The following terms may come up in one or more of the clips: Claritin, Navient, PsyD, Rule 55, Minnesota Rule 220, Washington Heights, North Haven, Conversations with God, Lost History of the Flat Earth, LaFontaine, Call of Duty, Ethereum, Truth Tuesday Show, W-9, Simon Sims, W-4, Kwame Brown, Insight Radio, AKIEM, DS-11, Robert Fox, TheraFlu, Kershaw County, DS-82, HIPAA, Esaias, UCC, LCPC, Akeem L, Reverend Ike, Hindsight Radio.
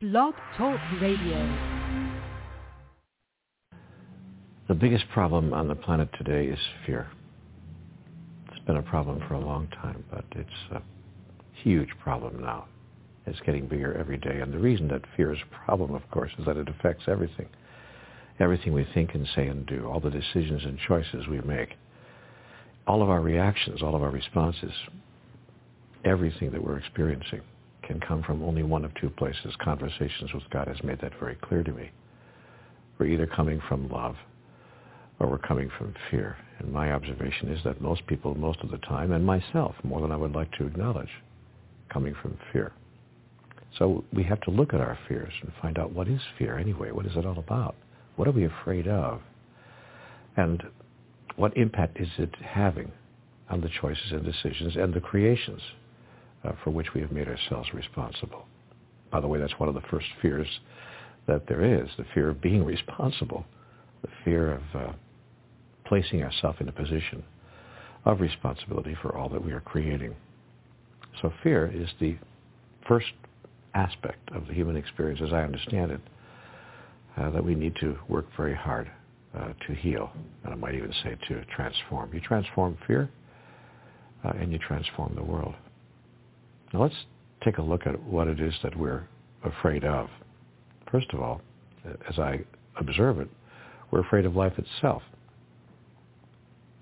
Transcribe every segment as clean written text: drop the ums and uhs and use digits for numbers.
Blog Talk Radio. The biggest problem on the planet today is fear. It's been a problem for a long time, but it's a huge problem now. It's getting bigger every day. And the reason that fear is a problem, of course, is that it affects everything. Everything we think and say and do, all the decisions and choices we make, all of our reactions, all of our responses, everything that we're experiencing can come from only one of two places. Conversations with God has made that very clear to me. We're either coming from love or we're coming from fear. And my observation is that most people, most of the time, and myself, more than I would like to acknowledge, coming from fear. So we have to look at our fears and find out what is fear anyway. What is it all about? What are we afraid of? And what impact is it having on the choices and decisions and the creations for which we have made ourselves responsible? By the way, that's one of the first fears that there is, the fear of being responsible, the fear of placing ourselves in a position of responsibility for all that we are creating. So fear is the first aspect of the human experience, as I understand it, that we need to work very hard to heal, and I might even say to transform. You transform fear, and you transform the world. Now let's take a look at what it is that we're afraid of. First of all, as I observe it, we're afraid of life itself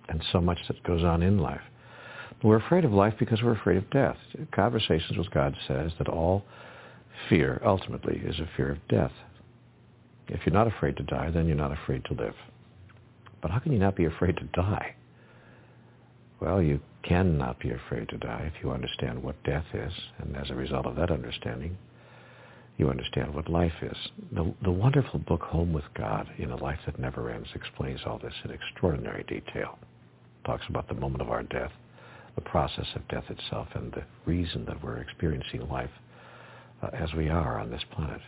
and so much that goes on in life. We're afraid of life because we're afraid of death. Conversations with God says that all fear ultimately is a fear of death. If you're not afraid to die, then you're not afraid to live. But how can you not be afraid to die? Well, you cannot be afraid to die if you understand what death is, and as a result of that understanding, you understand what life is. The wonderful book, Home with God in a Life That Never Ends, explains all this in extraordinary detail. It talks about the moment of our death, the process of death itself, and the reason that we're experiencing life as we are on this planet.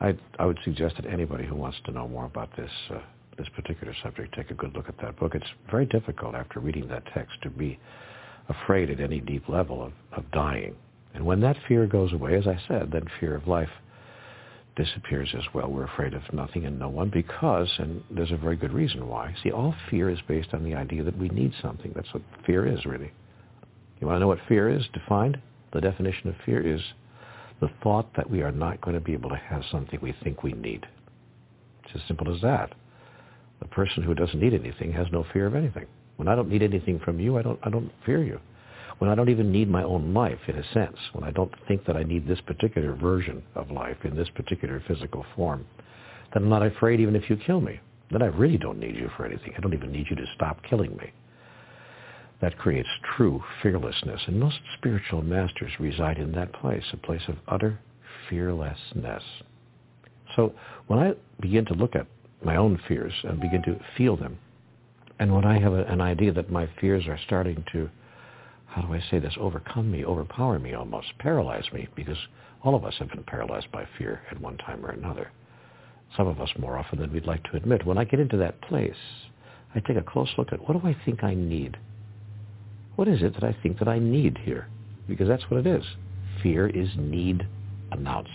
I would suggest that anybody who wants to know more about this particular subject, take a good look at that book. It's very difficult after reading that text to be afraid at any deep level of dying. And when that fear goes away, as I said, then fear of life disappears as well. We're afraid of nothing and no one because, and there's a very good reason why. See, all fear is based on the idea that we need something. That's what fear is, really. You want to know what fear is defined? The definition of fear is the thought that we are not going to be able to have something we think we need. It's as simple as that. The person who doesn't need anything has no fear of anything. When I don't need anything from you, I don't fear you. When I don't even need my own life, in a sense, when I don't think that I need this particular version of life in this particular physical form, then I'm not afraid even if you kill me. Then I really don't need you for anything. I don't even need you to stop killing me. That creates true fearlessness, and most spiritual masters reside in that place, a place of utter fearlessness. So when I begin to look at my own fears and begin to feel them, and when I have an idea that my fears are starting to, how do I say this, overcome me, overpower me almost, paralyze me, because all of us have been paralyzed by fear at one time or another, some of us more often than we'd like to admit. When I get into that place, I take a close look at what do I think I need? What is it that I think that I need here? Because that's what it is. Fear is need announced.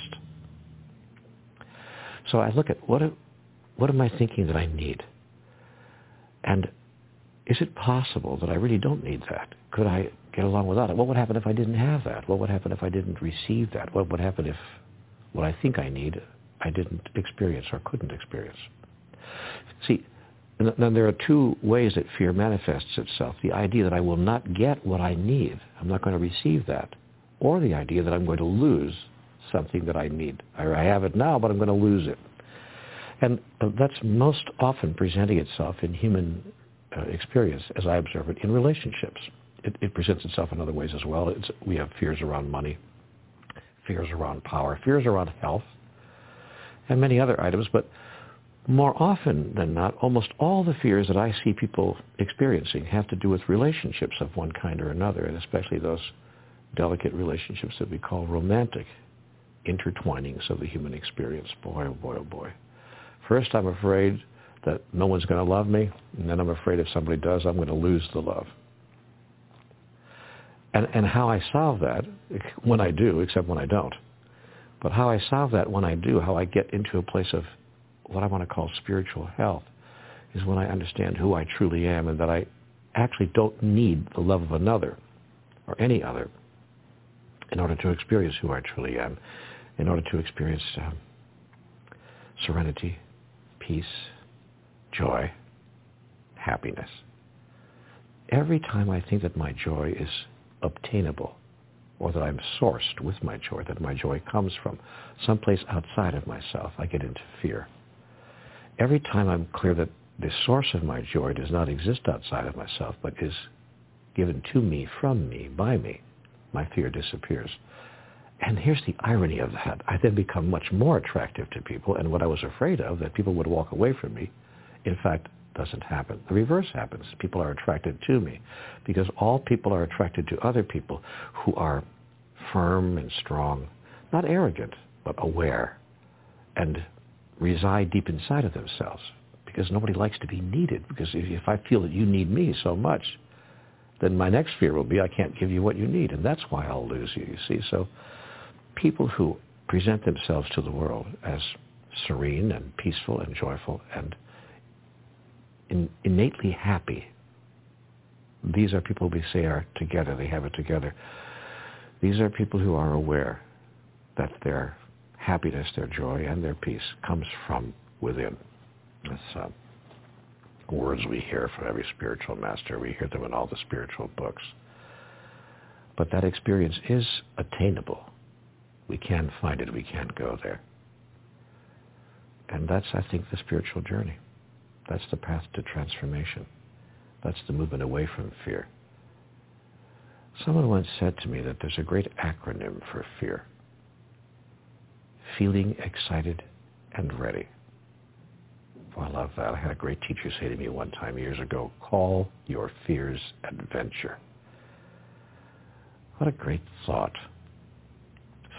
So I look at what am I thinking that I need? And is it possible that I really don't need that? Could I get along without it? What would happen if I didn't have that? What would happen if I didn't receive that? What would happen if what I think I need, I didn't experience or couldn't experience? See, now, there are two ways that fear manifests itself. The idea that I will not get what I need, I'm not going to receive that, or the idea that I'm going to lose something that I need. I have it now, but I'm going to lose it. And that's most often presenting itself in human experience, as I observe it, in relationships. It presents itself in other ways as well. We have fears around money, fears around power, fears around health, and many other items, but more often than not, almost all the fears that I see people experiencing have to do with relationships of one kind or another, and especially those delicate relationships that we call romantic intertwinings of the human experience. Boy, oh boy, oh boy. First, I'm afraid that no one's going to love me, and then I'm afraid if somebody does, I'm going to lose the love. And how I solve that, when I do, except when I don't, But how I solve that when I do, how I get into a place of what I want to call spiritual health, is when I understand who I truly am and that I actually don't need the love of another or any other in order to experience who I truly am, in order to experience serenity, peace, joy, happiness. Every time I think that my joy is obtainable, or that I'm sourced with my joy, that my joy comes from someplace outside of myself, I get into fear. Every time I'm clear that the source of my joy does not exist outside of myself, but is given to me, from me, by me, my fear disappears. And here's the irony of that. I then become much more attractive to people, and what I was afraid of, that people would walk away from me, in fact, doesn't happen. The reverse happens. People are attracted to me, because all people are attracted to other people who are firm and strong, not arrogant, but aware, and reside deep inside of themselves, because nobody likes to be needed, because if I feel that you need me so much, then my next fear will be I can't give you what you need, and that's why I'll lose you, you see. So people who present themselves to the world as serene and peaceful and joyful and innately happy, these are people we say are together, they have it together. These are people who are aware that their happiness, their joy, and their peace comes from within. That's words we hear from every spiritual master. We hear them in all the spiritual books. But that experience is attainable. We can find it. We can go there. And that's, I think, the spiritual journey. That's the path to transformation. That's the movement away from fear. Someone once said to me that there's a great acronym for fear: feeling excited and ready. Oh, I love that. I had a great teacher say to me one time years ago, call your fears adventure. What a great thought.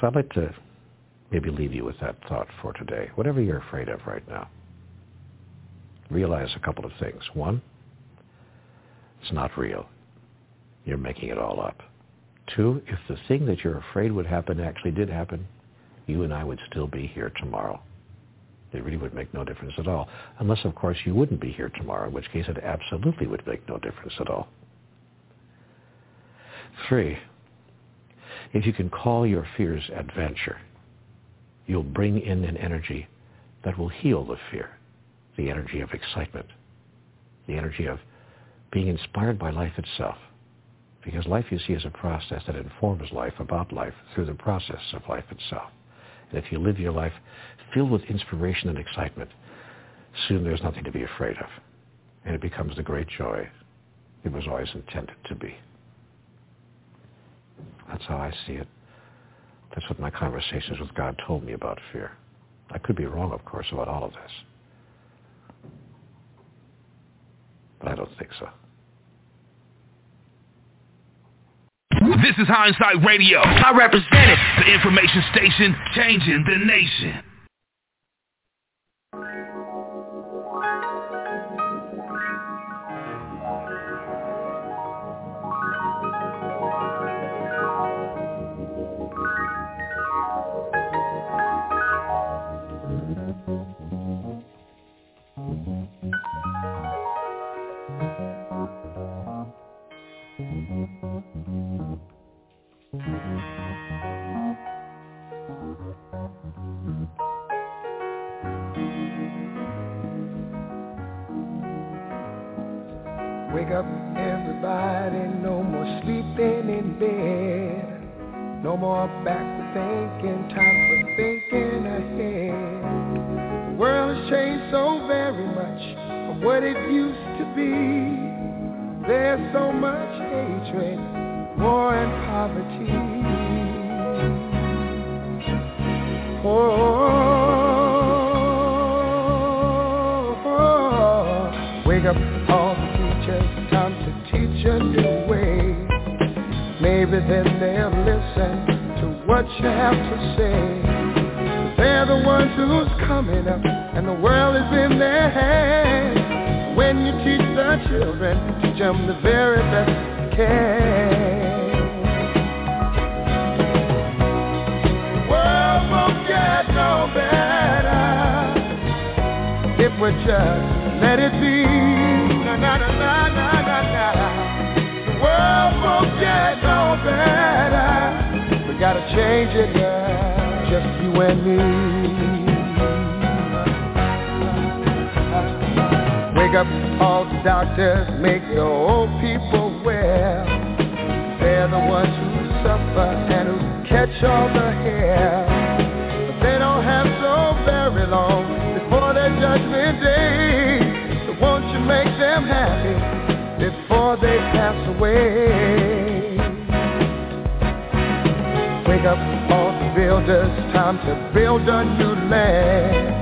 So I'd like to maybe leave you with that thought for today. Whatever you're afraid of right now, realize a couple of things. One, it's not real. You're making it all up. Two, if the thing that you're afraid would happen actually did happen, you and I would still be here tomorrow. It really would make no difference at all. Unless, of course, you wouldn't be here tomorrow, in which case it absolutely would make no difference at all. Three, if you can call your fears adventure, you'll bring in an energy that will heal the fear, the energy of excitement, the energy of being inspired by life itself. Because life, you see, is a process that informs life about life through the process of life itself. And if you live your life filled with inspiration and excitement, soon there's nothing to be afraid of. And it becomes the great joy it was always intended to be. That's how I see it. That's what my conversations with God told me about fear. I could be wrong, of course, about all of this. But I don't think so. This is Hindsight Radio. I represent it. The information station changing the nation. World just let it be. Na na na na na na na. The world won't get no better. We gotta change it, girl. Just you and me. Wake up all the doctors, make the old people well. They're the ones who suffer and who catch all the hair. But they don't have so very long before their judgment day. So won't you make them happy before they pass away? Wake up all the builders, time to build a new land.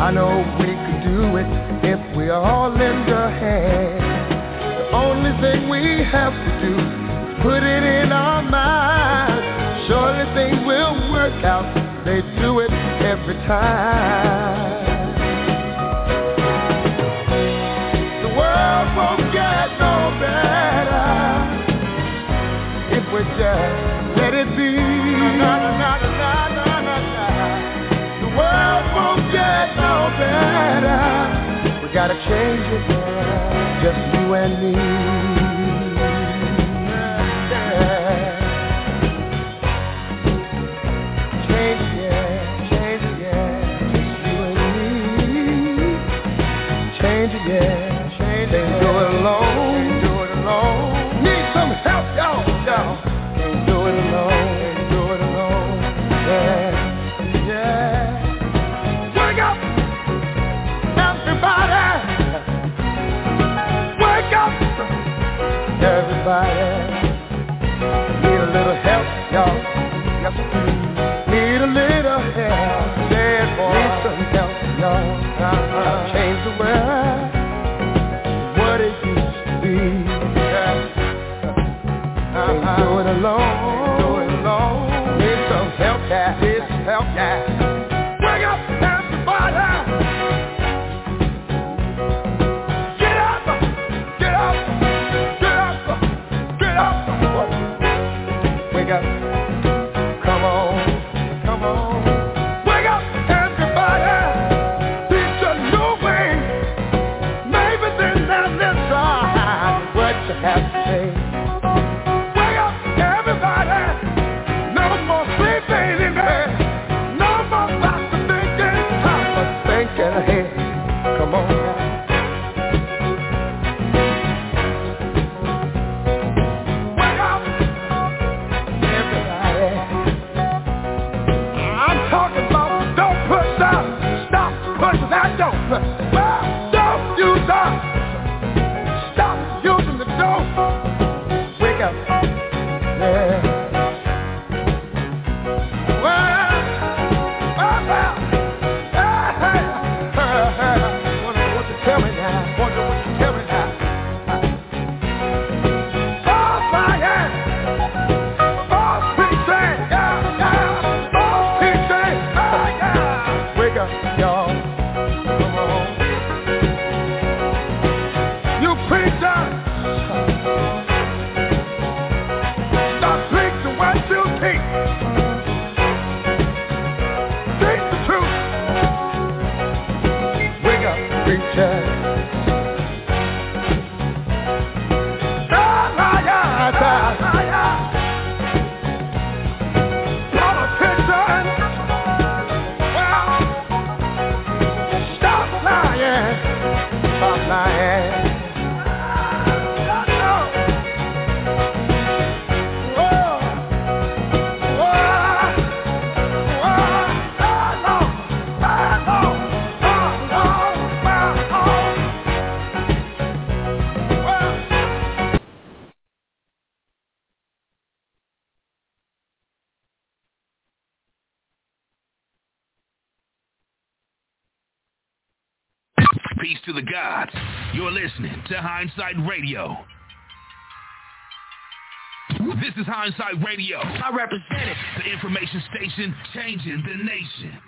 I know we could do it if we all lend a hand. The only thing we have to do, put it in our minds. Surely things will work out. They do it every time. The world won't get no better if we just let it be. Na, na, na, na, na, na, na. The world won't get no better. We gotta change it, girl. Just you and me. Peace to the gods. You're listening to Hindsight Radio. This is Hindsight Radio. I represent it. The information station changing the nation.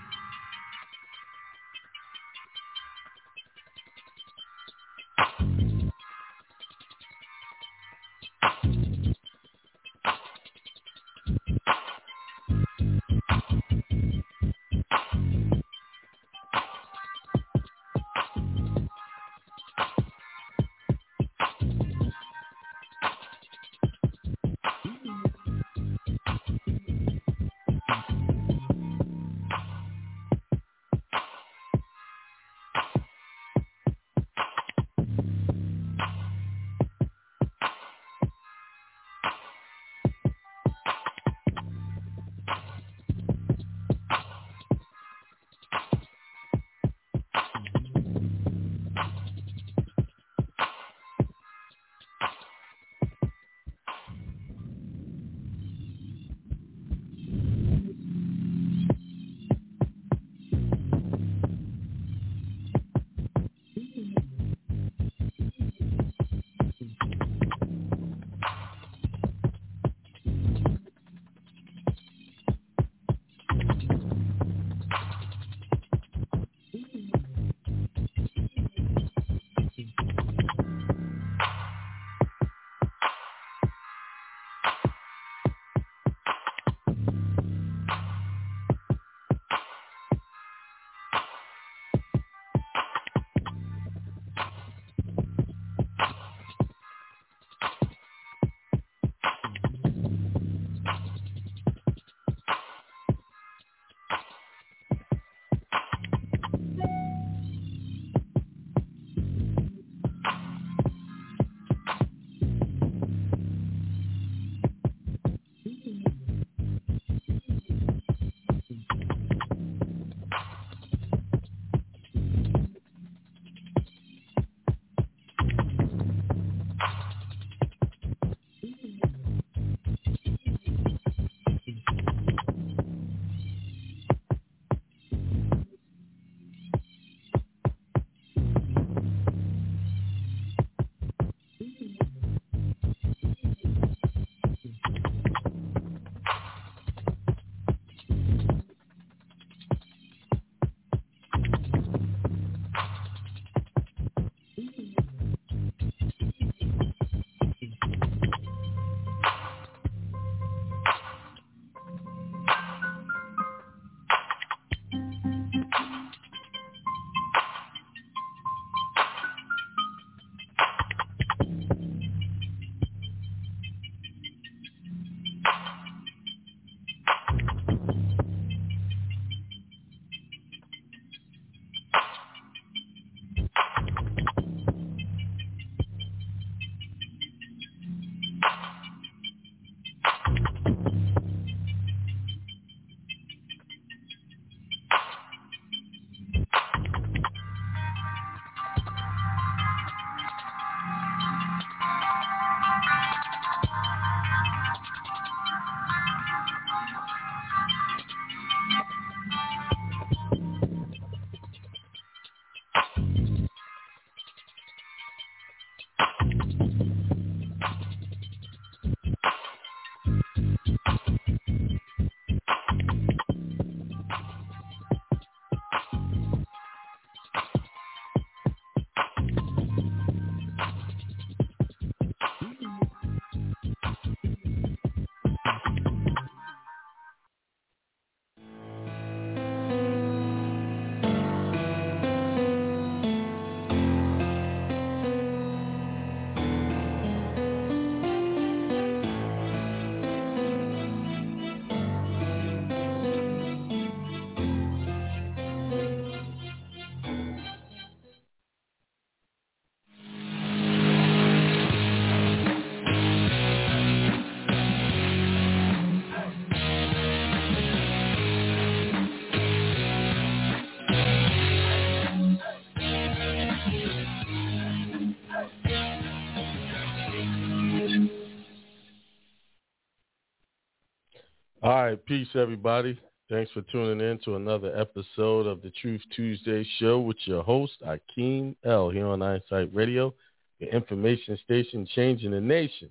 All right, peace, everybody. Thanks for tuning in to another episode of the Truth Tuesday Show with your host, Akeem L, here on Insight Radio, the information station changing the nation.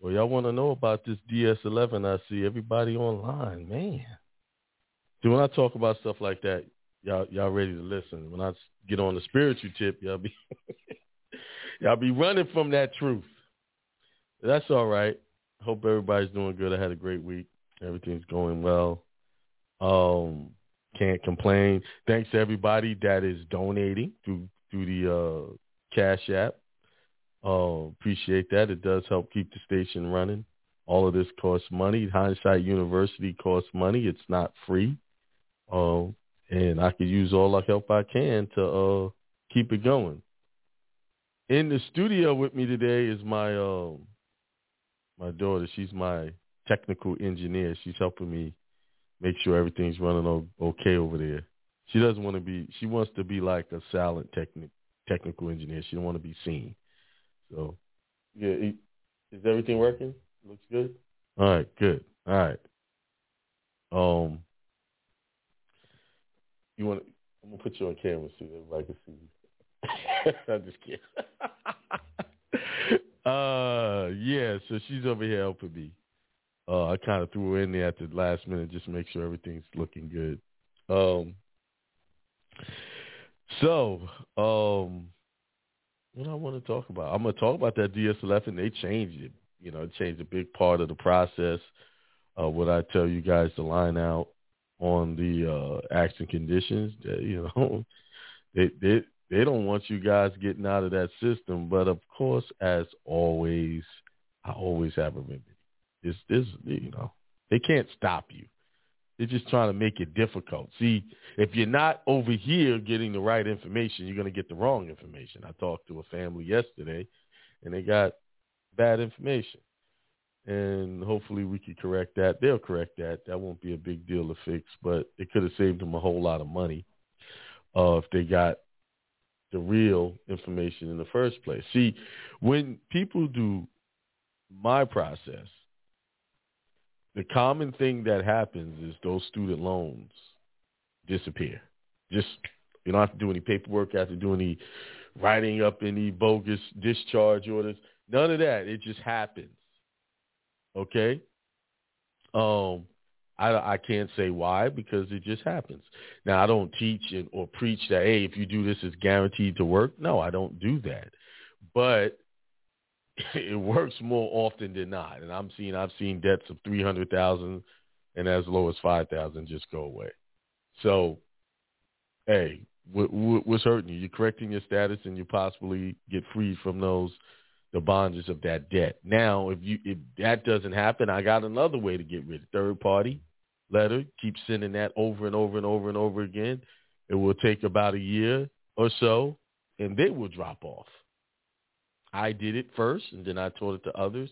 Well, y'all want to know about this DS-11 I see everybody online, man. See, when I talk about stuff like that, y'all ready to listen. When I get on the spiritual tip, y'all be running from that truth. That's all right. Hope everybody's doing good. I had a great week. Everything's going well. Can't complain. Thanks to everybody that is donating through the Cash App. Appreciate that. It does help keep the station running. All of this costs money. Hindsight University costs money. It's not free. And I could use all the help I can to keep it going. In the studio with me today is my my daughter. She's my technical engineer. She's helping me make sure everything's running okay over there. She doesn't want to be, she wants to be like a silent technical engineer. She don't want to be seen. So, yeah, is everything working? Looks good? All right, good. All right. I'm going to put you on camera so everybody can see you. I'm just kidding. Yeah, so she's over here helping me. I kind of threw her in there at the last minute just to make sure everything's looking good. What I want to talk about, I'm going to talk about that DS-11. They changed it. You know, it changed a big part of the process. What I tell you guys to line out on the acts and conditions, that, you know, they don't want you guys getting out of that system. But of course, as always, I always have a remedy. It's you know, they can't stop you. They're just trying to make it difficult. See, if you're not over here getting the right information, you're going to get the wrong information. I talked to a family yesterday, and they got bad information. And hopefully we can correct that. They'll correct that. That won't be a big deal to fix, but it could have saved them a whole lot of money if they got the real information in the first place. See, when people do my process, the common thing that happens is those student loans disappear. Just, you don't have to do any paperwork, you have to do any writing up any bogus discharge orders. None of that. It just happens. Okay? I can't say why, because it just happens. Now, I don't teach or preach that, hey, if you do this, it's guaranteed to work. No, I don't do that. But it works more often than not. And I've seen debts of $300,000 and as low as $5,000 just go away. So, hey, what's hurting you? You're correcting your status and you possibly get freed from the bondages of that debt. Now, if that doesn't happen, I got another way to get rid of third party letter. Keep sending that over and over and over and over again. It will take about a year or so and they will drop off. I did it first, and then I told it to others,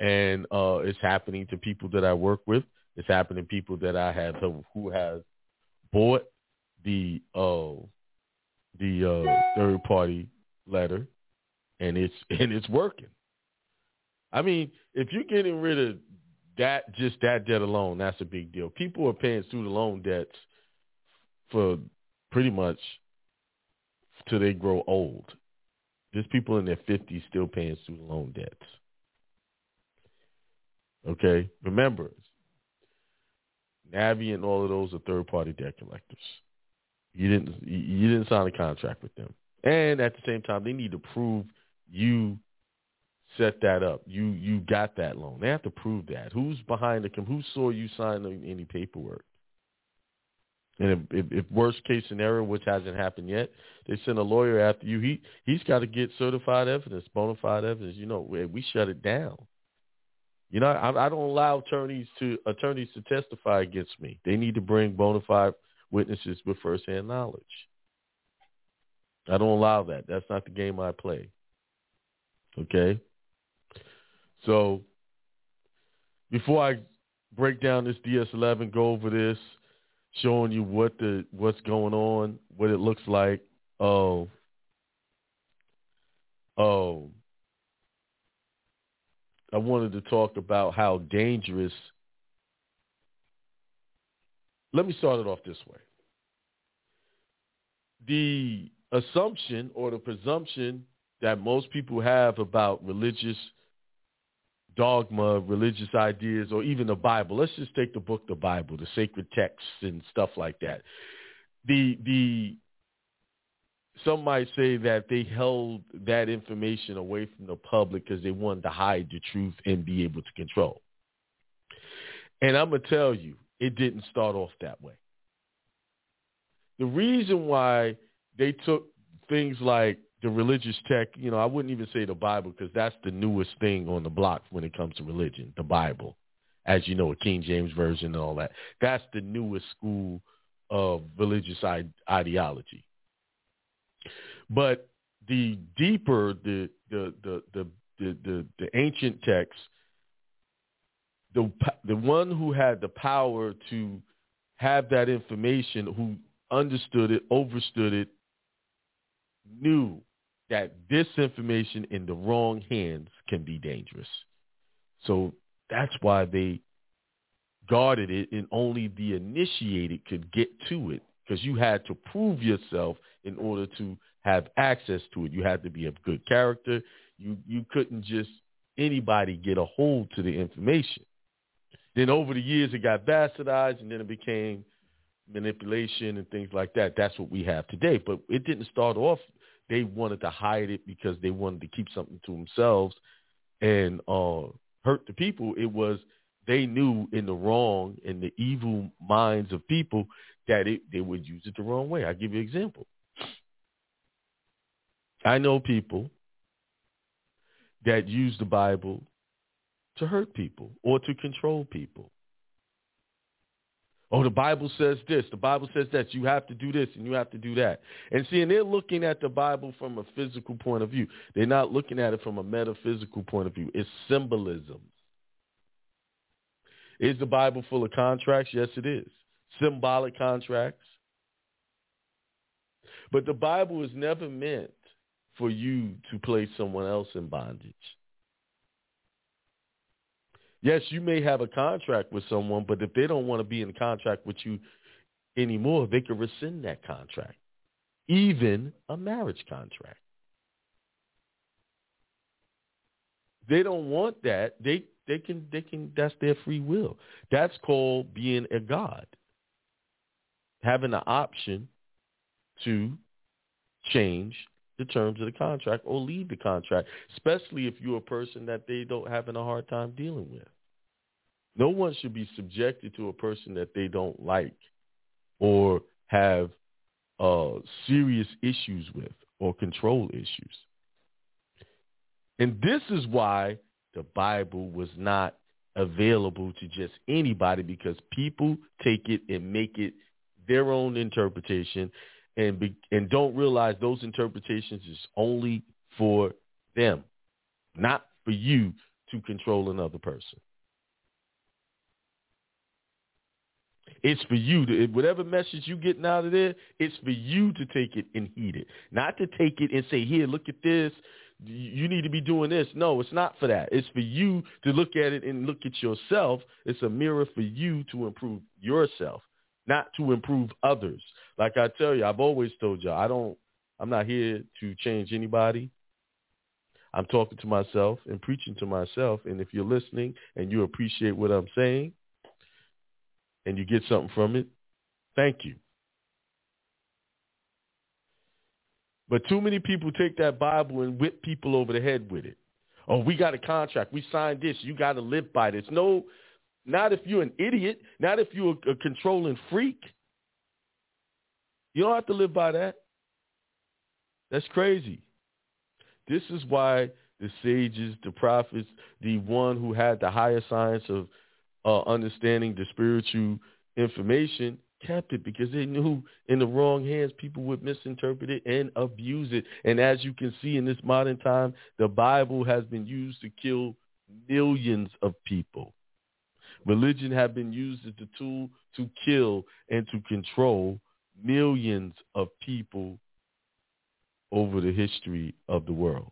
and it's happening to people that I work with. It's happening to people that I have who have bought the third party letter, and it's working. I mean, if you're getting rid of that, just that debt alone, that's a big deal. People are paying student loan debts for pretty much till they grow old. There's people in their 50s still paying student loan debts. Okay? Remember, Navient and all of those are third-party debt collectors. You didn't sign a contract with them. And at the same time, they need to prove you set that up. You got that loan. They have to prove that. Who's behind who saw you sign any paperwork? And if worst case scenario, which hasn't happened yet, they send a lawyer after you. He's got to get certified evidence, bona fide evidence. You know, we shut it down. You know, I don't allow attorneys to testify against me. They need to bring bona fide witnesses with firsthand knowledge. I don't allow that. That's not the game I play. Okay? So before I break down this DS-11, go over this, showing you what's going on, what it looks like. I wanted to talk about how dangerous Let me start it off this way. The assumption or the presumption that most people have about religious dogma, religious ideas, or even the Bible. Let's just take the book, the Bible, the sacred texts and stuff like that. Some might say that they held that information away from the public because they wanted to hide the truth and be able to control. And I'm going to tell you, it didn't start off that way. The reason why they took things like the religious tech, I wouldn't even say the Bible because that's the newest thing on the block when it comes to religion, the Bible. As you know, a King James Version and all that. That's the newest school of religious ideology. But the deeper, the ancient texts, the one who had the power to have that information, who understood it, overstood it, knew that this information in the wrong hands can be dangerous. So that's why they guarded it, and only the initiated could get to it, because you had to prove yourself in order to have access to it. You had to be of good character. You couldn't just anybody get a hold to the information. Then over the years, it got bastardized, and then it became manipulation and things like that. That's what we have today. But it didn't start off. They wanted to hide it because they wanted to keep something to themselves and hurt the people. It was they knew in the wrong, in the evil minds of people, that they would use it the wrong way. I'll give you an example. I know people that use the Bible to hurt people or to control people. Oh, the Bible says this, the Bible says that, you have to do this and you have to do that. And see, and they're looking at the Bible from a physical point of view. They're not looking at it from a metaphysical point of view. It's symbolism. Is the Bible full of contracts? Yes, it is. Symbolic contracts. But the Bible is never meant for you to place someone else in bondage. Yes, you may have a contract with someone, but if they don't want to be in a contract with you anymore, they can rescind that contract, even a marriage contract. They don't want that. They can. That's their free will. That's called being a god, having the option to change the terms of the contract or leave the contract, especially if you're a person that they don't having a hard time dealing with. No one should be subjected to a person that they don't like or have serious issues with or control issues. And this is why the Bible was not available to just anybody, because people take it and make it their own interpretation and don't realize those interpretations is only for them, not for you to control another person. It's for you to, whatever message you're getting out of there, it's for you to take it and heed it, not to take it and say, here, look at this. You need to be doing this. No, it's not for that. It's for you to look at it and look at yourself. It's a mirror for you to improve yourself, not to improve others. Like I tell you, I've always told you, I'm not here to change anybody. I'm talking to myself and preaching to myself. And if you're listening and you appreciate what I'm saying and you get something from it, thank you. But too many people take that Bible and whip people over the head with it. Oh, we got a contract. We signed this. You got to live by this. No. Not if you're an idiot, not if you're a controlling freak. You don't have to live by that. That's crazy. This is why the sages, the prophets, the one who had the higher science of understanding the spiritual information kept it, because they knew in the wrong hands people would misinterpret it and abuse it. And as you can see in this modern time, the Bible has been used to kill millions of people. Religion have been used as a tool to kill and to control millions of people over the history of the world,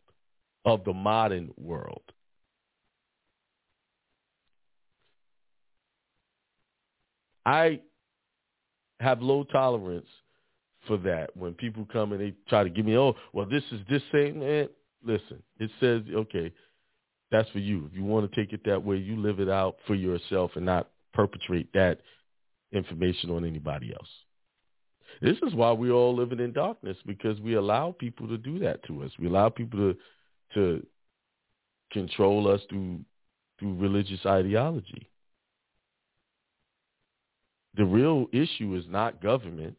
of the modern world. I have low tolerance for that. When people come and they try to give me, oh, well, this is this saying, man, listen, it says, okay, that's for you. If you want to take it that way, you live it out for yourself and not perpetrate that information on anybody else. This is why we're all living in darkness, because we allow people to do that to us. We allow people to control us through religious ideology. The real issue is not government.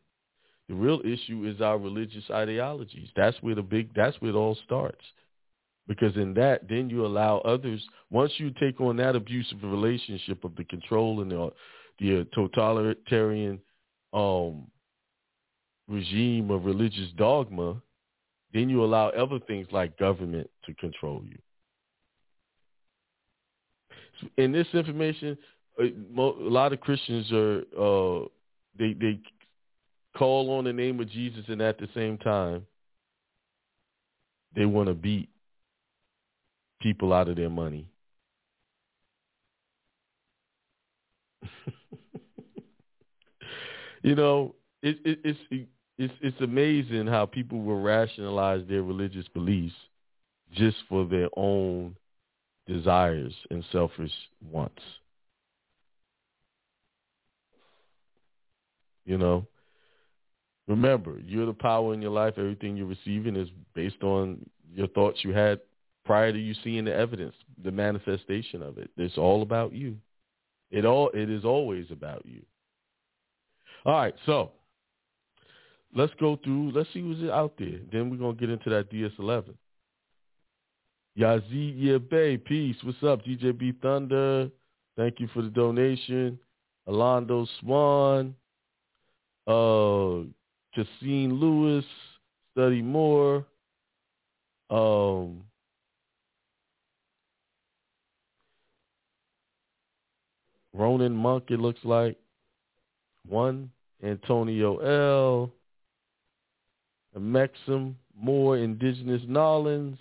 The real issue is our religious ideologies. That's where it all starts. Because in that, then you allow others, once you take on that abusive relationship of the control and the totalitarian regime of religious dogma, then you allow other things like government to control you. In this information, a lot of Christians are they call on the name of Jesus, and at the same time, they want to beat people out of their money. You know, it's amazing how people will rationalize their religious beliefs just for their own desires and selfish wants. You know, remember, you're the power in your life. Everything you're receiving is based on your thoughts you had prior to you seeing the evidence, the manifestation of it. It's all about you. It is always about you. All right, so let's go through. Let's see who's out there. Then we're going to get into that DS-11. Yazid Bay, peace. What's up, DJ B Thunder? Thank you for the donation. Alondo Swan. Cassine Lewis, Study Moore, Ronan Monk, it looks like, one, Antonio L, Maxim Moore, Indigenous Nolans,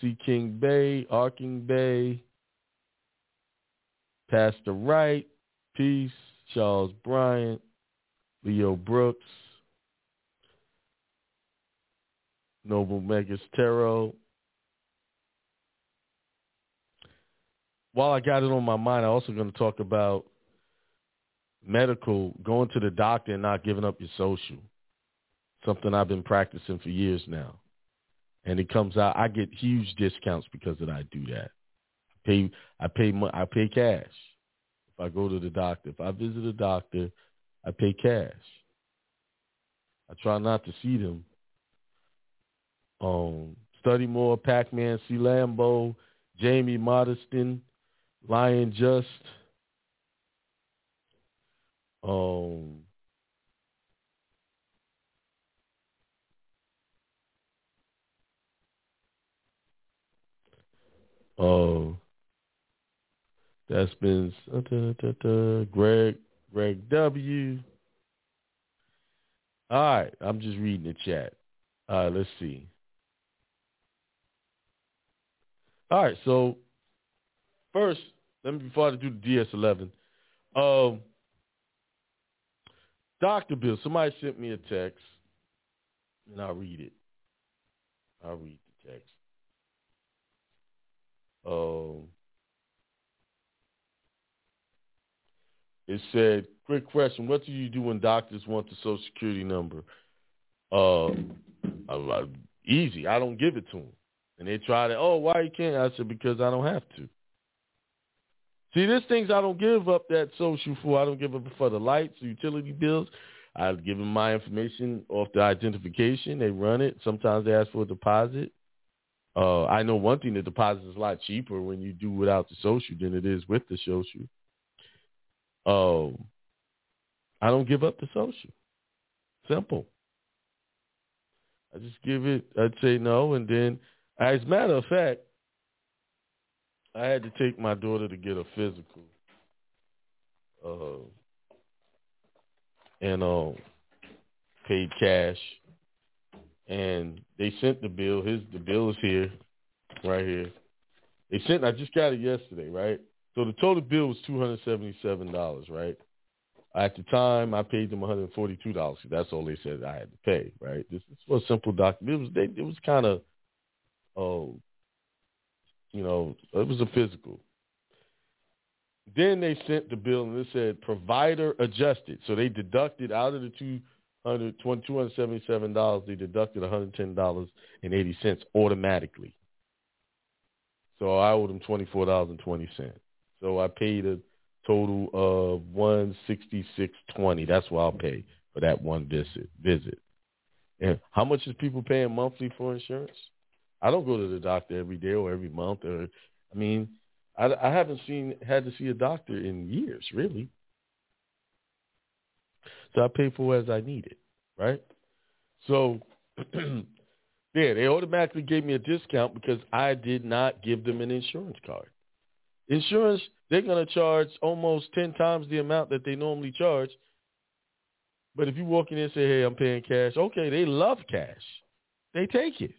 C. King Bay, Arking Bay, Pastor Wright, peace, Charles Bryant, Leo Brooks, Noble Megas Tarot. While I got it on my mind, I'm also going to talk about medical, going to the doctor and not giving up your social, something I've been practicing for years now. And it comes out, I get huge discounts because of that. I do that. I pay cash. If I go to the doctor, if I visit a doctor, I pay cash. I try not to see them. Study More, Pac-Man, C. Lambo, Jamie Modestin, Lion Just, that's been Greg W. All right, I'm just reading the chat. All right, let's see. All right, so first, before I do the DS-11, Dr. Bill, somebody sent me a text, and I'll read it. I'll read the text. It said, quick question, what do you do when doctors want the Social Security number? Easy, I don't give it to them. And they try to, oh, why you can't? I said, because I don't have to. See, there's things I don't give up that social for. I don't give up for the lights, the utility bills. I give them my information off the identification. They run it. Sometimes they ask for a deposit. I know one thing, the deposit is a lot cheaper when you do without the social than it is with the social. I don't give up the social. Simple. I just give it, I'd say no, and then, as a matter of fact, I had to take my daughter to get a physical. Paid cash. And they sent the bill. The bill is here, right here. I just got it yesterday, right? So the total bill was $277, right? At the time, I paid them $142. That's all they said I had to pay, right? This was a simple document. It was kind of, it was a physical. Then they sent the bill, and it said provider adjusted. So they deducted out of the $277, they deducted $110.80 automatically. So I owed them $24.20. So I paid a total of $166.20. That's what I'll pay for that one visit. And how much is people paying monthly for insurance? I don't go to the doctor every day or every month. I haven't had to see a doctor in years, really. So I pay for as I need it, right? So, they automatically gave me a discount because I did not give them an insurance card. Insurance, they're going to charge almost 10 times the amount that they normally charge. But if you walk in and say, hey, I'm paying cash, okay, they love cash. They take it.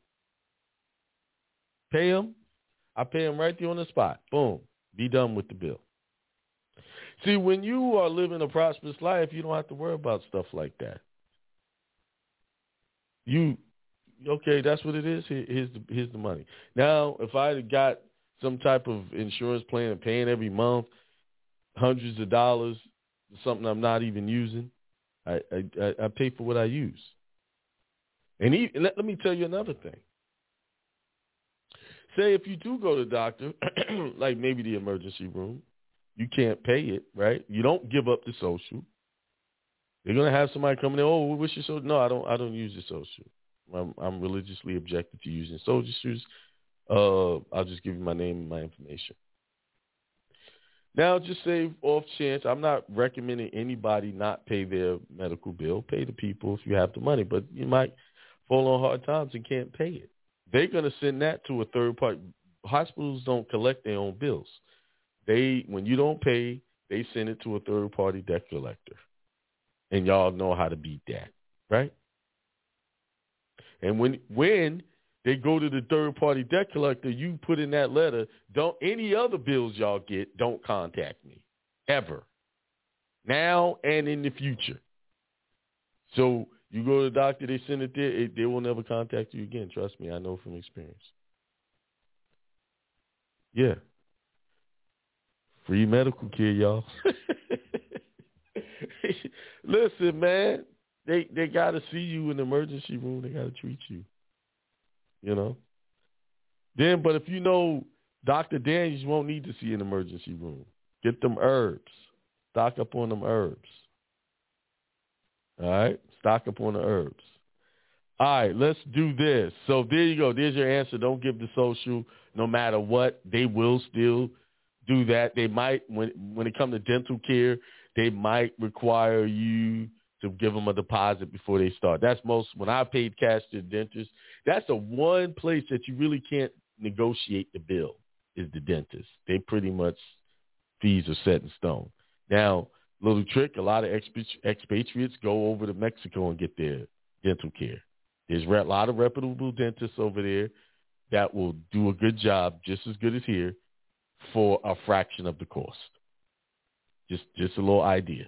Pay them. I pay them right there on the spot. Boom. Be done with the bill. See, when you are living a prosperous life, you don't have to worry about stuff like that. Okay, that's what it is. Here's the money. Now, if I had got some type of insurance plan and paying every month hundreds of dollars, something I'm not even using, I pay for what I use. And let me tell you another thing. Say if you do go to the doctor, like maybe the emergency room, you can't pay it, right? You don't give up the social. You're gonna have somebody come in there. Oh, what's your social? No, I don't use the social. I'm religiously objected to using social shoes. I'll just give you my name and my information. Now, just say off chance, I'm not recommending anybody not pay their medical bill. Pay the people if you have the money, but you might fall on hard times and can't pay it. They're going to send that to a third party. Hospitals don't collect their own bills. When you don't pay, they send it to a third party debt collector. And y'all know how to beat that, right? And when they go to the third party debt collector, you put in that letter, don't any other bills y'all get, don't contact me ever. Now and in the future. So you go to the doctor, they send it there, they will never contact you again. Trust me, I know from experience. Yeah. Free medical care, y'all. Listen, man, they got to see you in the emergency room. They got to treat you, you know. Then, but if you know Dr. Daniels, you won't need to see an emergency room. Get them herbs. Stock up on them herbs. All right? Stock up on the herbs. All right, let's do this. So there you go. There's your answer. Don't give the social no matter what. They will still do that. They might, when it comes to dental care, they might require you to give them a deposit before they start. That's when I paid cash to the dentist, that's the one place that you really can't negotiate the bill is the dentist. They pretty much, fees are set in stone. Now, little trick, a lot of expatriates go over to Mexico and get their dental care. There's a lot of reputable dentists over there that will do a good job, just as good as here, for a fraction of the cost. Just a little idea.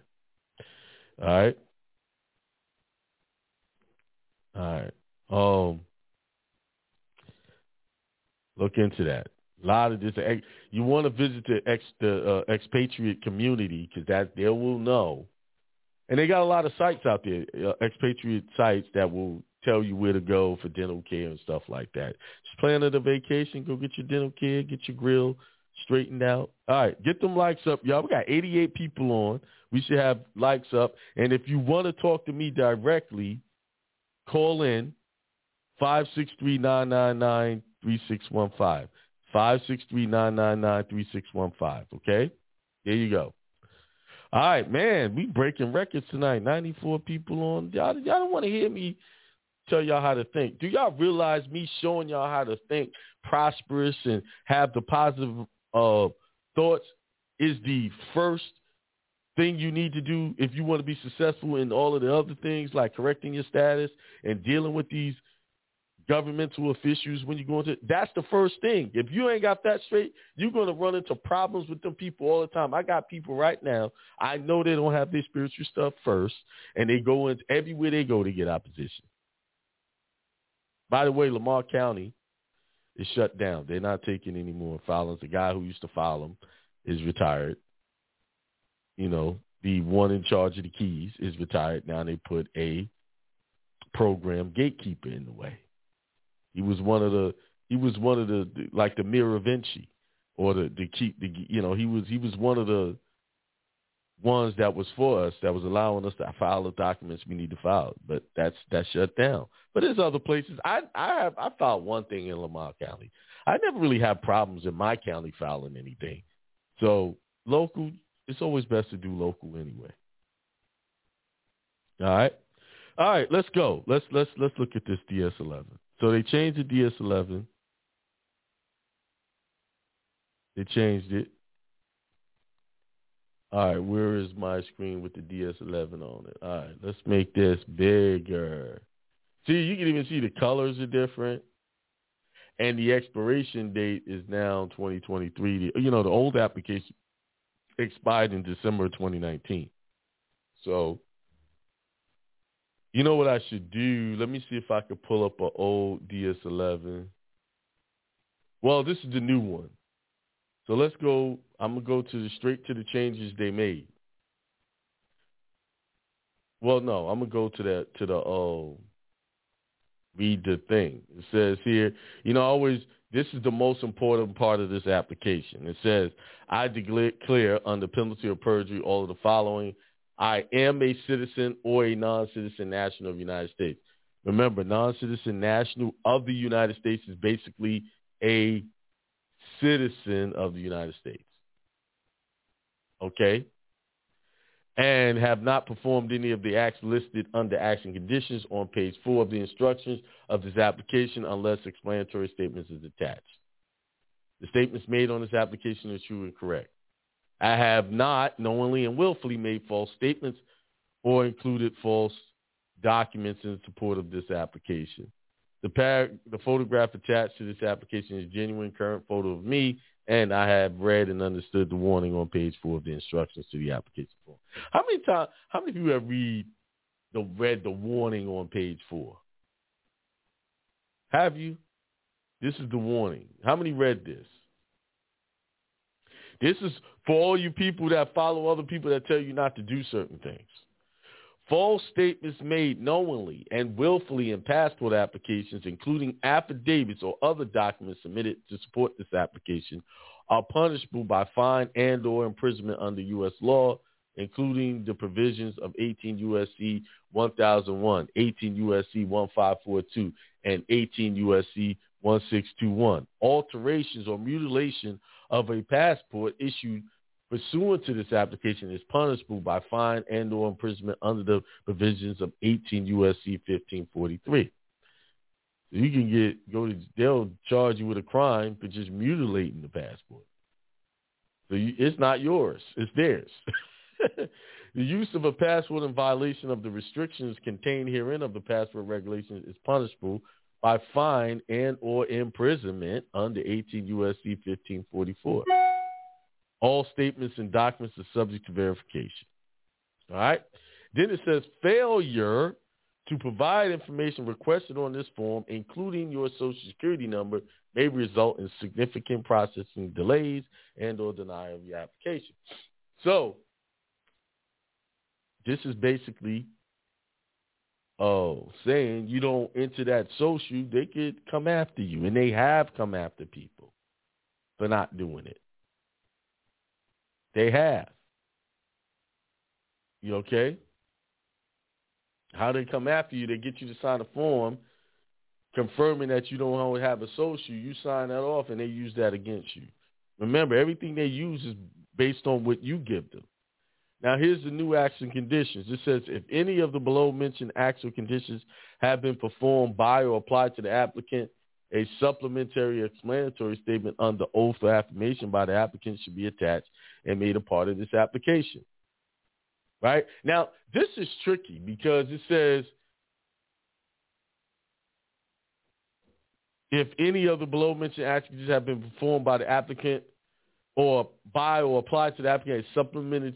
All right? All right. Look into that. A lot of this, you want to visit the expatriate community because that they will know, and they got a lot of sites out there, expatriate sites that will tell you where to go for dental care and stuff like that. Just plan a vacation, go get your dental care, get your grill straightened out. All right, get them likes up, y'all. We got 88 people on. We should have likes up, and if you want to talk to me directly, call in 563-999-3615. 563-999-3615, okay? There you go. All right, man, we breaking records tonight. 94 people on. Y'all don't want to hear me tell y'all how to think. Do y'all realize me showing y'all how to think prosperous and have the positive thoughts is the first thing you need to do if you want to be successful in all of the other things like correcting your status and dealing with these governmental officials when you go into, that's the first thing. If you ain't got that straight, you're going to run into problems with them people all the time. I got people right now, I know they don't have their spiritual stuff first, and they go in everywhere they go to get opposition. By the way, Lamar County is shut down. They're not taking any more filings. The guy who used to file them is retired. You know, the one in charge of the keys is retired. Now they put a program gatekeeper in the way. He was one of the like the Miravinci, or he was one of the ones that was for us, that was allowing us to file the documents we need to file. But that's shut down. But there's other places. I filed one thing in Lamar County. I never really have problems in my county filing anything. So local, it's always best to do local anyway. All right, let's go. Let's look at this DS-11. So they changed the DS-11. They changed it. All right, where is my screen with the DS-11 on it? All right, let's make this bigger. See, you can even see the colors are different. And the expiration date is now 2023. You know, the old application expired in December 2019. So, you know what I should do? Let me see if I could pull up an old DS-11. Well, this is the new one. So let's go. I'm going to go straight to the changes they made. Well, no, I'm going to go to the read the thing. It says here, you know, always, this is the most important part of this application. It says, I declare under penalty of perjury all of the following. I am a citizen or a non-citizen national of the United States. Remember, non-citizen national of the United States is basically a citizen of the United States. Okay? And have not performed any of the acts listed under action conditions on page 4 of the instructions of this application unless explanatory statements is attached. The statements made on this application are true and correct. I have not knowingly and willfully made false statements or included false documents in support of this application. The photograph attached to this application is a genuine current photo of me, and I have read and understood the warning on page 4 of the instructions to the application form. How many of you have read the warning on page 4? Have you? This is the warning. How many read this? This is for all you people that follow other people that tell you not to do certain things. False statements made knowingly and willfully in passport applications, including affidavits or other documents submitted to support this application, are punishable by fine and or imprisonment under U.S. law, including the provisions of 18 U.S.C. 1001, 18 U.S.C. 1542, and 18 U.S.C. 1621. Alterations or mutilation of a passport issued pursuant to this application is punishable by fine and or imprisonment under the provisions of 18 USC 1543. So you can they'll charge you with a crime for just mutilating the passport. So it's not yours, it's theirs. The use of a passport in violation of the restrictions contained herein of the passport regulations is punishable by fine and or imprisonment under 18 U.S.C. 1544. All statements and documents are subject to verification. All right? Then it says failure to provide information requested on this form, including your Social Security number, may result in significant processing delays and or denial of your application. So this is basically saying you don't enter that social, they could come after you. And they have come after people for not doing it. They have. You okay? How they come after you, they get you to sign a form confirming that you don't have a social. You sign that off and they use that against you. Remember, everything they use is based on what you give them. Now, here's the new acts and conditions. It says, if any of the below-mentioned acts or conditions have been performed by or applied to the applicant, a supplementary explanatory statement under oath or affirmation by the applicant should be attached and made a part of this application. Right? Now, this is tricky because it says If any of the below mentioned actions have been performed by the applicant or by or applied to the applicant, a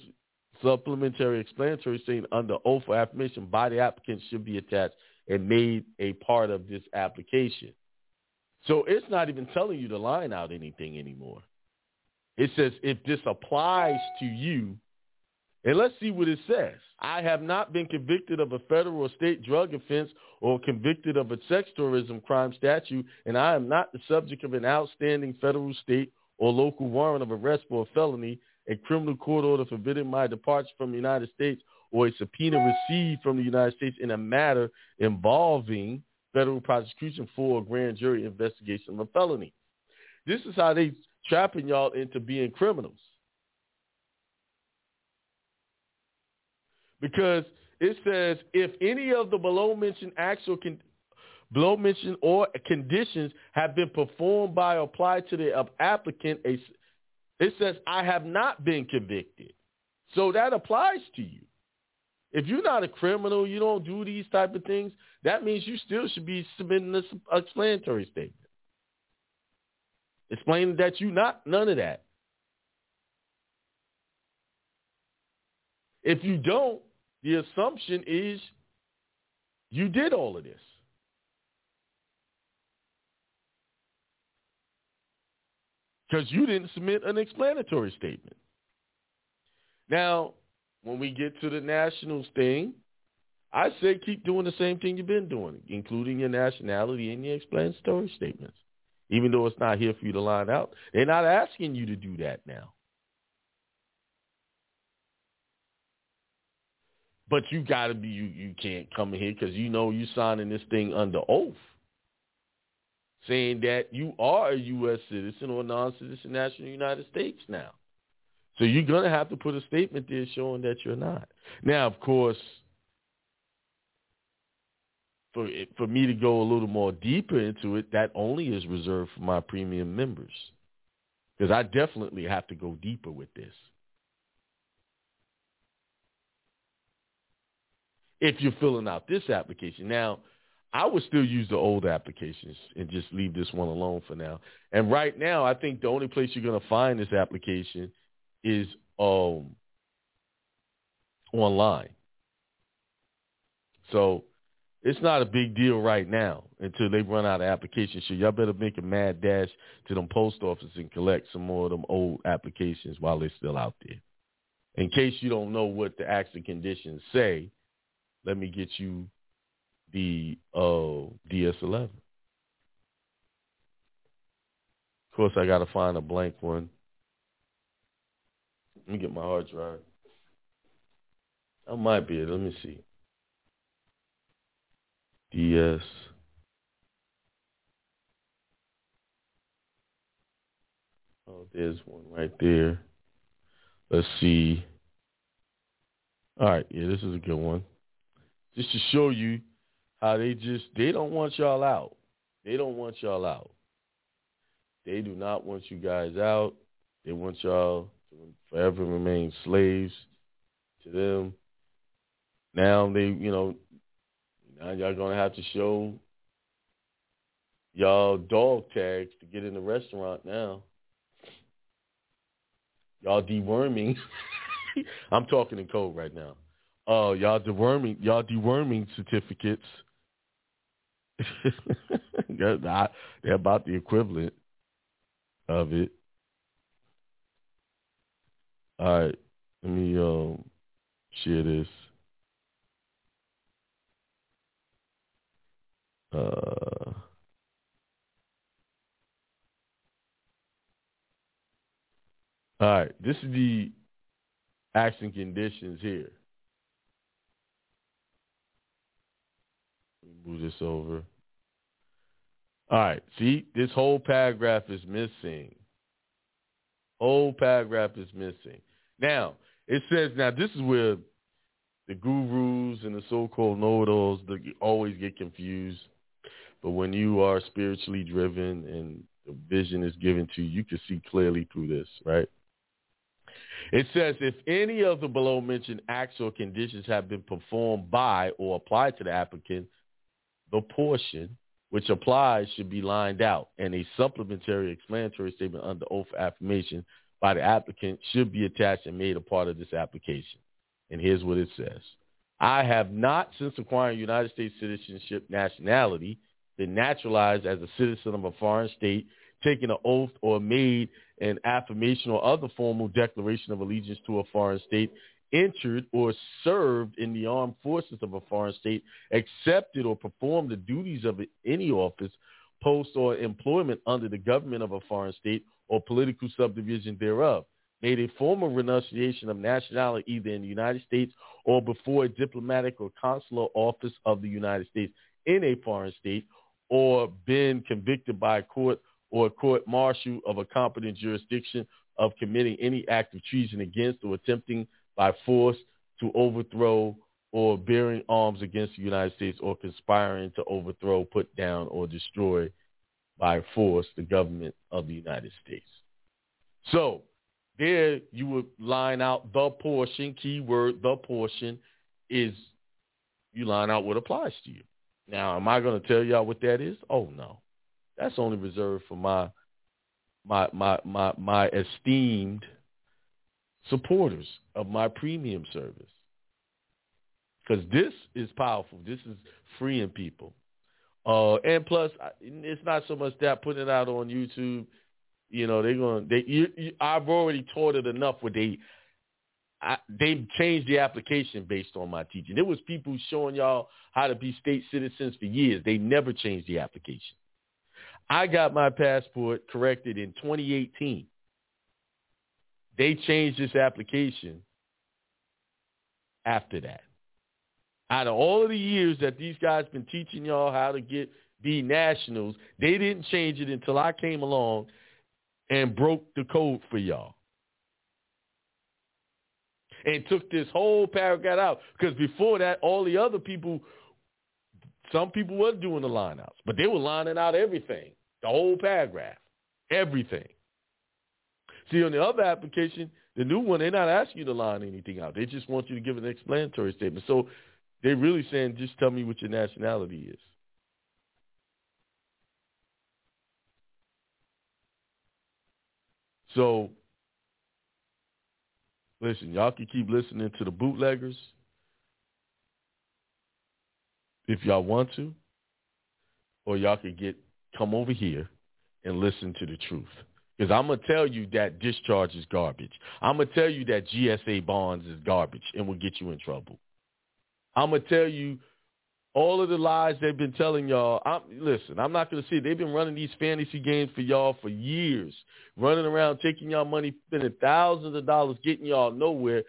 supplementary explanatory statement under oath or affirmation by the applicant should be attached and made a part of this application. So it's not even telling you to line out anything anymore. It says if this applies to you, and let's see what it says. I have not been convicted of a federal or state drug offense or convicted of a sex tourism crime statute, and I am not the subject of an outstanding federal, state, or local warrant of arrest for a felony, a criminal court order forbidding my departure from the United States, or a subpoena received from the United States in a matter involving federal prosecution for a grand jury investigation of a felony. This is how they trapping y'all into being criminals. Because it says, if any of the below-mentioned acts or below-mentioned or conditions have been performed by or applied to the applicant, it says, I have not been convicted. So that applies to you. If you're not a criminal, you don't do these type of things, that means you still should be submitting an explanatory statement, explaining that you not none of that. If you don't, the assumption is you did all of this. Because you didn't submit an explanatory statement. Now, when we get to the nationals thing, I say keep doing the same thing you've been doing, including your nationality and your explanatory statements. Even though it's not here for you to line out, they're not asking you to do that now. But you got to be, you can't come in here because you know you're signing this thing under oath, saying that you are a U.S. citizen or non-citizen national of the United States now. So you're going to have to put a statement there showing that you're not. Now, of course, for me to go a little more deeper into it, that only is reserved for my premium members, because I definitely have to go deeper with this. If you're filling out this application. Now, I would still use the old applications and just leave this one alone for now. And right now, I think the only place you're going to find this application is online. So it's not a big deal right now until they run out of applications. So y'all better make a mad dash to them post offices and collect some more of them old applications while they're still out there. In case you don't know what the actual conditions say, let me get you the DS-11. Of course, I got to find a blank one. Let me get my hard drive. I might be it. Let me see. DS. Oh, there's one right there. Let's see. All right. Yeah, this is a good one. Just to show you how they don't want y'all out. They don't want y'all out. They do not want you guys out. They want y'all to forever remain slaves to them. Now now y'all going to have to show y'all dog tags to get in the restaurant now. Y'all deworming. I'm talking in code right now. Oh, y'all deworming certificates. They're about the equivalent of it. All right, let me share this. All right, this is the action conditions here. Move this over. All right. See, this whole paragraph is missing. Now, it says, now this is where the gurus and the so-called know-it-alls always get confused. But when you are spiritually driven and the vision is given to you, you can see clearly through this, right? It says, if any of the below-mentioned acts or conditions have been performed by or applied to the applicant, the portion which applies should be lined out, and a supplementary explanatory statement under oath affirmation by the applicant should be attached and made a part of this application. And here's what it says. I have not, since acquiring United States citizenship nationality, been naturalized as a citizen of a foreign state, taken an oath or made an affirmation or other formal declaration of allegiance to a foreign state, entered or served in the armed forces of a foreign state, accepted or performed the duties of any office, post, or employment under the government of a foreign state or political subdivision thereof, made a formal renunciation of nationality either in the United States or before a diplomatic or consular office of the United States in a foreign state, or been convicted by a court or a court-martial of a competent jurisdiction of committing any act of treason against or attempting by force to overthrow or bearing arms against the United States or conspiring to overthrow, put down, or destroy by force the government of the United States. So there you would line out the portion, keyword, the portion is you line out what applies to you. Now, am I going to tell y'all what that is? Oh, no. That's only reserved for my esteemed supporters of my premium service, because this is powerful. This is freeing people. And plus, it's not so much that putting it out on YouTube, you know, I've already taught it enough where they changed the application based on my teaching. There was people showing y'all how to be state citizens for years. They never changed the application. I got my passport corrected in 2018. They changed this application after that. Out of all of the years that these guys been teaching y'all how to be nationals, they didn't change it until I came along and broke the code for y'all. And took this whole paragraph out, because before that, all the other people, some people were doing the lineouts, but they were lining out everything, the whole paragraph, everything. See, on the other application, the new one, they're not asking you to line anything out. They just want you to give an explanatory statement. So they're really saying, just tell me what your nationality is. So, listen, y'all can keep listening to the bootleggers if y'all want to, or y'all can come over here and listen to the truth. Because I'm going to tell you that discharge is garbage. I'm going to tell you that GSA bonds is garbage and will get you in trouble. I'm going to tell you all of the lies they've been telling y'all. Listen, I'm not going to say they've been running these fantasy games for y'all for years, running around taking y'all money, spending thousands of dollars, getting y'all nowhere,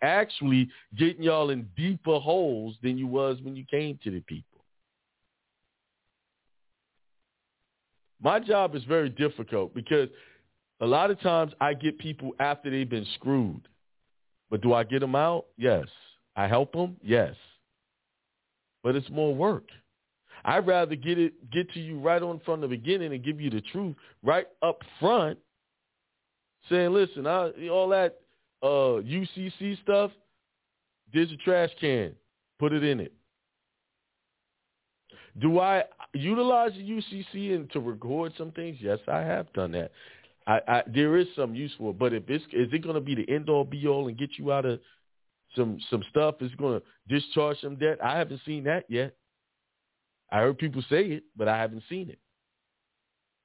actually getting y'all in deeper holes than you was when you came to the people. My job is very difficult because a lot of times I get people after they've been screwed. But do I get them out? Yes. I help them? Yes. But it's more work. I'd rather get to you right on from the beginning and give you the truth right up front, saying, listen, all that UCC stuff, there's a trash can. Put it in it. Do I utilize the UCC and to record some things? Yes, I have done that. There is some useful, but is it going to be the end all be all and get you out of some stuff? Is it going to discharge some debt? I haven't seen that yet. I heard people say it, but I haven't seen it.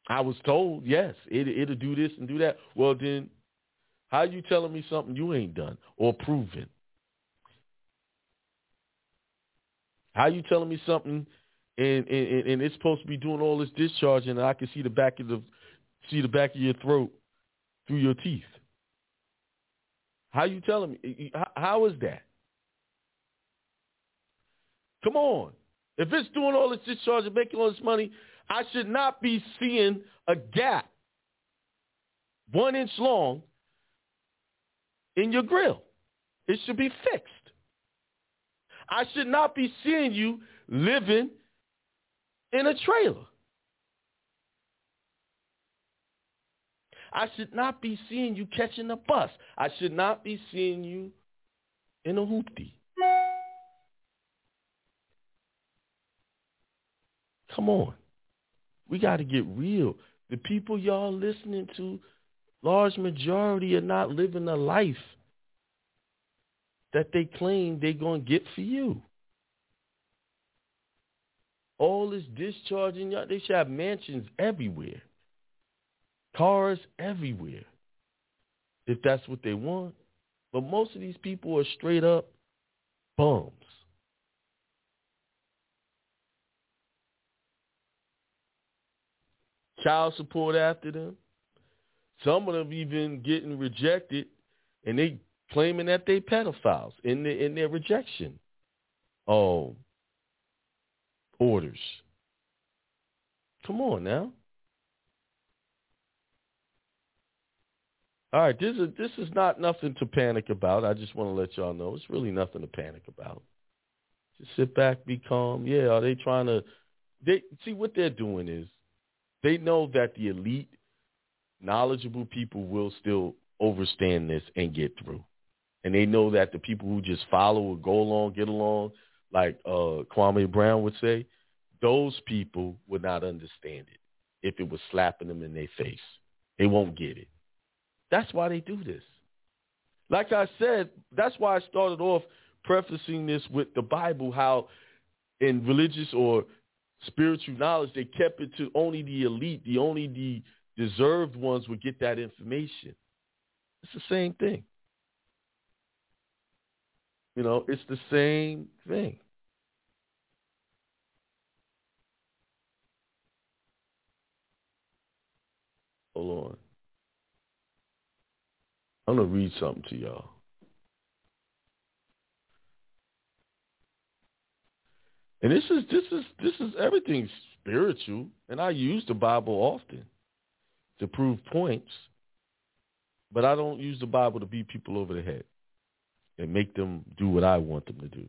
I was told, yes, it'll do this and do that. Well, then how are you telling me something you ain't done or proven? How are you telling me something? And it's supposed to be doing all this discharging, and I can see the back of your throat through your teeth. How you telling me? How is that? Come on! If it's doing all this discharging, making all this money, I should not be seeing a gap 1 inch long in your grill. It should be fixed. I should not be seeing you living in a trailer. I should not be seeing you catching a bus. I should not be seeing you in a hoopty. Come on. We got to get real. The people y'all listening to, large majority are not living a life that they claim they're going to get for you. All this discharging, y'all, they should have mansions everywhere, cars everywhere, if that's what they want. But most of these people are straight up bums. Child support after them. Some of them even getting rejected, and they claiming that they pedophiles in their rejection orders. Come on now. All right, this is not nothing to panic about. I just want to let y'all know it's really nothing to panic about. Just sit back, be calm. Yeah, are they trying to? They see what they're doing is they know that the elite, knowledgeable people will still overstand this and get through, and they know that the people who just follow or go along, get along, like Kwame Brown would say, those people would not understand it if it was slapping them in their face. They won't get it. That's why they do this. Like I said, that's why I started off prefacing this with the Bible, how in religious or spiritual knowledge, they kept it to only the elite, only the deserved ones would get that information. It's the same thing. You know, it's the same thing. Hold on. I'm going to read something to y'all. And this is everything spiritual, and I use the Bible often to prove points, but I don't use the Bible to beat people over the head and make them do what I want them to do.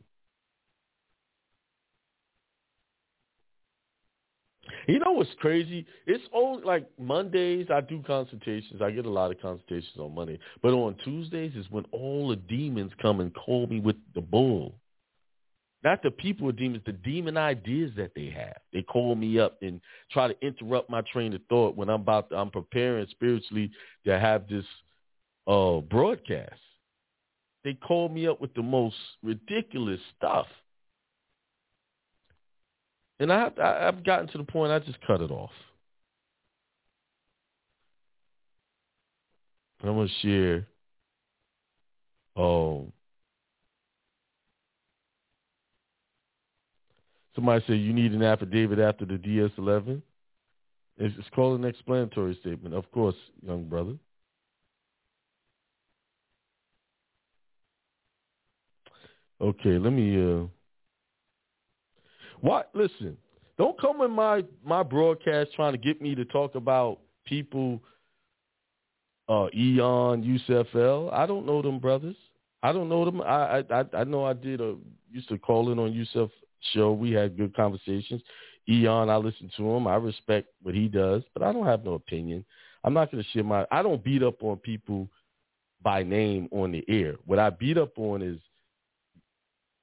You know what's crazy? It's only like Mondays I do consultations. I get a lot of consultations on Monday. But on Tuesdays is when all the demons come and call me with the bull. Not the people with demons, the demon ideas that they have. They call me up and try to interrupt my train of thought when I'm preparing spiritually to have this broadcast. They call me up with the most ridiculous stuff. And I've gotten to the point I just cut it off. I'm going to share somebody said you need an affidavit after the DS-11. It's called an explanatory statement. Of course, young brother. Okay, let me... What? Listen, don't come in my broadcast trying to get me to talk about people, Eon, UCFL. I don't know them brothers. I don't know them. I know I used to call in on UCF show. We had good conversations. Eon, I listen to him. I respect what he does, but I don't have no opinion. I'm not going to share I don't beat up on people by name on the air. What I beat up on is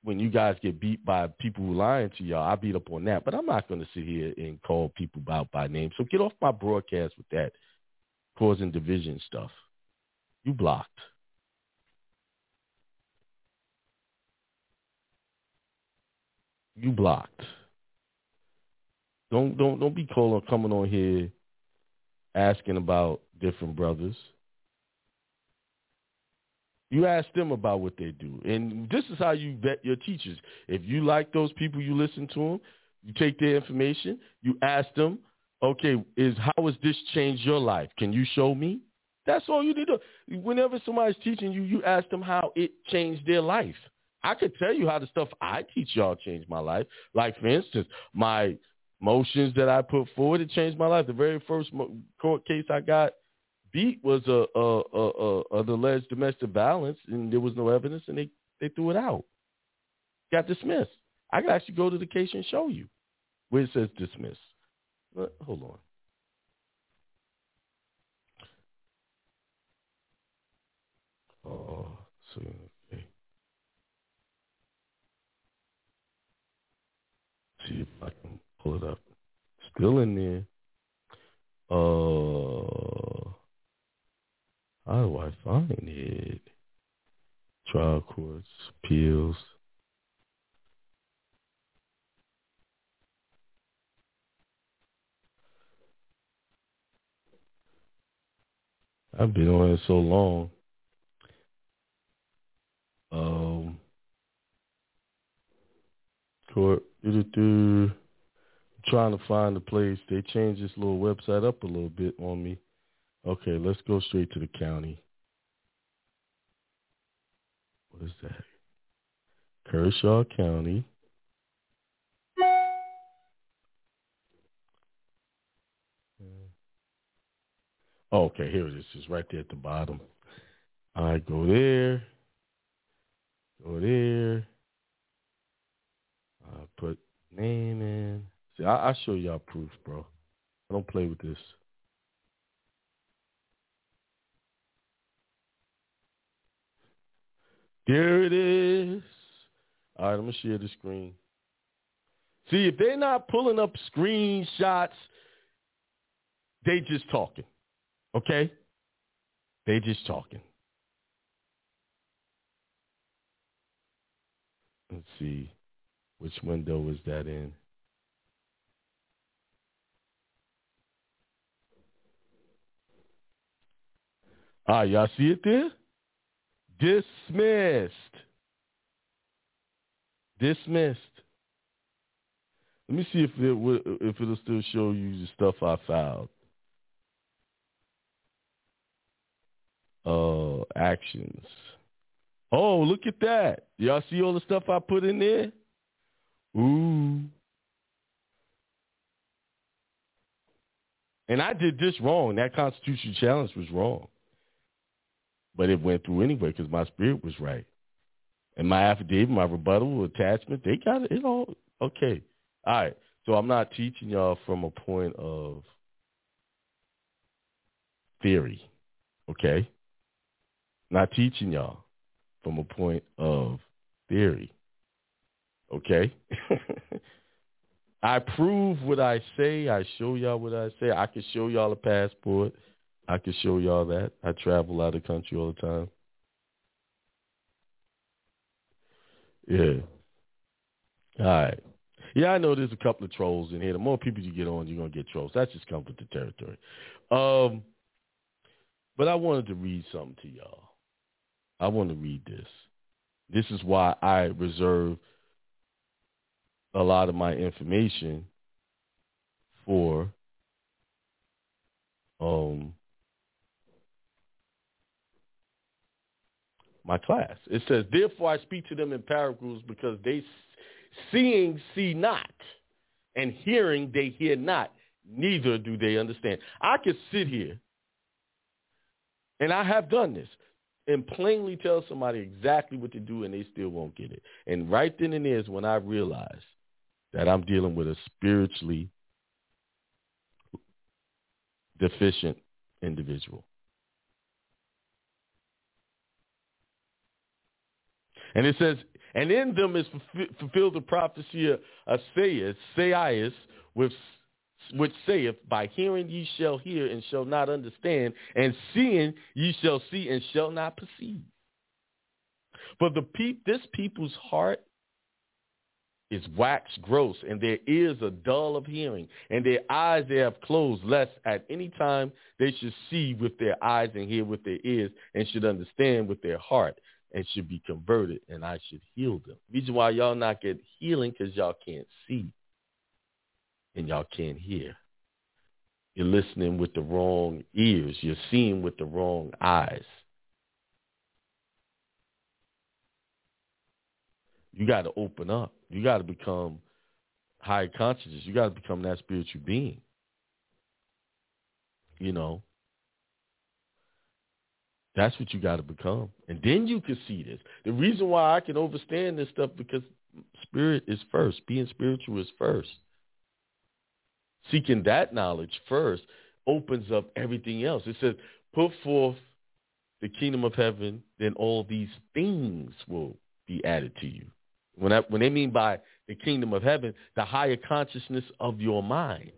when you guys get beat by people who lying to y'all, I beat up on that. But I'm not going to sit here and call people out by name. So get off my broadcast with that causing division stuff. You blocked. You blocked. Don't be coming on here asking about different brothers. You ask them about what they do. And this is how you vet your teachers. If you like those people, you listen to them, you take their information, you ask them, okay, how has this changed your life? Can you show me? That's all you need to do. Whenever somebody's teaching you, you ask them how it changed their life. I could tell you how the stuff I teach y'all changed my life. Like, for instance, my motions that I put forward, it changed my life. The very first court case I got beat was an alleged domestic violence, and there was no evidence, and they threw it out. Got dismissed. I can actually go to the case and show you where it says dismiss. But hold on. Oh, okay. See if I can pull it up. still in there. How do I find it? Trial courts, appeals. I've been on it so long. Court, I'm trying to find a place. They changed this little website up a little bit on me. Okay, let's go straight to the county. What is that? Kershaw County. Oh, okay, here it is. It's right there at the bottom. I go there. Go there. I put name in. See, I show y'all proof, bro. I don't play with this. Here it is. All right, I'm going to share the screen. See, if they're not pulling up screenshots, they just talking. Okay? They just talking. Let's see. Which window was that in? All right, y'all see it there? Dismissed. Let me see if it'll still show you the stuff I filed. Actions. Oh, look at that. Y'all see all the stuff I put in there? Ooh. And I did this wrong. That constitutional challenge was wrong. But it went through anyway because my spirit was right. And my affidavit, my rebuttal, attachment, they got it all. Okay. All right. So I'm not teaching y'all from a point of theory. Okay? Not teaching y'all from a point of theory. Okay? I prove what I say. I show y'all what I say. I can show y'all a passport. I can show y'all that. I travel out of the country all the time. Yeah. All right. Yeah, I know there's a couple of trolls in here. The more people you get on, you're going to get trolls. That's just comes with the territory. But I wanted to read something to y'all. I want to read this. This is why I reserve a lot of my information for my class. It says, therefore I speak to them in parables because they seeing see not, and hearing they hear not, neither do they understand. I could sit here, and I have done this, and plainly tell somebody exactly what to do and they still won't get it. And right then and there is when I realize that I'm dealing with a spiritually deficient individual. And it says, and in them is fulfilled the prophecy of Esaias, which saith, by hearing ye shall hear and shall not understand, and seeing ye shall see and shall not perceive. But this people's heart is waxed gross, and their ears are dull of hearing, and their eyes they have closed, lest at any time they should see with their eyes and hear with their ears, and should understand with their heart, and should be converted, and I should heal them. The reason why y'all not get healing because y'all can't see. And y'all can't hear. You're listening with the wrong ears. You're seeing with the wrong eyes. You got to open up. You got to become higher consciousness. You got to become that spiritual being. You know, that's what you got to become. And then you can see this. The reason why I can overstand this stuff because spirit is first. Being spiritual is first. Seeking that knowledge first opens up everything else. It says, put forth the kingdom of heaven, then all these things will be added to you. When they mean by the kingdom of heaven, the higher consciousness of your mind.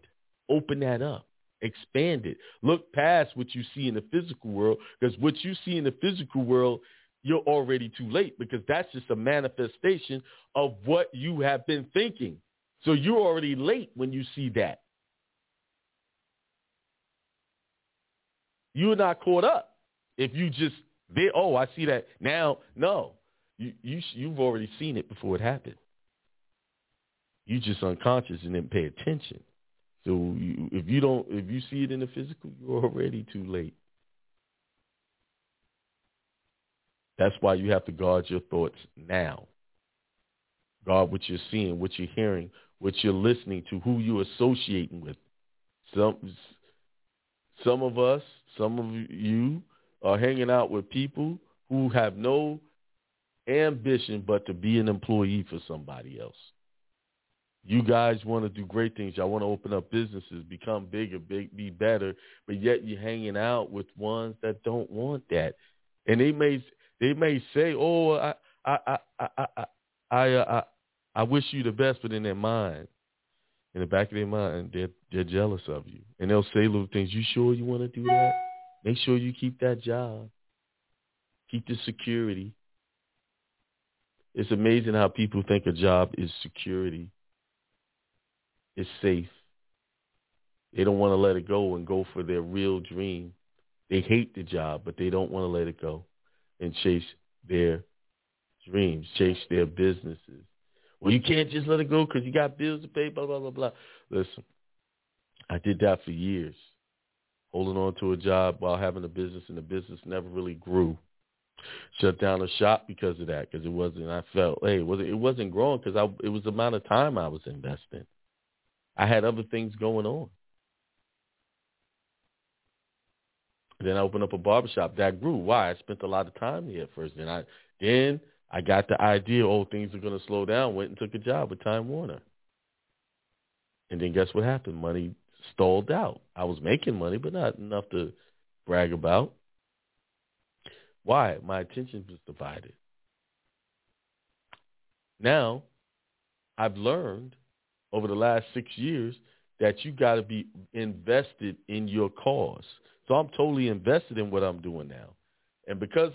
Open that up. Expand it. Look past what you see in the physical world, because what you see in the physical world, you're already too late, because that's just a manifestation of what you have been thinking. So you're already late when you see that. You're not caught up. If you just, oh, I see that now. No, you've already seen it before it happened. You just unconscious and didn't pay attention. So if you see it in the physical, you're already too late. That's why you have to guard your thoughts now. Guard what you're seeing, what you're hearing, what you're listening to, who you're associating with. Some of us, some of you are hanging out with people who have no ambition but to be an employee for somebody else. You guys want to do great things. Y'all want to open up businesses, become bigger, be better, but yet you're hanging out with ones that don't want that. And they may say, "Oh, I wish you the best," but in their mind, in the back of their mind, they're jealous of you, and they'll say little things. You sure you want to do that? Make sure you keep that job, keep the security. It's amazing how people think a job is security. It's safe. They don't want to let it go and go for their real dream. They hate the job, but they don't want to let it go and chase their dreams, chase their businesses. Well, you can't just let it go because you got bills to pay, blah, blah, blah, blah. Listen, I did that for years, holding on to a job while having a business, and the business never really grew. Shut down a shop because of that, because it wasn't growing, because it was the amount of time I was investing. I had other things going on. Then I opened up a barbershop. That grew. Why? I spent a lot of time there at first. Then I got the idea, things are going to slow down. Went and took a job with Time Warner. And then guess what happened? Money stalled out. I was making money, but not enough to brag about. Why? My attention was divided. Now, I've learned over the last 6 years that you got to be invested in your cause. So I'm totally invested in what I'm doing now. And because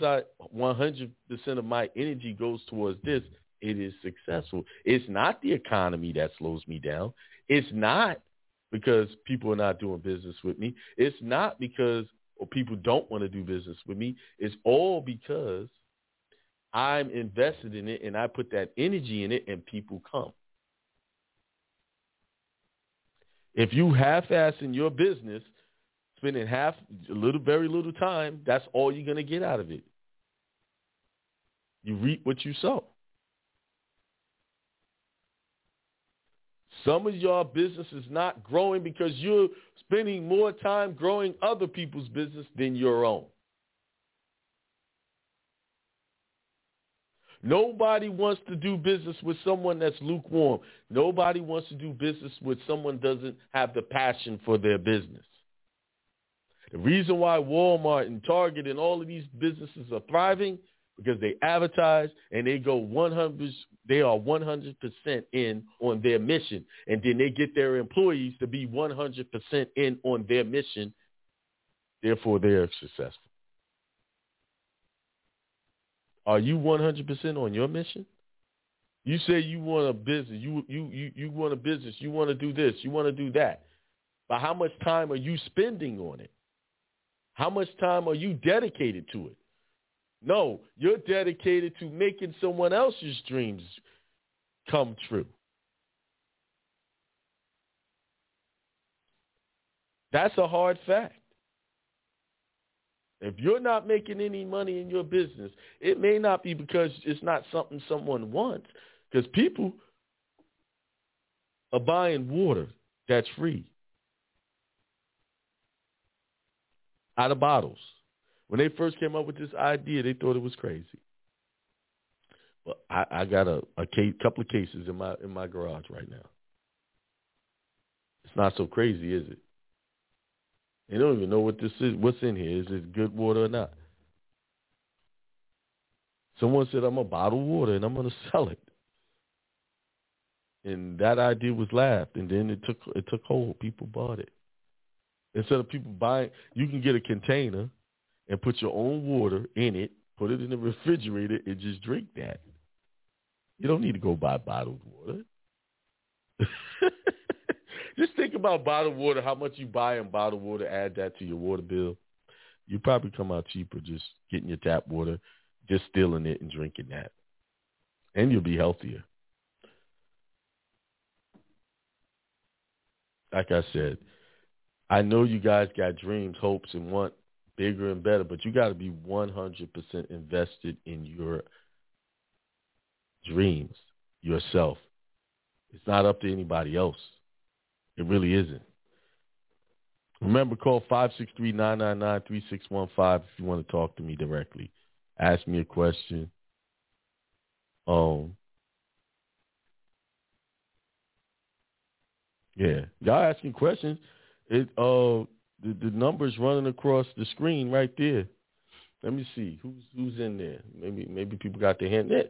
100% of my energy goes towards this, it is successful. It's not the economy that slows me down. It's not because people are not doing business with me. It's not because people don't want to do business with me. It's all because I'm invested in it, and I put that energy in it, and people come. If you half-ass in your business, spending very little time, that's all you're going to get out of it. You reap what you sow. Some of y'all business is not growing because you're spending more time growing other people's business than your own. Nobody wants to do business with someone that's lukewarm. Nobody wants to do business with someone who doesn't have the passion for their business. The reason why Walmart and Target and all of these businesses are thriving, because they advertise and they go 100%, they are 100% in on their mission. And then they get their employees to be 100% in on their mission. Therefore, they are successful. Are you 100% on your mission? You say you want a business, you want a business, you want to do this, you want to do that. But how much time are you spending on it? How much time are you dedicated to it? No, you're dedicated to making someone else's dreams come true. That's a hard fact. If you're not making any money in your business, it may not be because it's not something someone wants, because people are buying water that's free out of bottles. When they first came up with this idea, they thought it was crazy. But I got a couple of cases in my garage right now. It's not so crazy, is it? They don't even know what this is, what's in here. Is it good water or not? Someone said, I'm going to bottle water and I'm going to sell it. And that idea was laughed, and then it took hold. People bought it. Instead of people buying, you can get a container and put your own water in it, put it in the refrigerator, and just drink that. You don't need to go buy bottled water. Just think about bottled water, how much you buy in bottled water, add that to your water bill. You probably come out cheaper just getting your tap water, just stealing it and drinking that. And you'll be healthier. Like I said, I know you guys got dreams, hopes, and want bigger and better, but you got to be 100% invested in your dreams, yourself. It's not up to anybody else. It really isn't. Remember, call 563-999-3615 if you want to talk to me directly. Ask me a question. Yeah, y'all asking questions. The number's running across the screen right there. Let me see who's in there. Maybe people got their hand up.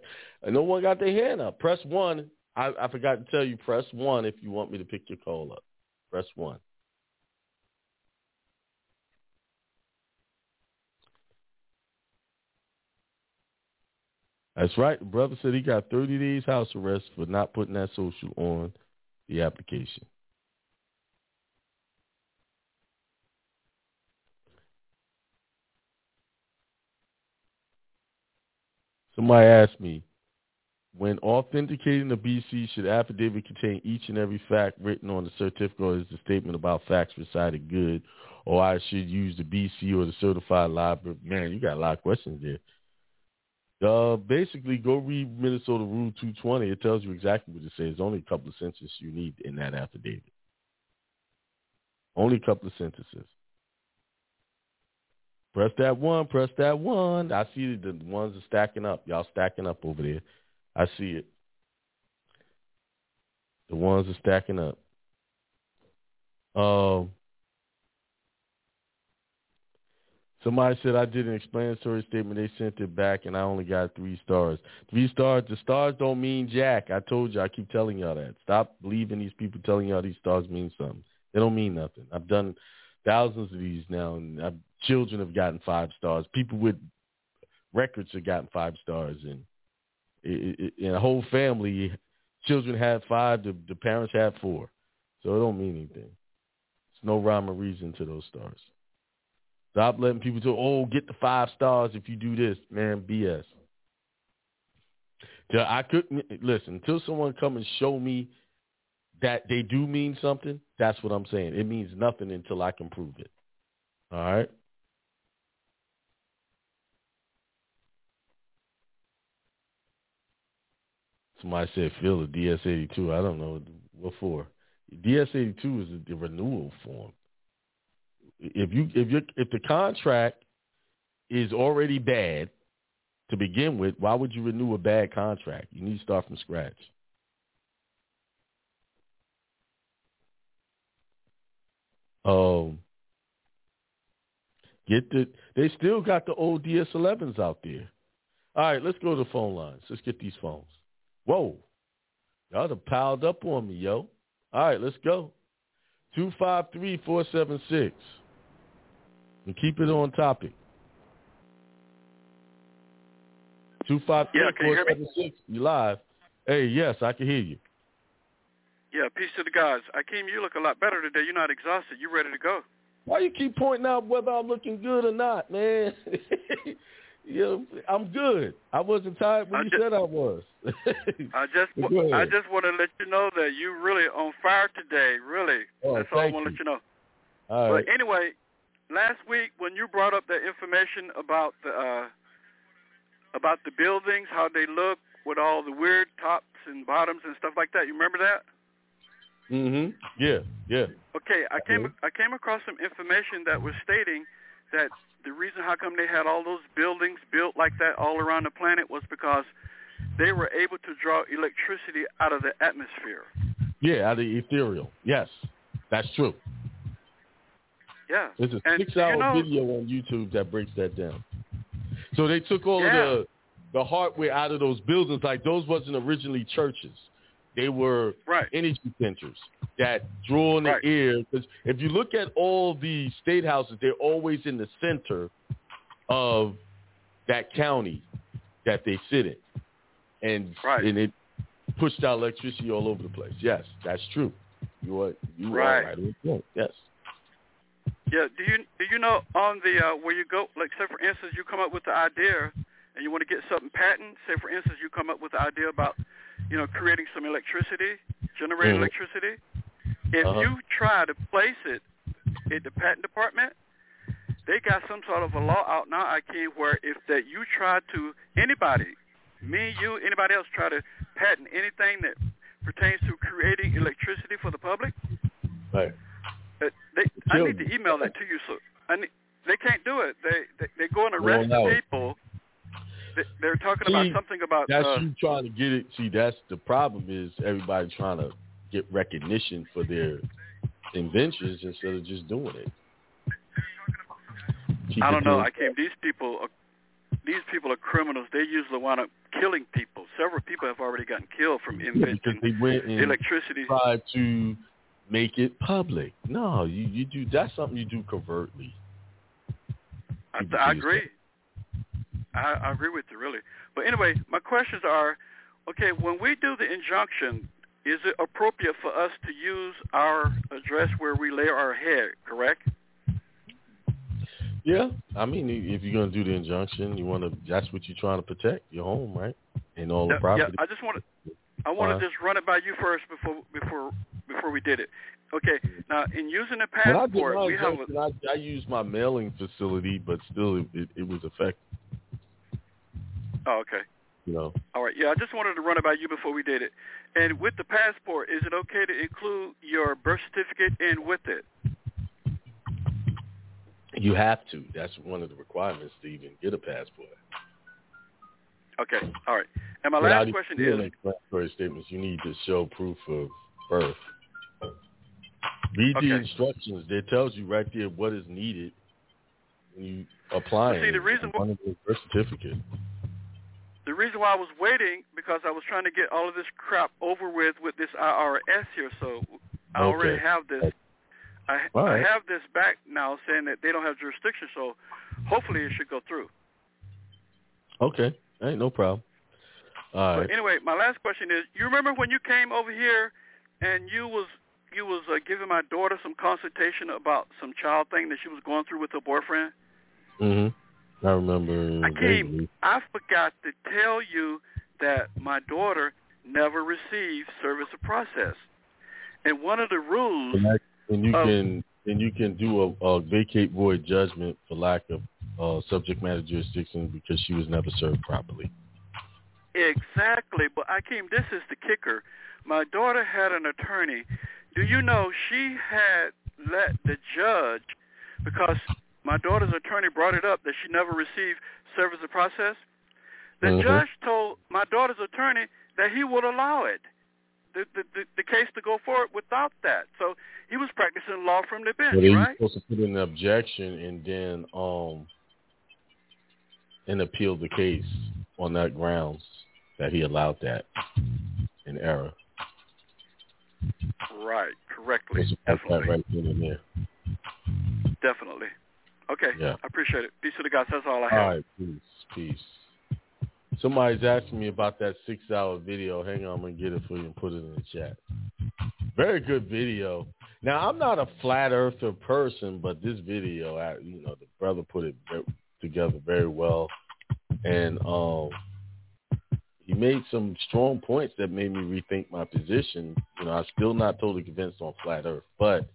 No one got their hand up. Press 1. I forgot to tell you, press 1 if you want me to pick your call up. Press 1. That's right. The brother said he got 30 days house arrest for not putting that social on the application. Somebody asked me, when authenticating the BC, should affidavit contain each and every fact written on the certificate, or is the statement about facts recited good, or I should use the BC or the certified library? Man, you got a lot of questions there. Basically, go read Minnesota Rule 220. It tells you exactly what it says. Only a couple of sentences you need in that affidavit. Only a couple of sentences. Press that 1, press that 1. I see the ones are stacking up. Y'all stacking up over there. I see it. The ones are stacking up. Somebody said I did an explanatory statement. They sent it back, and I only got 3 stars. 3 stars. The stars don't mean jack. I told you. I keep telling y'all that. Stop believing these people telling y'all these stars mean something. They don't mean nothing. I've done thousands of these now, and children have gotten 5 stars. People with records have gotten 5 stars, and in a whole family, children had 5, the parents had 4. So it don't mean anything. There's no rhyme or reason to those stars. Stop letting people say, "Oh, get the 5 stars if you do this." Man, BS. I couldn't listen until someone come and show me that they do mean something. That's what I'm saying. It means nothing until I can prove it. All right. Somebody said, "Phil, the DS-82." I don't know what for. DS-82 is the renewal form. If the contract is already bad to begin with, why would you renew a bad contract? You need to start from scratch. They still got the old DS-11s out there. All right, let's go to the phone lines. Let's get these phones. Whoa, y'all have piled up on me, yo. All right, let's go. 253-476. And keep it on topic. 253-476. You live? Hey, yes, I can hear you. Yeah, peace to the gods. Akeem, you look a lot better today. You're not exhausted. You ready to go? Why you keep pointing out whether I'm looking good or not, man? You know, I'm good. I wasn't tired when you said I was. I just want to let you know that you really on fire today, really. Oh, that's all I want to let you know. All right. But anyway, last week when you brought up the information about the buildings, how they look with all the weird tops and bottoms and stuff like that, you remember that? Mhm. Yeah. Yeah. Okay. I came across some information that was stating that the reason how come they had all those buildings built like that all around the planet was because they were able to draw electricity out of the atmosphere. Yeah, out of the ethereum. Yes, that's true. Yeah. There's a 6-hour video on YouTube that breaks that down. So they took all of the hardware out of those buildings. Like those wasn't originally churches. They were energy centers that draw in the ear. Because if you look at all the state houses, they're always in the center of that county that they sit in. And and it pushed out electricity all over the place. Yes, that's true. You are right on point. Yes. Yeah. Do you know on the where you go, like say for instance you come up with the idea and you want to get something patented. Say for instance you come up with the idea about creating some electricity, generating electricity. If you try to place it at the patent department, they got some sort of a law out now, AKIEM, where if that you try to anybody else try to patent anything that pertains to creating electricity for the public, I need to email that to you, sir. They can't do it. They go and arrest people. They're talking about something about that's you trying to get it. See, that's the problem is everybody trying to get recognition for their inventions instead of just doing it. I don't know. These people are criminals. They usually wind up killing people. Several people have already gotten killed from inventing electricity. Tried to make it public. No, you do. That's something you do covertly. I agree. I agree with you, really. But anyway, my questions are, okay, when we do the injunction, is it appropriate for us to use our address where we lay our head, correct? Yeah, I mean, if you're going to do the injunction, that's what you're trying to protect, your home, right? And all the property. Yeah, I want to just run it by you first before we did it. Okay, now in using the passport, I used my mailing facility, but still it was effective. Oh, okay. All right. Yeah, I just wanted to run it by you before we did it. And with the passport, is it okay to include your birth certificate in with it? You have to. That's one of the requirements to even get a passport. Okay. All right. And my last question is... Without statements, you need to show proof of birth. Read the instructions. It tells you right there what is needed when you apply it. See, birth certificate. The reason why I was waiting, because I was trying to get all of this crap over with this IRS here, so I already have this. I have this back now saying that they don't have jurisdiction, so hopefully it should go through. Okay. Ain't no problem. All right. Anyway, my last question is, you remember when you came over here and you was giving my daughter some consultation about some child thing that she was going through with her boyfriend? Mm-hmm. I remember. I forgot to tell you that my daughter never received service of process. And one of the rules... And you can do a vacate void judgment for lack of subject matter jurisdiction because she was never served properly. Exactly. But AKIEM, this is the kicker. My daughter had an attorney. Do you know she had let the judge, because my daughter's attorney brought it up that she never received service of process? The judge told my daughter's attorney that he would allow it. The case to go forward without that. So he was practicing law from the bench, right? He was supposed to put in an objection and then appeal the case on that grounds that he allowed that in error. Right, correctly. Definitely. Right in there. Definitely. Okay, yeah. I appreciate it. Peace to the gods. That's all I have. All right, peace. Somebody's asking me about that 6-hour video. Hang on, I'm going to get it for you and put it in the chat. Very good video. Now, I'm not a flat earther person, but this video, the brother put it together very well. And he made some strong points that made me rethink my position. I'm still not totally convinced on flat earth, but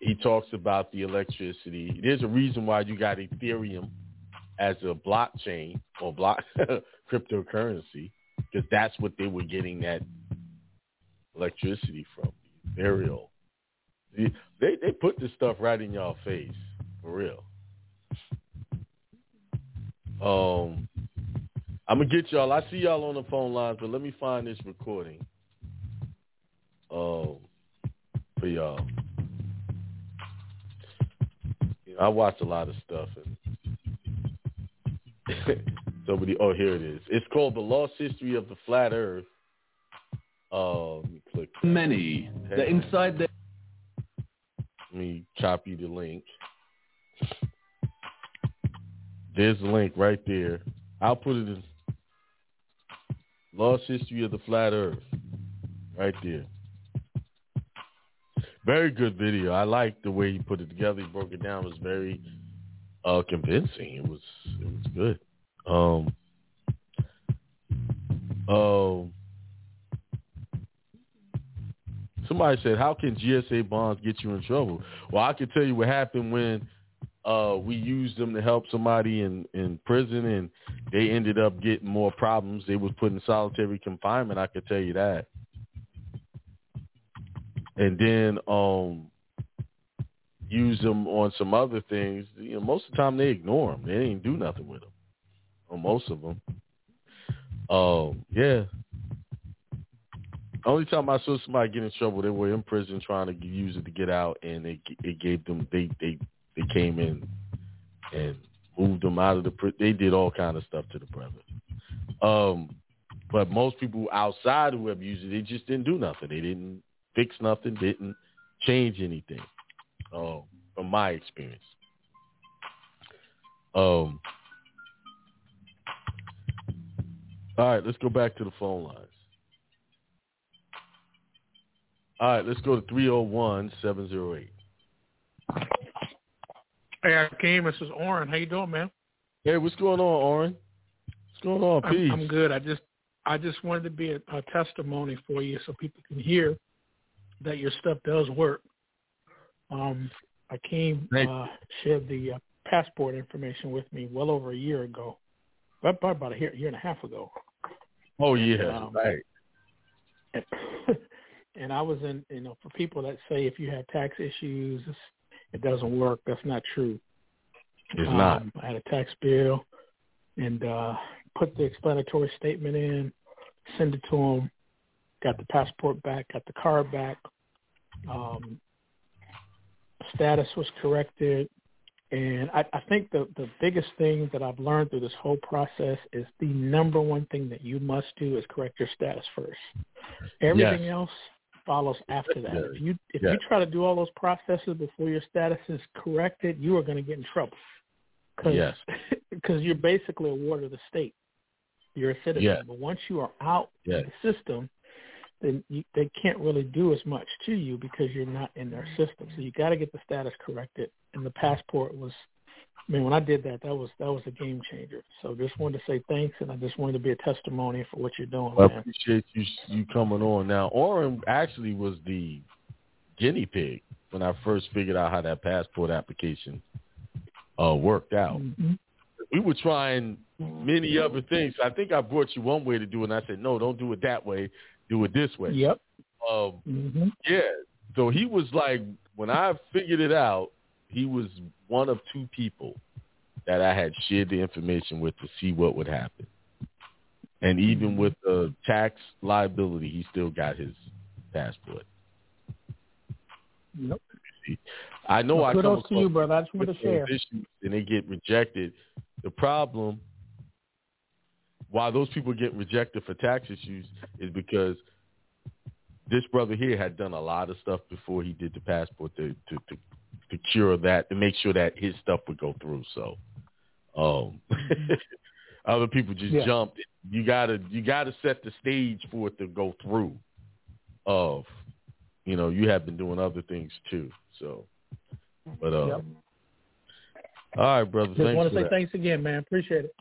he talks about the electricity. There's a reason why you got Ethereum as a blockchain or cryptocurrency, because that's what they were getting that electricity from, the burial. They put this stuff right in y'all face, for real. I'm going to get y'all. I see y'all on the phone lines, but let me find this recording for y'all. I watch a lot of stuff and here it is. It's called The Lost History of the Flat Earth. Many. The inside that. Let me chop you the link. There's the link right there. I'll put it in Lost History of the Flat Earth. Right there. Very good video. I like the way he put it together. He broke it down. It was very convincing. It was good. Somebody said, how can GSA bonds get you in trouble? Well, I can tell you what happened when we used them to help somebody in prison, and they ended up getting more problems. They was put in solitary confinement, I could tell you that. And then use them on some other things. You know, most of the time they ignore them. They ain't do nothing with them, or most of them. Yeah. Only time I saw somebody get in trouble, they were in prison trying to use it to get out, and it gave them. They came in and moved them out of the prison. They did all kind of stuff to the brother. But most people outside who have used it, they just didn't do nothing. They didn't fix nothing. Didn't change anything. From my experience. All right, let's go back to the phone lines. All right, let's go to 301-708. Hey, Akeem, this is Oren. How you doing, man? Hey, what's going on, Oren? What's going on? Peace. I'm good. I just wanted to be a testimony for you so people can hear that your stuff does work. Akeem shared the passport information with me well over a year ago, about a year and a half ago. Oh, yeah, and, right. And I was in, you know, for people that say if you have tax issues, it doesn't work. That's not true. It's not. I had a tax bill and put the explanatory statement in, send it to them, got the passport back, got the card back. Status was corrected. And I think the biggest thing that I've learned through this whole process is the number one thing that you must do is correct your status first. Everything else follows after that. If you try to do all those processes before your status is corrected, you are going to get in trouble because you're basically a ward of the state. You're a citizen. Yes. But once you are out of the system, then they can't really do as much to you because you're not in their system. So you got to get the status corrected. And the passport was, I mean, when I did that, that was a game changer. So just wanted to say thanks, and I just wanted to be a testimony for what you're doing. I appreciate you coming on. Now, Oren actually was the guinea pig when I first figured out how that passport application worked out. Mm-hmm. We were trying many other things. I think I brought you one way to do it, and I said, no, don't do it that way. Do it this way. Yep. Yeah. So he was like, when I figured it out, he was one of two people that I had shared the information with to see what would happen. And even with the tax liability, he still got his passport. Yep. I know well, I come across to you, brother. I just want to share. Issues and they get rejected. The problem, why those people get rejected for tax issues is because this brother here had done a lot of stuff before he did the passport to cure that, to make sure that his stuff would go through. So other people just jumped. You gotta set the stage for it to go through. You know, you have been doing other things too. So, but all right, brother. Just want to say thanks again, man. Appreciate it.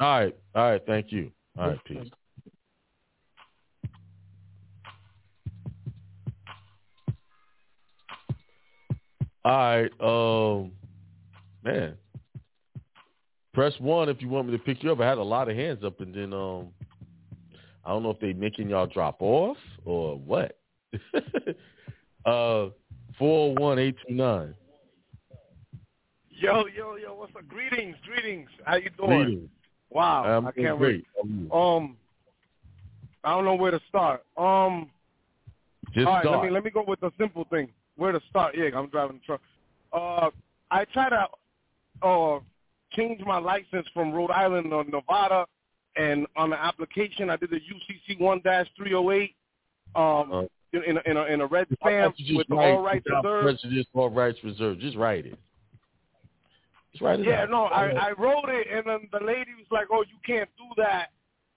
All right. Thank you. All right, peace. All right, man. Press 1 if you want me to pick you up. I had a lot of hands up, and then I don't know if they making y'all drop off or what. 41829. Yo! What's up? Greetings. How you doing? Wow, I can't wait. I don't know where to start. All right, let me go with the simple thing. Where to start? Yeah, I'm driving the truck. I try to change my license from Rhode Island to Nevada, and on the application I did the UCC 1-308. in a red stamp with all rights reserved. Prejudice, all rights reserved. Just write it. Just write it. Yeah, out. No, I wrote it, and then the lady was like, "Oh, you can't do that."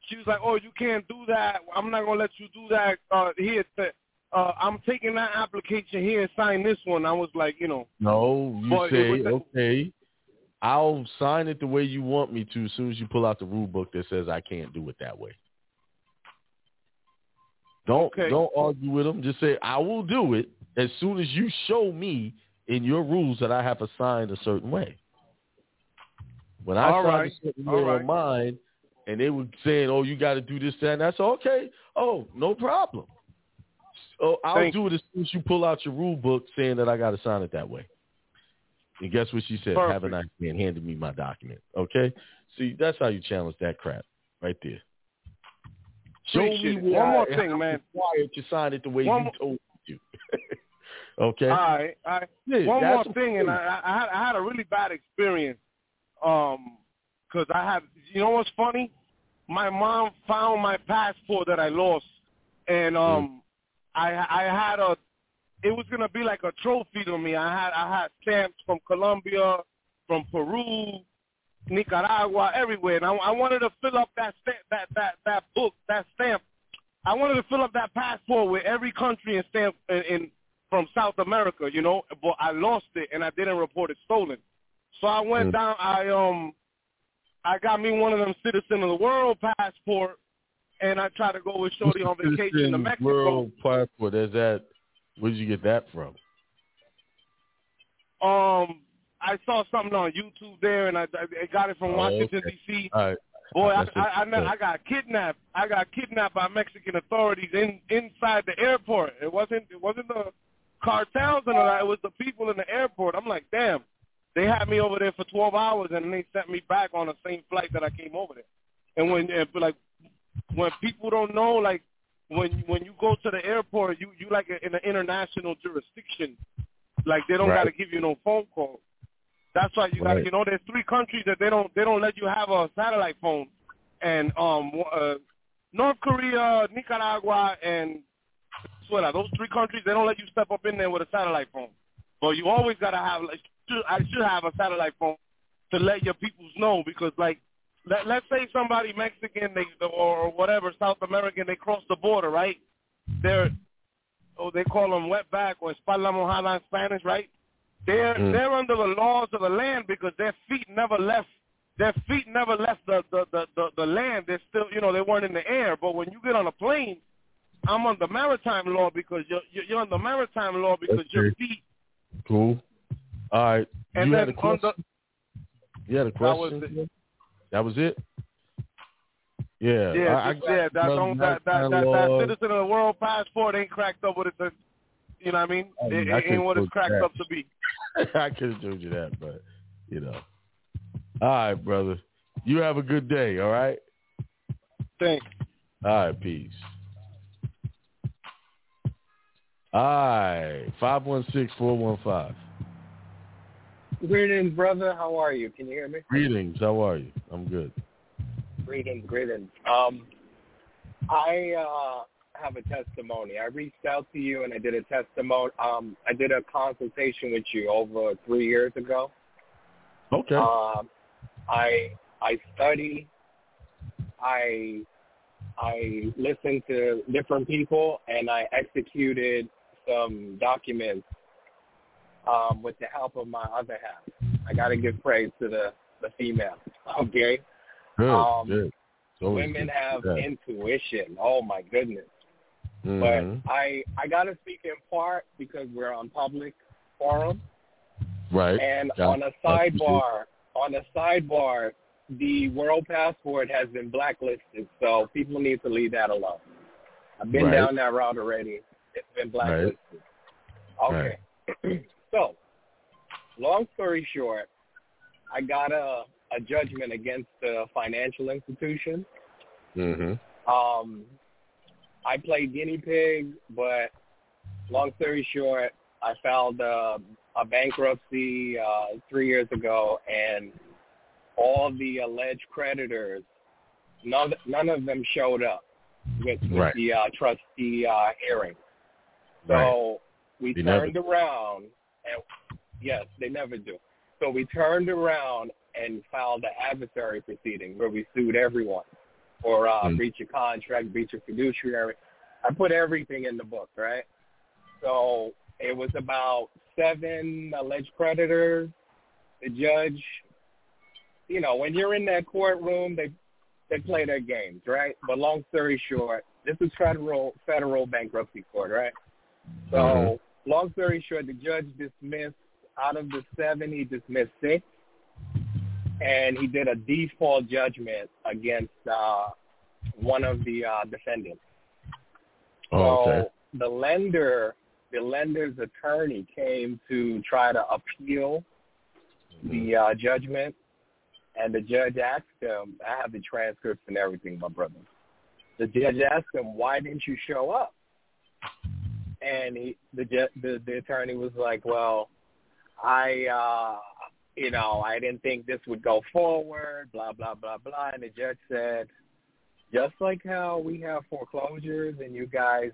She was like, "Oh, you can't do that. I'm not gonna let you do that here. I'm taking that application here and sign this one." I was like, you know. No, you say okay. I'll sign it the way you want me to as soon as you pull out the rule book that says I can't do it that way. Don't argue with them. Just say, I will do it as soon as you show me in your rules that I have assigned a certain way. When I signed a certain way on mine, and they were saying, oh, you got to do this, that, and that's okay. Oh, no problem. Oh, I'll do it as soon as you pull out your rule book saying that I got to sign it that way. And guess what she said? Perfect. Have a nice man handed me my document. Okay? See, that's how you challenge that crap right there. Show me one more thing, man. Why you signed it the way you told me to. Okay? All right. Yeah, one more thing, and I had a really bad experience. Because you know what's funny? My mom found my passport that I lost, and I had a, it was going to be like a trophy to me. I had stamps from Colombia, from Peru, Nicaragua, everywhere. And I wanted to fill up that stamp. I wanted to fill up that passport with every country and stamp in from South America, you know. But I lost it, and I didn't report it stolen. So I went down. I got me one of them Citizen of the World passport, and I tried to go with Shorty on vacation to Mexico. World passport, is that? Where did you get that from? I saw something on YouTube there, and I got it from Washington, D.C. Right. Boy, I got kidnapped. I got kidnapped by Mexican authorities inside the airport. It wasn't the cartels and all that. It was the people in the airport. I'm like, damn. They had me over there for 12 hours, and they sent me back on the same flight that I came over there. And when people don't know, like, when you go to the airport, you like in an international jurisdiction. Like they don't gotta give you no phone call. That's why you gotta, you know, there's three countries that they don't let you have a satellite phone, and North Korea, Nicaragua, and Venezuela. Those three countries, they don't let you step up in there with a satellite phone. But you always gotta have. Like, I should have a satellite phone to let your peoples know, because like. Let's say somebody Mexican or whatever, South American, they cross the border, right? They call them wetback or espalda mojada in Spanish, right? They're under the laws of the land because their feet never left the land. They're still, you know, they weren't in the air. But when you get on a plane, I'm under maritime law because you're under maritime law because your feet. Cool. All right. And you had a question. You had a question. That was it? Yeah. Yeah, that Citizen of the World passport ain't cracked up what it's, you know what I mean? It ain't what it's cracked up to be. I could have told you that, but, you know. All right, brother. You have a good day, all right? Thanks. All right, peace. All right, 516-415. Greetings, brother. How are you? Can you hear me? Greetings. How are you? I'm good. Greetings. I have a testimony. I reached out to you and I did a testimony. I did a consultation with you over 3 years ago. Okay. I study. I listened to different people and I executed some documents. With the help of my other half. I got to give praise to the female, okay? Good. Women have intuition. Oh, my goodness. Mm-hmm. But I got to speak in part because we're on public forum. Right. And on a sidebar, the world passport has been blacklisted, so people need to leave that alone. I've been down that route already. It's been blacklisted. Right. Okay. Right. So, long story short, I got a judgment against a financial institution. Mm-hmm. I played guinea pig, but long story short, I filed a bankruptcy 3 years ago, and all the alleged creditors, none of them showed up. with the trustee hearing. So we turned around, and they never do. So we turned around and filed an adversary proceeding where we sued everyone for breach of contract, breach of fiduciary. I put everything in the book, right? So it was about 7 alleged creditors. The judge, you know, when you're in that courtroom, they play their games, right? But long story short, this is federal bankruptcy court, right? So long story short, the judge dismissed, out of the 7, he dismissed 6, and he did a default judgment against one of the defendants. So the lender's attorney came to try to appeal the judgment, and the judge asked him, I have the transcripts and everything, my brother. The judge asked him, why didn't you show up? And the attorney was like, well, I didn't think this would go forward, blah, blah, blah, blah. And the judge said, just like how we have foreclosures and you guys,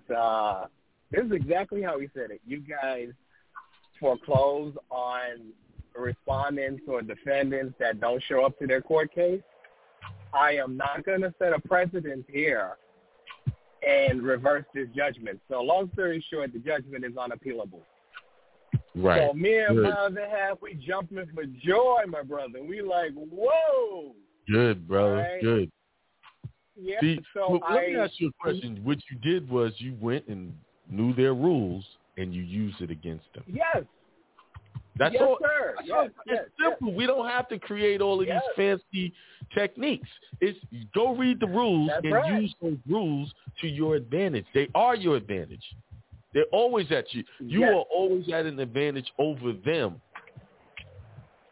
this is exactly how he said it. You guys foreclose on respondents or defendants that don't show up to their court case. I am not going to set a precedent here and reverse this judgment. So long story short, the judgment is unappealable. Right. So me and my other half, we jumping for joy, my brother. We like, whoa. Good, brother. Right? Good. Yeah. See, so let me ask you a question. What you did was you went and knew their rules and you used it against them. Yes. That's yes, all. Sir. Yes, it's simple. Yes. We don't have to create all of these fancy techniques. It's go read the rules use those rules to your advantage. They are your advantage. They're always at you. You are always at an advantage over them.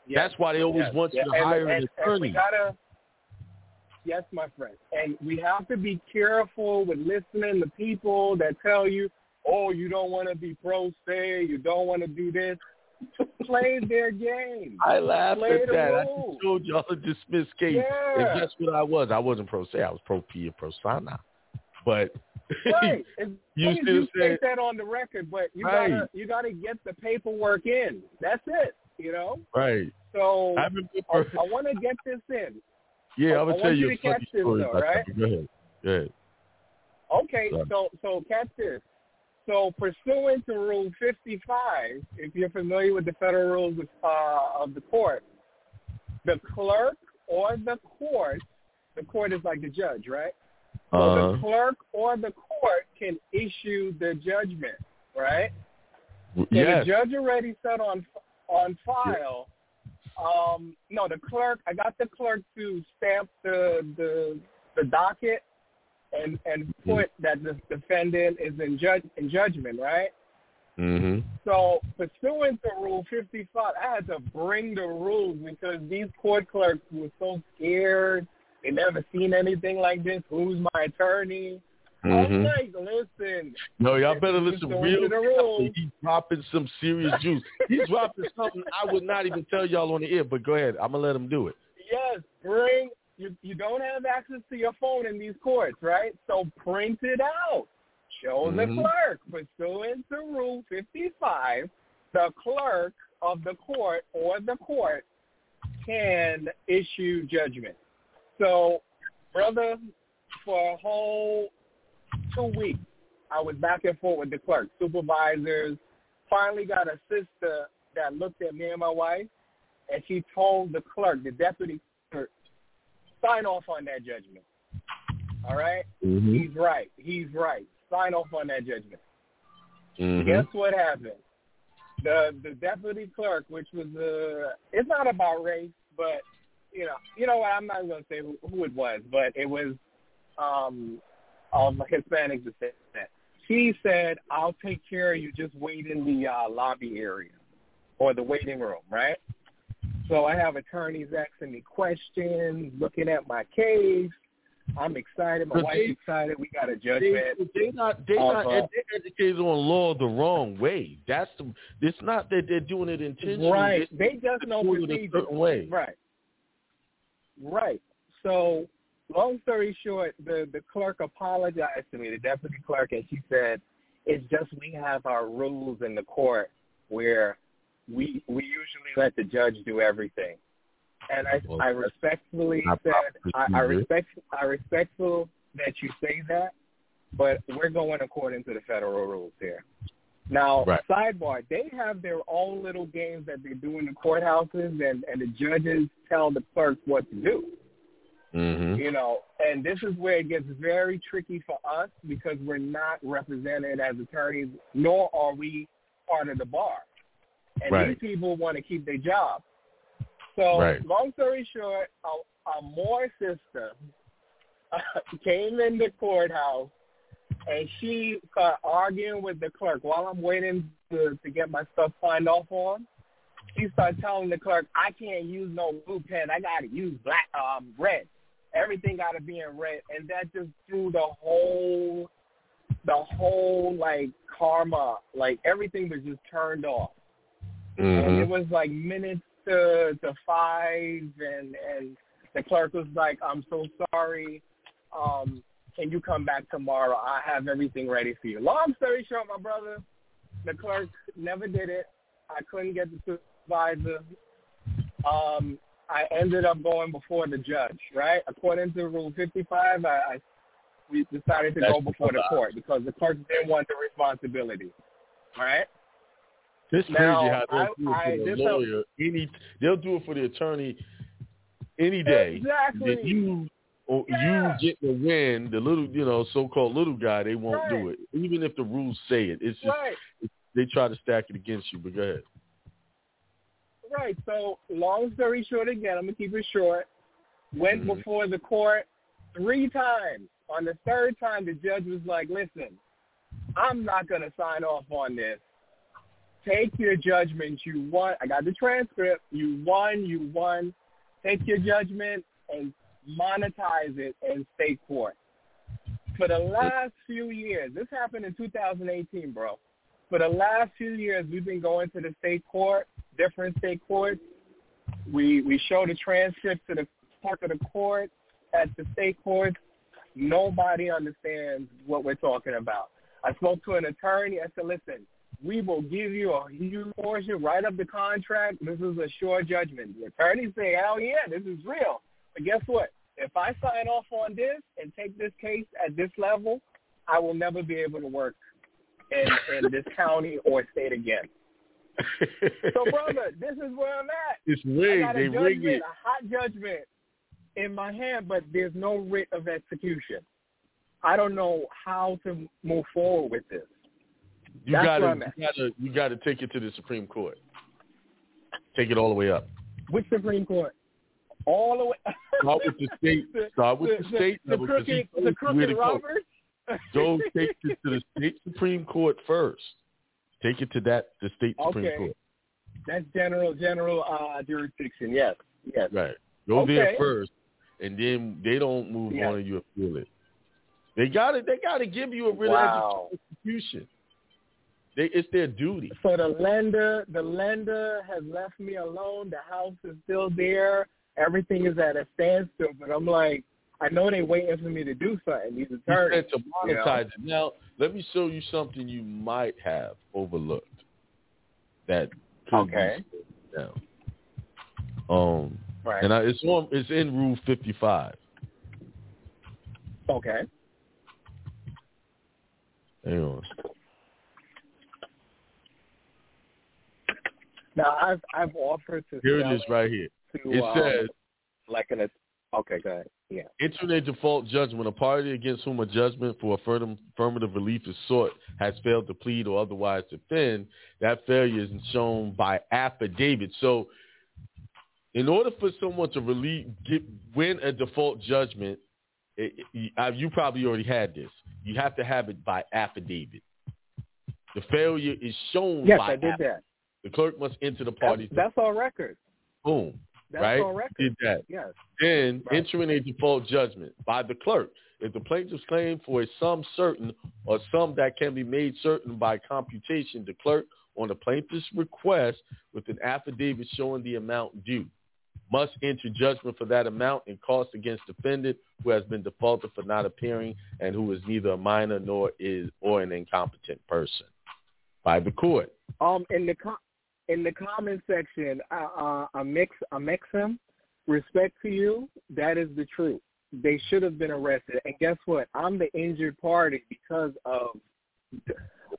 Yes. That's why they always want you to hire an attorney. Yes, my friend. And we have to be careful with listening to people that tell you, oh, you don't want to be pro se, you don't want to do this. Play their game. I laughed at that. I just told y'all to dismiss case. Yeah. And guess what I was? I wasn't pro se. I was pro pia pro sana. But you state that on the record, but you gotta get the paperwork in. That's it, you know? Right. So I want to get this in. Yeah, I would tell you a funny story about that. Go ahead. Okay, so catch this. So pursuant to Rule 55, if you're familiar with the federal rules of the court, the clerk or the court is like the judge, right? So the clerk or the court can issue the judgment, right? Yes. And the judge already set on file. No, the clerk. I got the clerk to stamp the docket and put that the defendant is in judgment, right? Mm-hmm. So pursuant to Rule 55, I had to bring the rules because these court clerks were so scared. They never seen anything like this. Who's my attorney? I'm like, listen. No, y'all better listen real carefully. He's dropping some serious juice. He's dropping something I would not even tell y'all on the air, but go ahead. I'm going to let him do it. Yes, bring. You don't have access to your phone in these courts, right? So print it out. Show the clerk. Pursuant to Rule 55, the clerk of the court or the court can issue judgment. So, brother, for a whole 2 weeks, I was back and forth with the clerk, supervisors, finally got a sister that looked at me and my wife, and she told the clerk, the deputy clerk, sign off on that judgment. All right? Mm-hmm. He's right. Sign off on that judgment. Mm-hmm. Guess what happened? The deputy clerk, which was, it's not about race, but... You know what? I'm not going to say who it was, but it was a Hispanic descent. She said, "I'll take care of you. Just wait in the lobby area or the waiting room, right?" So I have attorneys asking me questions, looking at my case. I'm excited. My wife's excited. We got a judgment. They're educated on law the wrong way. It's not that they're doing it intentionally. Right. They just know procedure. Right. So Long story short, the clerk apologized to me, the deputy clerk, and she said, it's just we have our rules in the court where we usually let the judge do everything. And I respectfully said, I respectful that you say that, but we're going according to the federal rules here. Now, right. Sidebar, they have their own little games that they do in the courthouses, and the judges tell the clerks what to do. Mm-hmm. You know, and this is where it gets very tricky for us because we're not represented as attorneys, nor are we part of the bar. And right. These people want to keep their job. So right. Long story short, a Moore sister came in the courthouse, and she started arguing with the clerk. While I'm waiting to get my stuff signed off on, she started telling the clerk, I can't use no blue pen. I got to use red. Everything got to be in red. And that just threw the whole like, karma. Like, everything was just turned off. Mm-hmm. And it was, like, minutes to five, and the clerk was like, I'm so sorry. Can you come back tomorrow? I have everything ready for you. Long story short, my brother, the clerk never did it. I couldn't get the supervisor. I ended up going before the judge, right? According to Rule 55, we decided to go before the court because the clerk didn't want the responsibility, all right? This crazy how they'll do it for the lawyer. They'll do it for the attorney any day. Exactly. You get the win, the little, so-called little guy, they won't right. do it. Even if the rules say it. It's just right. They try to stack it against you, but go ahead. Right. So long story short, again, I'm going to keep it short. Went mm-hmm. before the court 3 times. On the 3rd time, the judge was like, listen, I'm not going to sign off on this. Take your judgment. You won. I got the transcript. You won. Take your judgment and monetize it in state court. For the last few years, this happened in 2018, bro. For the last few years, we've been going to the state court, different state courts. We show the transcript to the clerk of the court at the state courts. Nobody understands what we're talking about. I spoke to an attorney. I said, listen, we will give you a huge portion, right up the contract. This is a sure judgment. The attorneys say, hell yeah, this is real. But guess what? If I sign off on this and take this case at this level, I will never be able to work in this county or state again. So, brother, this is where I'm at. It's rigged. I got a judgment, a hot judgment in my hand, but there's no writ of execution. I don't know how to move forward with this. You gotta take it to the Supreme Court. Take it all the way up. Which Supreme Court? All the way. Start with the state. Start with the state level. The crooked Roberts. Go take it to the state Supreme Court first. Take it to the state Supreme Court. That's general jurisdiction. Yes. Right. Go there first, and then they don't move on, and you appeal it. They gotta give you a real execution. It's their duty. So the lender has left me alone. The house is still there. Everything is at a standstill. But I'm like, I know they're waiting for me to do something. These attorneys to monetize it. Now, let me show you something you might have overlooked. That could be down. Right. And it's in Rule 55. Okay. Hang on. Now, I've offered to... Here it is right here. It says... go ahead. Yeah. Internet default judgment. A party against whom a judgment for affirmative relief is sought has failed to plead or otherwise defend. That failure is shown by affidavit. So, in order for someone to win a default judgment, you probably already had this. You have to have it by affidavit. The failure is shown by affidavit. Yes, I did that. The clerk must enter the party. That's on record. Boom. That's on record. Did that. Yes. Then entering a default judgment by the clerk. If the plaintiff's claim for a sum certain or sum that can be made certain by computation, the clerk on the plaintiff's request with an affidavit showing the amount due. must enter judgment for that amount and cost against defendant who has been defaulted for not appearing and who is neither a minor nor is or an incompetent person by the court. In the comment section, Amexim, respect to you. That is the truth. They should have been arrested. And guess what? I'm the injured party because of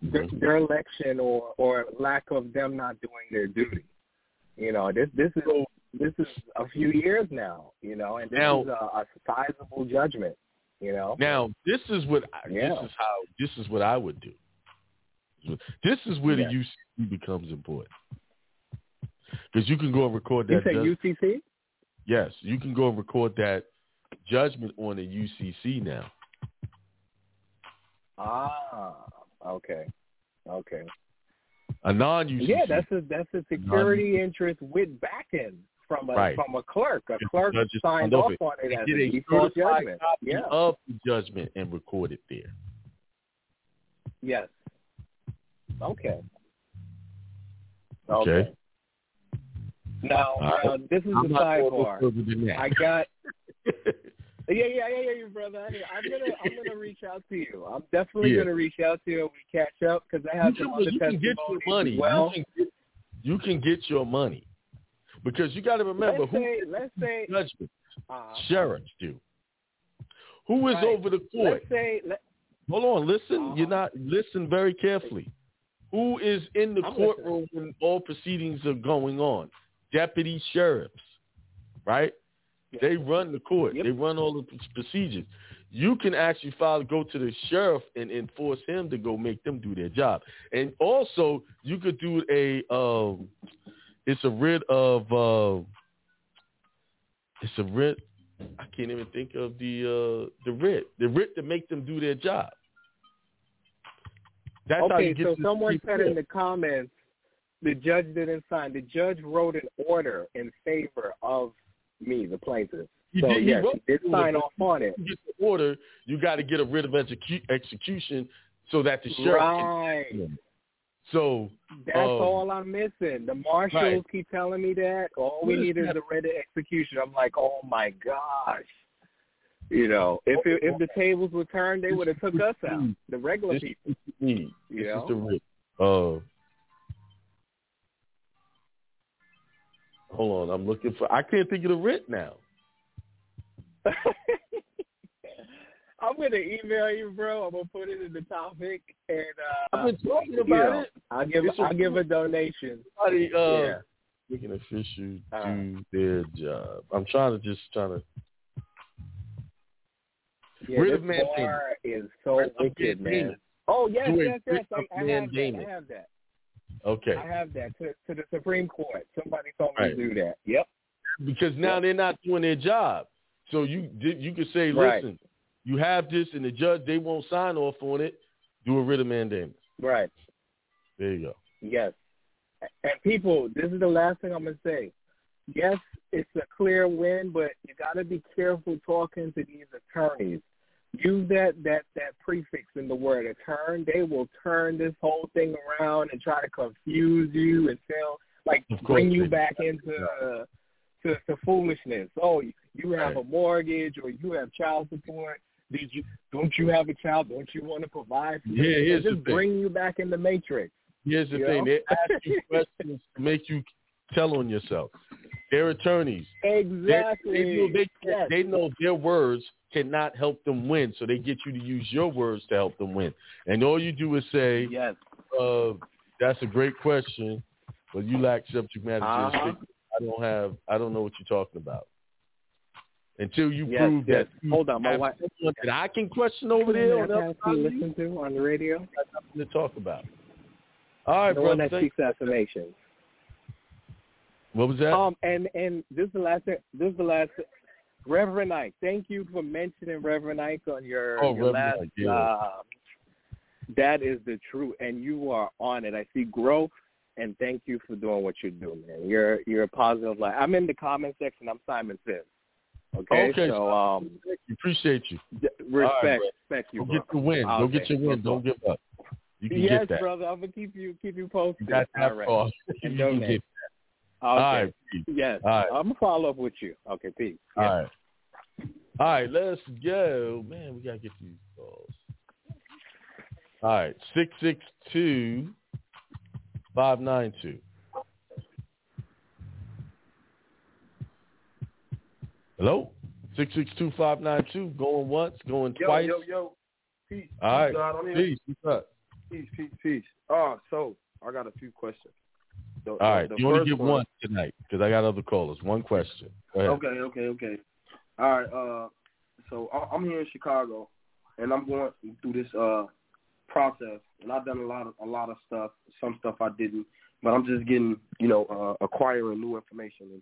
their election or lack of them not doing their duty. You know, this is a few years now, you know, and this is a sizable judgment, you know. Now, this is what I would do. This is where the UCC becomes important. Because you can go and record that. You say UCC? Yes, you can go and record that judgment on the UCC now. Ah, okay. A non-UCC. Yeah, that's a security interest with back-end from a clerk. A clerk signed off on it as a default judgment. Yeah. Of the judgment and record it there. Yes. Okay. Now, this is the sidebar. I got... Yeah, brother. I'm gonna reach out to you. I'm definitely gonna reach out to you when we catch up because I have some other testimonies. You can get your money. Well, you can get your money because you got to remember who judgment sheriffs do. Who is over the court? Hold on, listen. You're not listen very carefully. Who is in the courtroom when all proceedings are going on? Deputy sheriffs, right? They run the court. Yep. They run all the procedures. You can actually go to the sheriff and force him to go make them do their job. And also, you could do it's a writ. I can't even think of the writ. The writ to make them do their job. That's how you get to the people. Someone said in the comments, the judge didn't sign. The judge wrote an order in favor of me, the plaintiff. He did sign off on it. You get the order, you got to get a writ of execution so that the sheriff can. So that's all I'm missing. The marshals keep telling me that. All we need is a writ of execution. I'm like, oh my gosh. You know, if the tables were turned, they would have took us out, the regular people. You know? It's the writ. Hold on, I'm looking for... I can't think of the writ now. I'm going to email you, bro. I'm going to put it in the topic. And I've been talking about it. I'll give a donation. Somebody, we can officially do their job. I'm trying to... Yeah, writ of mandamus is so wicked, man. Oh, yes. I have that. Okay. I have that to the Supreme Court. Somebody told me to do that. Yep. Because now they're not doing their job. So you could say, listen, you have this and the judge, they won't sign off on it. Do a writ of mandamus. Right. There you go. Yes. And people, this is the last thing I'm going to say. Yes, it's a clear win, but you got to be careful talking to these attorneys. Use that prefix in the word, a turn. They will turn this whole thing around and try to confuse you and bring you back into to foolishness. Oh, you have a mortgage or you have child support. Don't you have a child? Don't you want to provide for them? Here's the thing. Bring you back in the matrix. Here's the thing. They ask you questions to make you tell on yourself. They're attorneys. Exactly. They know their words cannot help them win, so they get you to use your words to help them win. And all you do is say, that's a great question, but you lack subject matter jurisdiction. I don't know what you're talking about. Until you prove that. Hold on, my wife. That I can question over there. Listen to on the radio. That's nothing to talk about. All right, brother. The one that seeks affirmations. What was that? And this is the last thing. Reverend Ike, thank you for mentioning Reverend Ike on your last. That is the truth, and you are on it. I see growth, and thank you for doing what you do, man. You're a positive light. I'm in the comment section. I'm Simon Sims. Okay, so appreciate you. Respect you. Get the win. Go get your win. Don't give up. You can get that, brother. I'm gonna keep you posted. All right. You can get that. Okay. Yes. All right. I'm going to follow up with you. Okay, peace. Yeah. All right. All right, let's go. Man, we got to get these calls. All right, 662-592. Hello? 662-592. Going once, going twice. Yo. Peace. All right. God, peace. What's up? Peace. So I got a few questions. So, all right. You only give one tonight because I got other callers. One question. Go ahead. Okay. All right. So I'm here in Chicago, and I'm going through this process, and I've done a lot of stuff. Some stuff I didn't, but I'm just getting, acquiring new information, and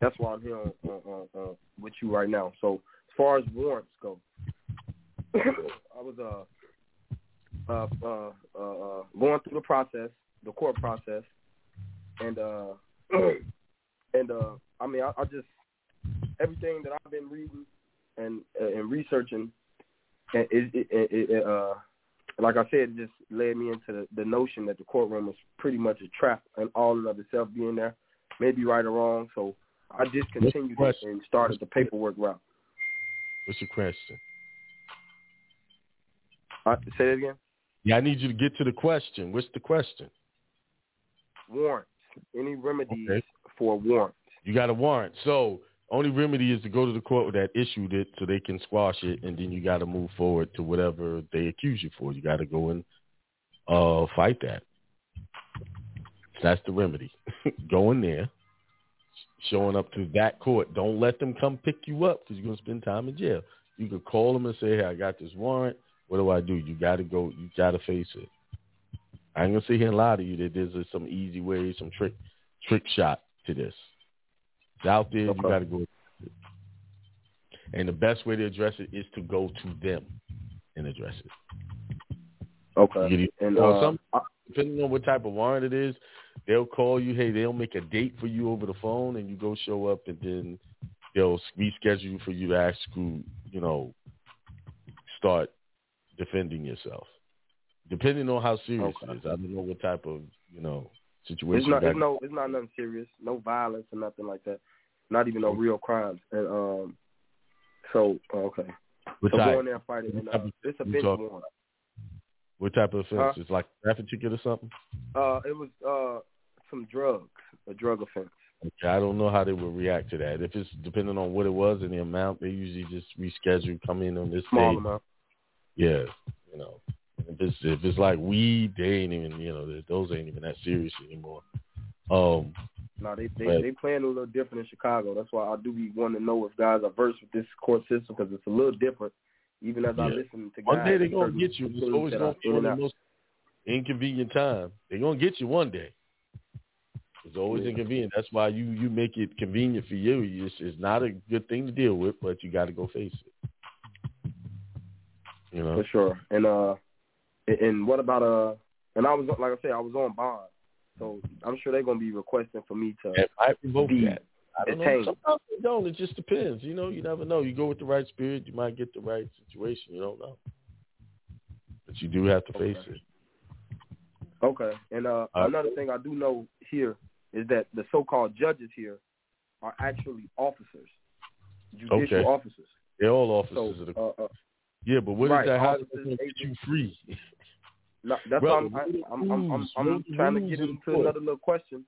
that's why I'm here with you right now. So as far as warrants go, I was going through the court process, and I mean, I just everything that I've been reading and researching, and it like I said, it just led me into the notion that the courtroom is pretty much a trap, and all of itself being there, maybe right or wrong. So I discontinued it and started the paperwork route. What's your question? Say that again? Yeah, I need you to get to the question. What's the question? Warrants. Any remedies for warrants. You got a warrant. So only remedy is to go to the court that issued it so they can squash it, and then you got to move forward to whatever they accuse you for. You got to go and fight that. That's the remedy. Go in there, showing up to that court. Don't let them come pick you up because you're going to spend time in jail. You could call them and say, hey, I got this warrant. What do? You got to go. You got to face it. I ain't going to sit here and lie to you that there's some easy way, some trick shot to this. It's out there. Okay. You got to go. And the best way to address it is to go to them and address it. Okay. And depending on what type of warrant it is, they'll call you. Hey, they'll make a date for you over the phone, and you go show up, and then they'll reschedule for you to actually, start defending yourself, depending on how serious it is. I don't know what type of, situation. It's not nothing serious, no violence or nothing like that. Not even no real crimes. And okay. Go in there and fight it. And, it's a bench warrant. What type of offense? It's like traffic ticket or something? It was some drugs, a drug offense. Okay, I don't know how they would react to that. If it's depending on what it was and the amount, they usually just reschedule, come in on this small day. Amount. Yeah, if it's like weed, they ain't even, those ain't even that serious anymore. No, they playing a little different in Chicago. That's why I do be wanting to know if guys are versed with this court system, because it's a little different. Even as I listen to guys, one day they're gonna get you. It's always gonna be the most inconvenient time. They're gonna get you one day. It's always inconvenient. That's why you make it convenient for you. It's not a good thing to deal with, but you got to go face it. For sure. And what about and I was, like I said, I was on bond, so I'm sure they're gonna be requesting for me to revoke that. I don't know. Sometimes they don't. It just depends. You never know. You go with the right spirit, you might get the right situation. You don't know, but you do have to face it. Okay. And another thing I do know here is that the so-called judges here are actually officers, judicial officers. They're all officers of the court. Yeah, but what is that? How does it get you free? No, that's why I'm trying to get into another little question.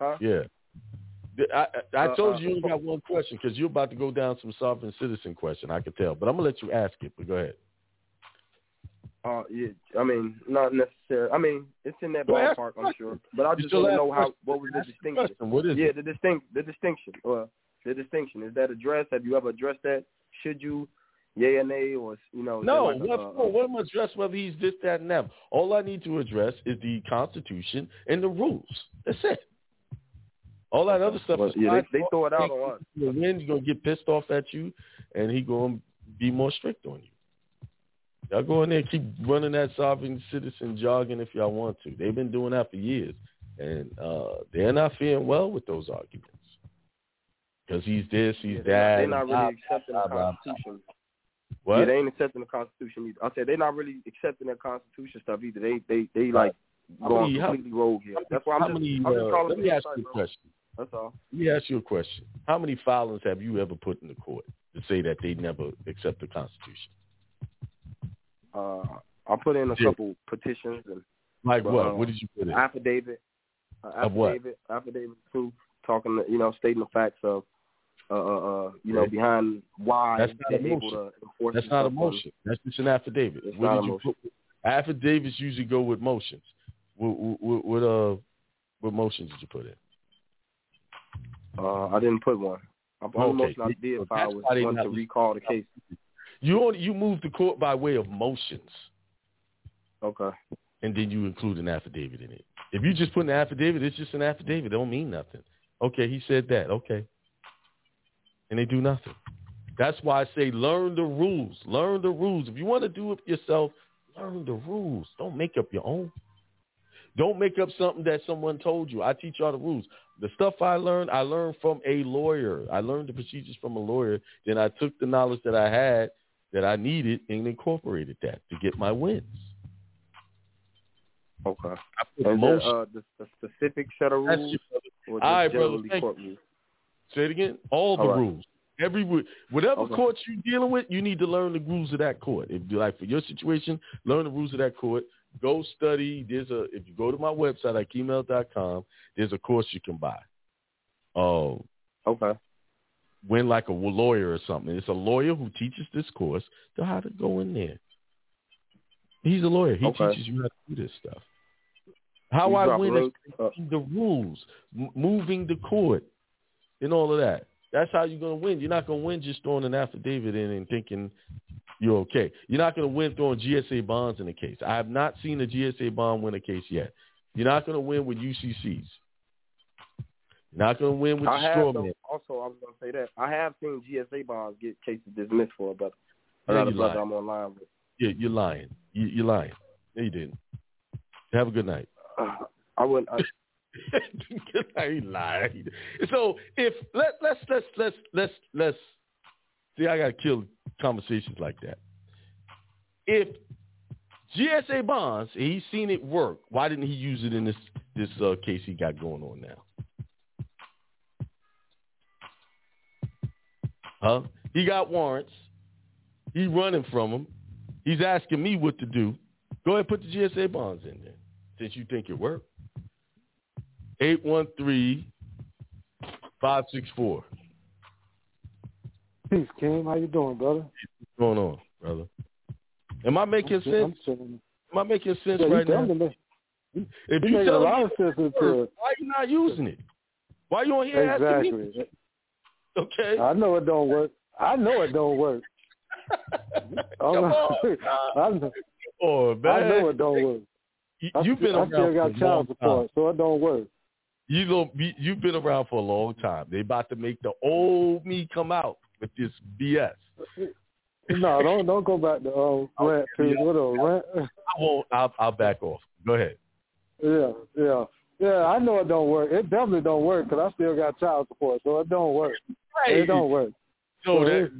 Huh? Yeah. I told you got one question because you're about to go down some sovereign citizen question, I could tell. But I'm going to let you ask it, but go ahead. I mean, not necessarily. I mean, it's in that ballpark, I'm sure. But I just want to know what was the distinction. What is it? The distinction. The distinction. Is that addressed? Have you ever addressed that? Should you? Yay or nay, or no. What am I address? Whether he's this, that, and that. All I need to address is the Constitution and the rules. That's it. All that other stuff. They throw it out on us. He's gonna get pissed off at you, and he gonna be more strict on you. Y'all go in there and keep running that sovereign citizen jargon if y'all want to. They've been doing that for years, and they're not faring well with those arguments because he's this, he's that. They're not really accepting the Constitution. What? Yeah, they ain't accepting the Constitution either. I said they're not really accepting that Constitution stuff either. They like going completely rogue here. That's why I'm just calling. Let me ask you a question. That's all. Let me ask you a question. How many filings have you ever put in the court to say that they never accept the Constitution? I put in a couple petitions. And, like what? What did you put in? Affidavit proof, talking, stating the facts of, right. behind why they're able to enforce. That's not a motion. That's just an affidavit. It's what did you put? Affidavits usually go with motions. What motions did you put in? I didn't put one. Motion I did file was one to recall the case. You moved to court by way of motions. Okay. And then you include an affidavit in it. If you just put an affidavit, it's just an affidavit. It don't mean nothing. Okay, he said that. Okay. And they do nothing. That's why I say learn the rules. Learn the rules. If you want to do it yourself, learn the rules. Don't make up your own. Don't make up something that someone told you. I teach y'all the rules. The stuff I learned from a lawyer. I learned the procedures from a lawyer. Then I took the knowledge that I had that I needed and incorporated that to get my wins. Okay. The specific set of rules? All right, brother. Thank you. Say it again. All the rules. Whatever court you're dealing with, you need to learn the rules of that court. If like for your situation, learn the rules of that court. Go study. If you go to my website, akiemel.com, there's a course you can buy. Oh. Okay. Win like a lawyer or something. It's a lawyer who teaches this course to how to go in there. He's a lawyer. He teaches you how to do this stuff. How I win is the rules, moving the court, and all of that. That's how you're going to win. You're not going to win just throwing an affidavit in and thinking you're okay. You're not going to win throwing GSA bonds in a case. I have not seen a GSA bond win a case yet. You're not going to win with UCCs. You're not going to win with the straw man. Also, I was going to say that. I have seen GSA bonds get cases dismissed for another brother I'm online with. Yeah, you're lying. You're lying. No, you didn't. Have a good night. I wouldn't. I lied. So if let's see, I gotta kill conversations like that. If GSA bonds, he's seen it work. Why didn't he use it in this case he got going on now? Huh? He got warrants. He running from them. He's asking me what to do. Go ahead and put the GSA bonds in there since you think it worked. 813-564. Peace, Kim. How you doing, brother? What's going on, brother? Am I making sense? Am I making sense right now? If you tell me it's worth, why are you not using it? Why you on here asking me? Exactly. Okay. I know it don't work. I know it don't work. I still got child support, so it don't work. You've been around for a long time. They about to make the old me come out with this BS. No, don't go back to rant period. What else? I won't. I'll back off. Go ahead. Yeah. I know it don't work. It definitely don't work because I still got child support, so it don't work. Right. It don't work. So that's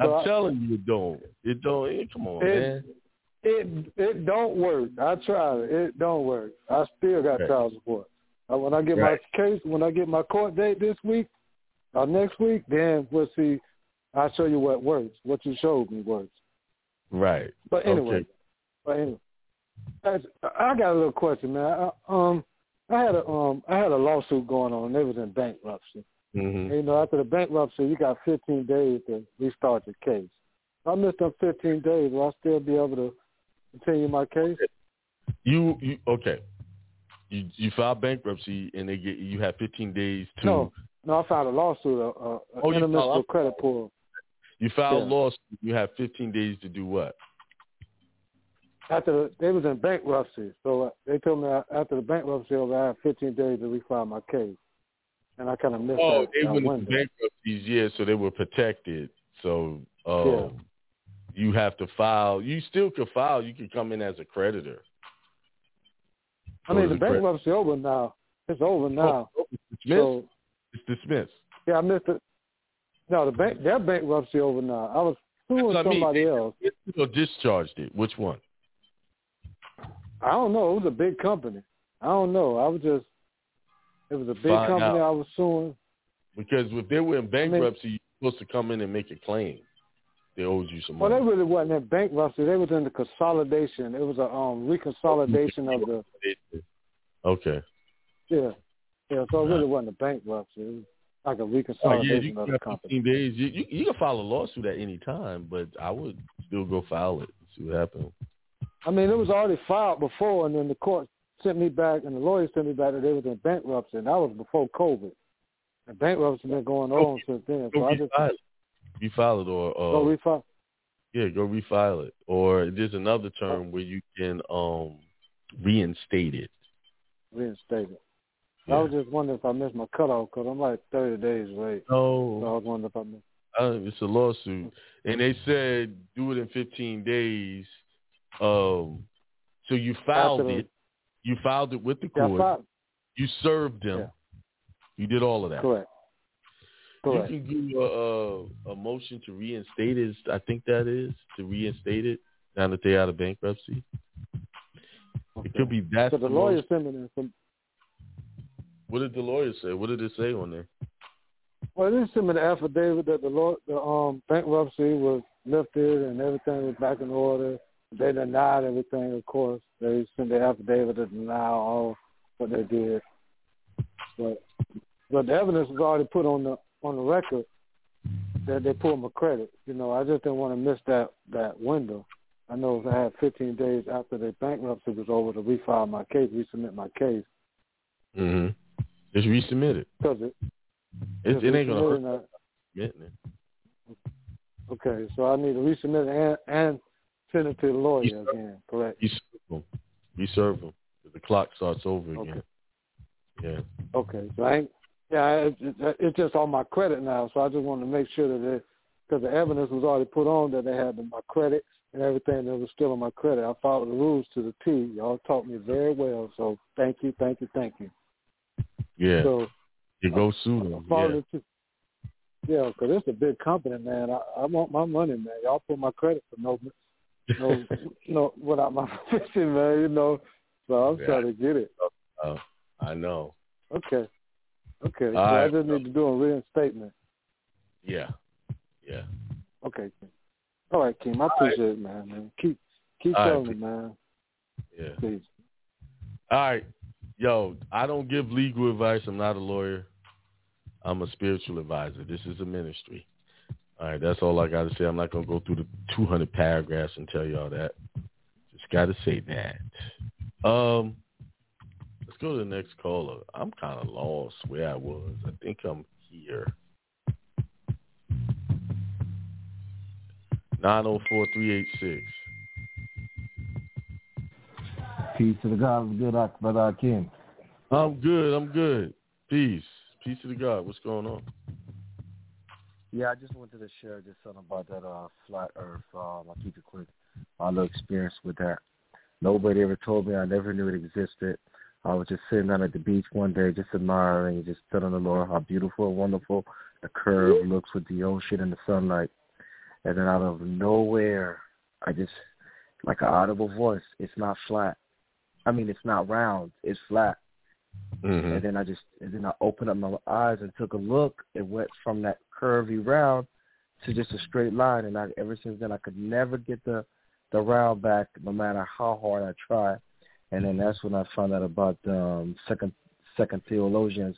right. I'm telling you, it don't. It don't. Come on, man. It don't work. I tried it. It don't work. I still got child support. When I get my case, when I get my court date this week or next week, then we'll see. I'll show you what works. What you showed me works. Right. But anyway, I got a little question, man. I had a lawsuit going on. It was in bankruptcy. Mm-hmm. And, after the bankruptcy, you got 15 days to restart your case. I missed up 15 days. Will I still be able to continue my case? You filed bankruptcy and you have 15 days to. No, I filed a lawsuit. Intermunicipal credit pool. You filed a lawsuit. You have 15 days to do what? After they was in bankruptcy, so they told me after the bankruptcy, I had 15 days to refile my case, and I kind of missed. Oh, they went into bankruptcies, so they were protected. So. You have to file. You still could file. You could come in as a creditor. The bankruptcy over now. It's over now. It's dismissed. It's dismissed. Yeah, I missed it. No, their bankruptcy over now. I was suing somebody else. Or discharged it. Which one? I don't know. It was a big company. I don't know. I was just It was a big company I was suing. Because if they were in bankruptcy, you're supposed to come in and make a claim. They owed you some money. Well, they really wasn't in bankruptcy. They was in the consolidation. It was a reconsolidation of the... Okay. Yeah. Yeah, so it really wasn't a bankruptcy. It was like a reconsolidation of the company. Days. You can file a lawsuit at any time, but I would still go file it and see what happens. I mean, it was already filed before, and then the court sent me back, and the lawyers sent me back that they was in bankruptcy, and that was before COVID. And bankruptcy has been going on since then. So refile it or go refile. Yeah, go refile it. Or there's another term where you can reinstate it. Reinstate it. Yeah. I was just wondering if I missed my cutoff because I'm like 30 days late. Oh, so I was wondering if I missed. It's a lawsuit, and they said do it in 15 days. So you filed it. You filed it with the court. You served them. Yeah. You did all of that. Correct. You can do a motion to reinstate it. I think that is to reinstate it now that they're out of bankruptcy. Okay. It could be that. So the lawyer sent me some. What did the lawyer say? What did it say on there? Well, they sent me the affidavit that the bankruptcy was lifted and everything was back in order. They denied everything, of course. They sent the affidavit to deny all what they did. But the evidence was already put on the record that they pulled my credit. You know, I just didn't want to miss that window. I know I had 15 days after the bankruptcy was over to refile my case, resubmit my case. Mm-hmm. Just resubmit it. Because it ain't going to hurt. Okay, so I need to resubmit it and send it to the lawyer again, correct? You serve them. The clock starts over again. Okay. Yeah. Okay. So it's just on my credit now. So I just wanted to make sure that because the evidence was already put on that they had my credit and everything that was still on my credit. I followed the rules to the T. Y'all taught me very well. So thank you. Yeah. So you go soon. Because it's a big company, man. I want my money, man. Y'all put my credit for no, without my permission, man. You know. So I'm trying to get it. I know. Okay. So I just need to do a reinstatement. Yeah. Okay. All right, Kim. I appreciate it, man. Keep telling me, man. Yeah. Please. All right. Yo, I don't give legal advice. I'm not a lawyer. I'm a spiritual advisor. This is a ministry. All right. That's all I got to say. I'm not going to go through the 200 paragraphs and tell y'all that. Just got to say that. Let's go to the next caller. I'm kind of lost where I was. I think I'm here. 904-386. Peace to the God of good, brother Akim. I'm good. Peace. Peace to the God. What's going on? Yeah, I just wanted to share just something about that flat earth. I'll keep it quick. My little experience with that. Nobody ever told me. I never knew it existed. I was just sitting down at the beach one day just admiring, just telling the Lord how beautiful and wonderful the curve looks with the ocean and the sunlight. And then out of nowhere, I just, like an audible voice, it's not flat. I mean, it's not round. It's flat. Mm-hmm. And then I opened up my eyes and took a look. It went from that curvy round to just a straight line. And ever since then, I could never get the round back no matter how hard I tried. And then that's when I found out about Second Theologians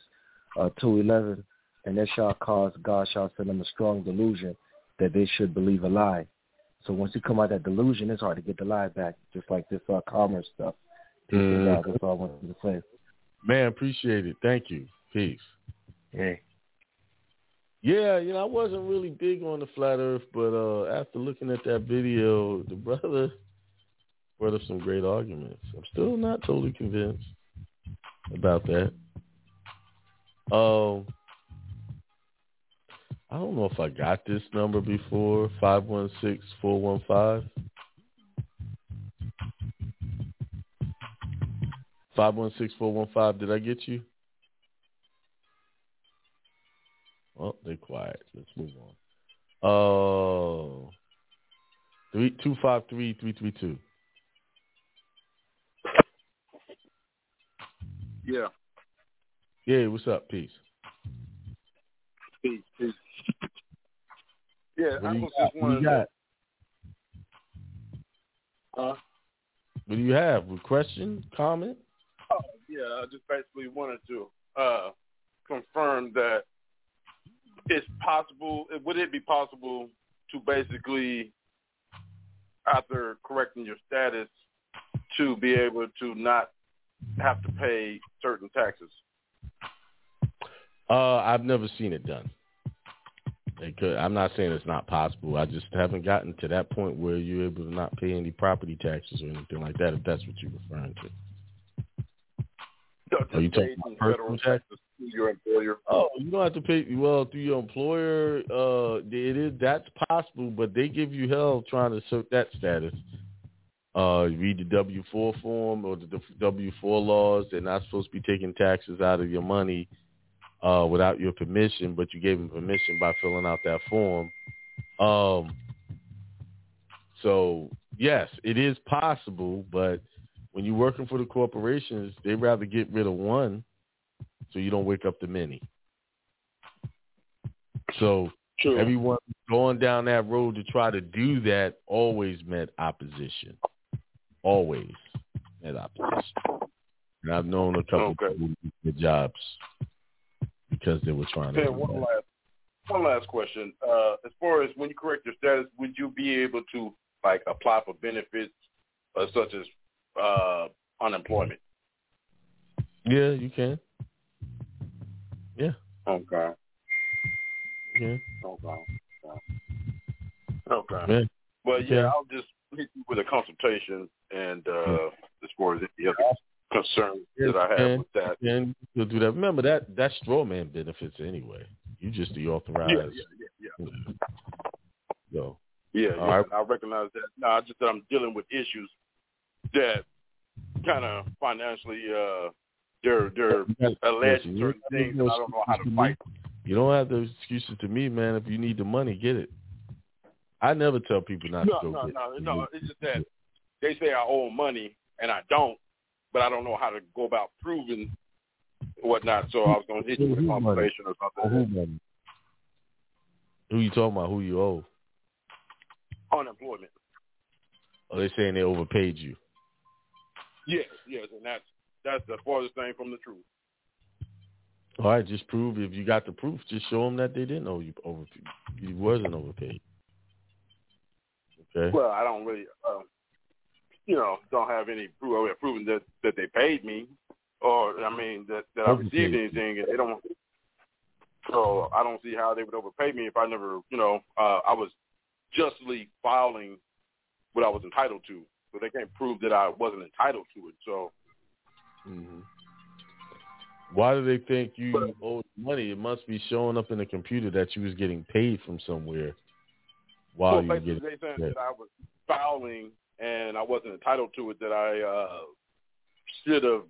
2:11, and that shall cause God shall send them a strong delusion that they should believe a lie. So once you come out of that delusion, it's hard to get the lie back, just like this commerce stuff. That's all I wanted to say. Man, appreciate it. Thank you. Peace. Hey. Yeah, you know, I wasn't really big on the flat earth, but after looking at that video, the brother... brought up some great arguments. I'm still not totally convinced about that. I don't know if I got this number before, 516-415. 516-415, did I get you? Oh, they're quiet. Let's move on. 253-332. Yeah. Gary, what's up? Peace. Peace. Yeah, I was just wondering. What do you have? A question? Comment? Oh, yeah, I just basically wanted to confirm that it's possible. Would it be possible to basically, after correcting your status, to be able to not have to pay certain taxes? I've never seen it done. It could. I'm not saying it's not possible. I just haven't gotten to that point where you're able to not pay any property taxes or anything like that, if that's what you're referring to. Are you talking about personal taxes through your employer? Oh, you don't have to pay. Well, through your employer, it is, that's possible, but they give you hell trying to assert that status. Read the W-4 form or the W-4 laws. They're not supposed to be taking taxes out of your money without your permission, but you gave them permission by filling out that form. So, yes, it is possible, but when you're working for the corporations, they'd rather get rid of one so you don't wake up the many. So true. Everyone going down that road to try to do that always met opposition. Always met opposition. And I've known a couple of people who did their jobs because they were trying to. One last question. As far as when you correct your status, would you be able to like apply for benefits such as unemployment? Yeah, you can. Yeah. Okay. Yeah. Okay. Yeah. Well, yeah, I'll just hit you with a consultation and as far as the other concerns that I have with that. And you'll do that. Remember that straw man benefits anyway. You just deauthorize. Yeah. So, right. I recognize that. No, I just I'm dealing with issues that kind of financially they're alleged certain things. I don't know how to fight. You don't have those excuses to me, man. If you need the money, get it. I never tell people not to go get it. It's just that they say I owe money and I don't, but I don't know how to go about proving whatnot. So I was going to hit you with a conversation or something. Who you talking about? Who you owe? Unemployment. Oh, they're saying they overpaid you. Yes, and that's the farthest thing from the truth. All right, just prove. If you got the proof, just show them that they didn't owe you. You wasn't overpaid. Okay. Well, I don't really, don't have any proof proving that they paid me, or I mean that I received anything, and they don't. So I don't see how they would overpay me if I never, I was justly filing what I was entitled to, but they can't prove that I wasn't entitled to it. So. Mm-hmm. Why do they think you owe money? It must be showing up in the computer that you was getting paid from somewhere. While well, you they saying that I was filing and I wasn't entitled to it. That I should have.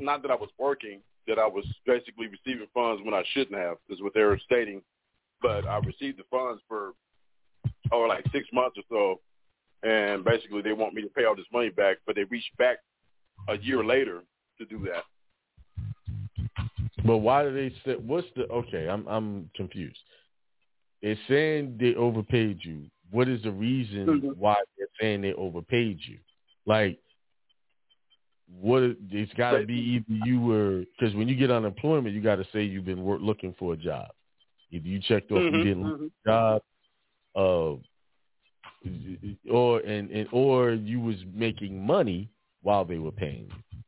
Not that I was working. That I was basically receiving funds when I shouldn't have. Is what they were stating. But I received the funds for like 6 months or so, and basically they want me to pay all this money back. But they reached back a year later to do that. But why do they say I'm confused. They're saying they overpaid you. What is the reason why they're saying they overpaid you? Like, what? It's got to be either you were, because when you get unemployment, you got to say you've been looking for a job. If you checked off you didn't look for a job, or you was making money while they were paying you.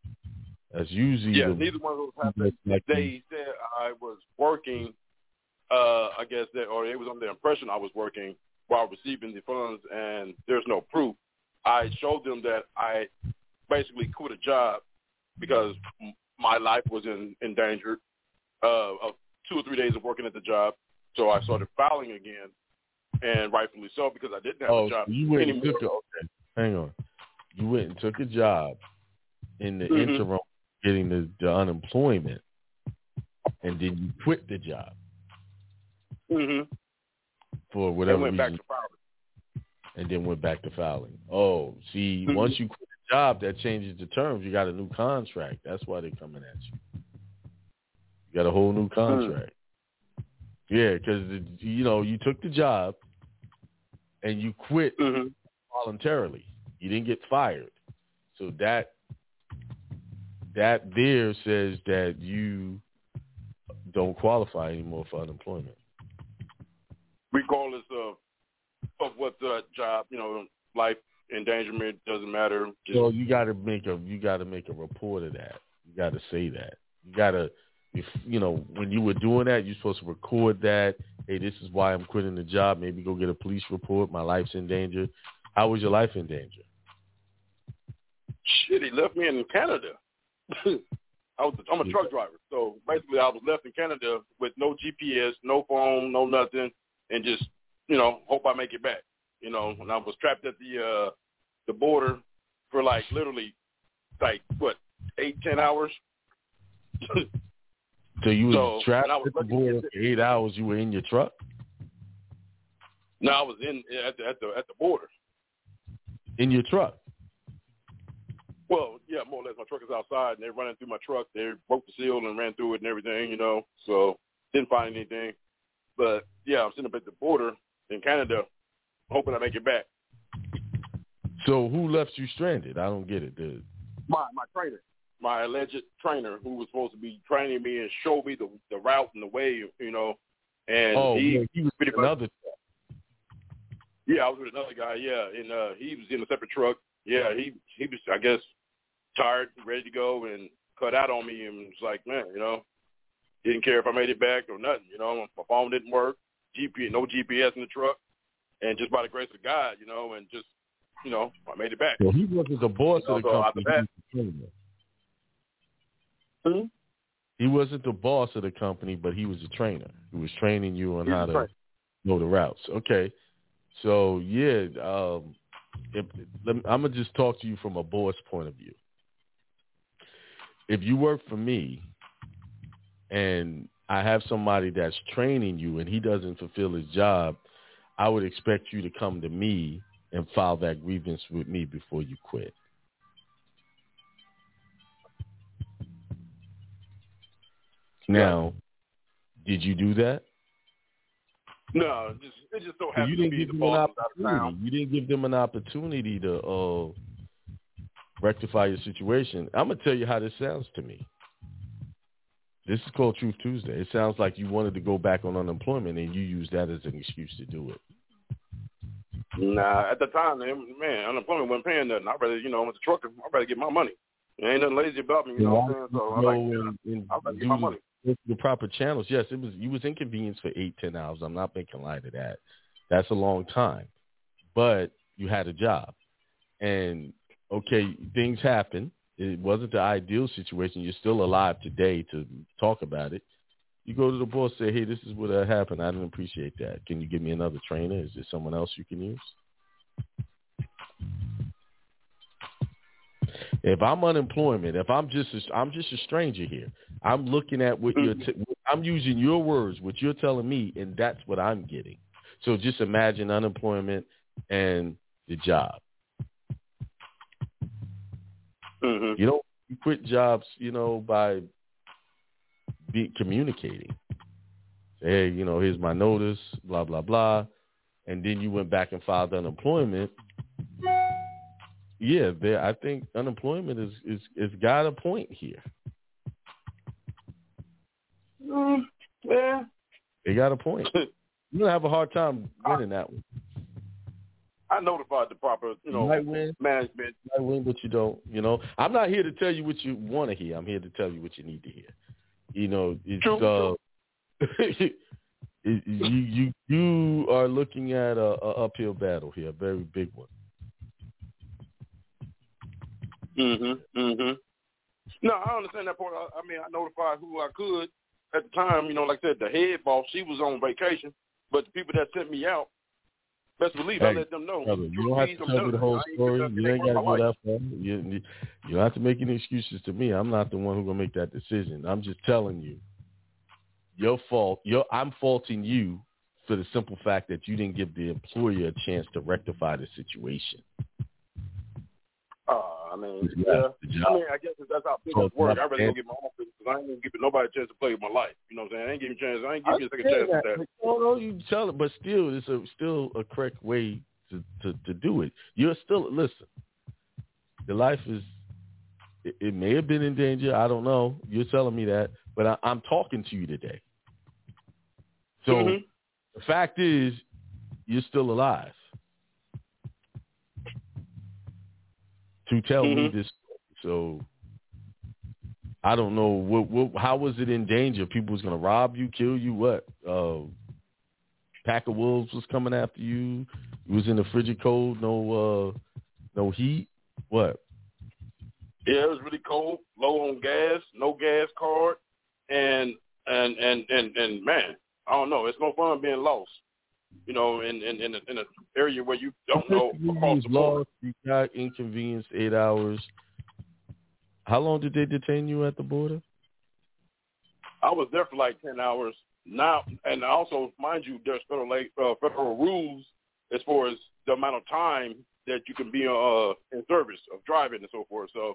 That's usually neither one of those happened. They said I was working. I guess it was under the impression I was working while receiving the funds, and there's no proof. I showed them that I basically quit a job because my life was in danger of 2 or 3 days of working at the job. So I started filing again, and rightfully so, because I didn't have a job. You went and took hang on. You went and took a job in the interim, getting the unemployment, and then you quit the job. For whatever reason. Went back to filing. Oh, see, once you quit the job, that changes the terms. You got a new contract. That's why they're coming at you. You got a whole new contract. Mm-hmm. Yeah, because, you know, you took the job and you quit voluntarily. You didn't get fired. So that there says that you don't qualify anymore for unemployment. Regardless of what the job, you know, life endangerment, doesn't matter. So you got to make a report of that. You got to say that. You got to, you know, when you were doing that, you're supposed to record that. Hey, this is why I'm quitting the job. Maybe go get a police report. My life's in danger. How was your life in danger? Shit, he left me in Canada. I'm a truck driver, so basically I was left in Canada with no GPS, no phone, no nothing, and just, you know, hope I make it back. You know, and I was trapped at the border for literally 8-10 hours. So you were trapped at the border for 8 hours? You were in your truck? No, I was at the border. In your truck? Well, yeah, more or less. My truck is outside, and they're running through my truck. They broke the seal and ran through it and everything, you know. So didn't find anything, but yeah, I was sitting up at the border in Canada, hoping I make it back. So who left you stranded? I don't get it, dude. My trainer, my alleged trainer, who was supposed to be training me and show me the route and the way, you know. And he was pretty much another. Yeah, I was with another guy. Yeah, and he was in a separate truck. Yeah, he was, I guess, tired, ready to go, and cut out on me, and was like, man, you know, didn't care if I made it back or nothing. You know, my phone didn't work, no GPS in the truck, and just by the grace of God, you know, and just, you know, I made it back. Well, he wasn't the boss of the company. He wasn't the boss of the company, but he was a trainer. He was training you on how to know the routes. Okay. So, yeah, I'm going to just talk to you from a boss point of view. If you work for me and I have somebody that's training you and he doesn't fulfill his job, I would expect you to come to me and file that grievance with me before you quit. Now, did you do that? No, it just don't have to be the boss. You didn't give them an opportunity to rectify your situation. I'm going to tell you how this sounds to me. This is called Truth Tuesday. It sounds like you wanted to go back on unemployment, and you used that as an excuse to do it. Nah, at the time, man, unemployment wasn't paying nothing. I'd rather, you know, as a trucker, I'd rather get my money. There ain't nothing lazy about me, you know what I'm saying? So I'd rather get my money. The proper channels. Yes, you was inconvenienced for 8-10 hours. I'm not making light of that. That's a long time, but you had a job, and okay, things happen. It wasn't the ideal situation. You're still alive today to talk about it. You go to the boss, say, "Hey, this is what happened. I didn't appreciate that. Can you give me another trainer? Is there someone else you can use?" If I'm unemployment, if I'm just a stranger here, I'm looking at what you're I'm using your words, what you're telling me, and that's what I'm getting. So just imagine unemployment and the job. Mm-hmm. You don't quit jobs, you know, by communicating. Hey, you know, here's my notice, blah, blah, blah. And then you went back and filed unemployment. Yeah, I think unemployment is got a point here. Yeah. They got a point. You're gonna have a hard time winning that one. I notified the proper, you know, management. You might win, but you don't. You know, I'm not here to tell you what you want to hear. I'm here to tell you what you need to hear. You know, it's you are looking at a uphill battle here, a very big one. No, I understand that part. I mean, I notified who I could at the time. You know, like I said, the head boss, she was on vacation, but the people that sent me out, best believe I let them know. Brother, you don't have to tell me the whole story. You ain't got to go that far. You don't have to make any excuses to me. I'm not the one who's gonna make that decision. I'm just telling you, your fault. I'm faulting you for the simple fact that you didn't give the employer a chance to rectify the situation. I mean, I guess that's how business works. I'd rather go get my office because I ain't gonna give nobody a chance to play with my life. You know what I'm saying? I ain't giving a chance. I ain't giving you a second chance at that. No, you tell it, but still, it's still a correct way to do it. You're still listen. The life is. It may have been in danger. I don't know. You're telling me that, but I'm talking to you today. So the fact is, you're still alive to tell me this story. So I don't know what. How was it in danger? People was gonna rob you, kill you. What? Pack of wolves was coming after you. You was in the frigid cold. No heat. What? Yeah, it was really cold, low on gas, no gas card, and man, I don't know. It's no fun being lost, you know, in an area where you don't know. Across the border. You got inconvenienced 8 hours. How long did they detain you at the border? I was there for like 10 hours. Now, and also, mind you, there's federal rules as far as the amount of time that you can be in service of driving and so forth. So,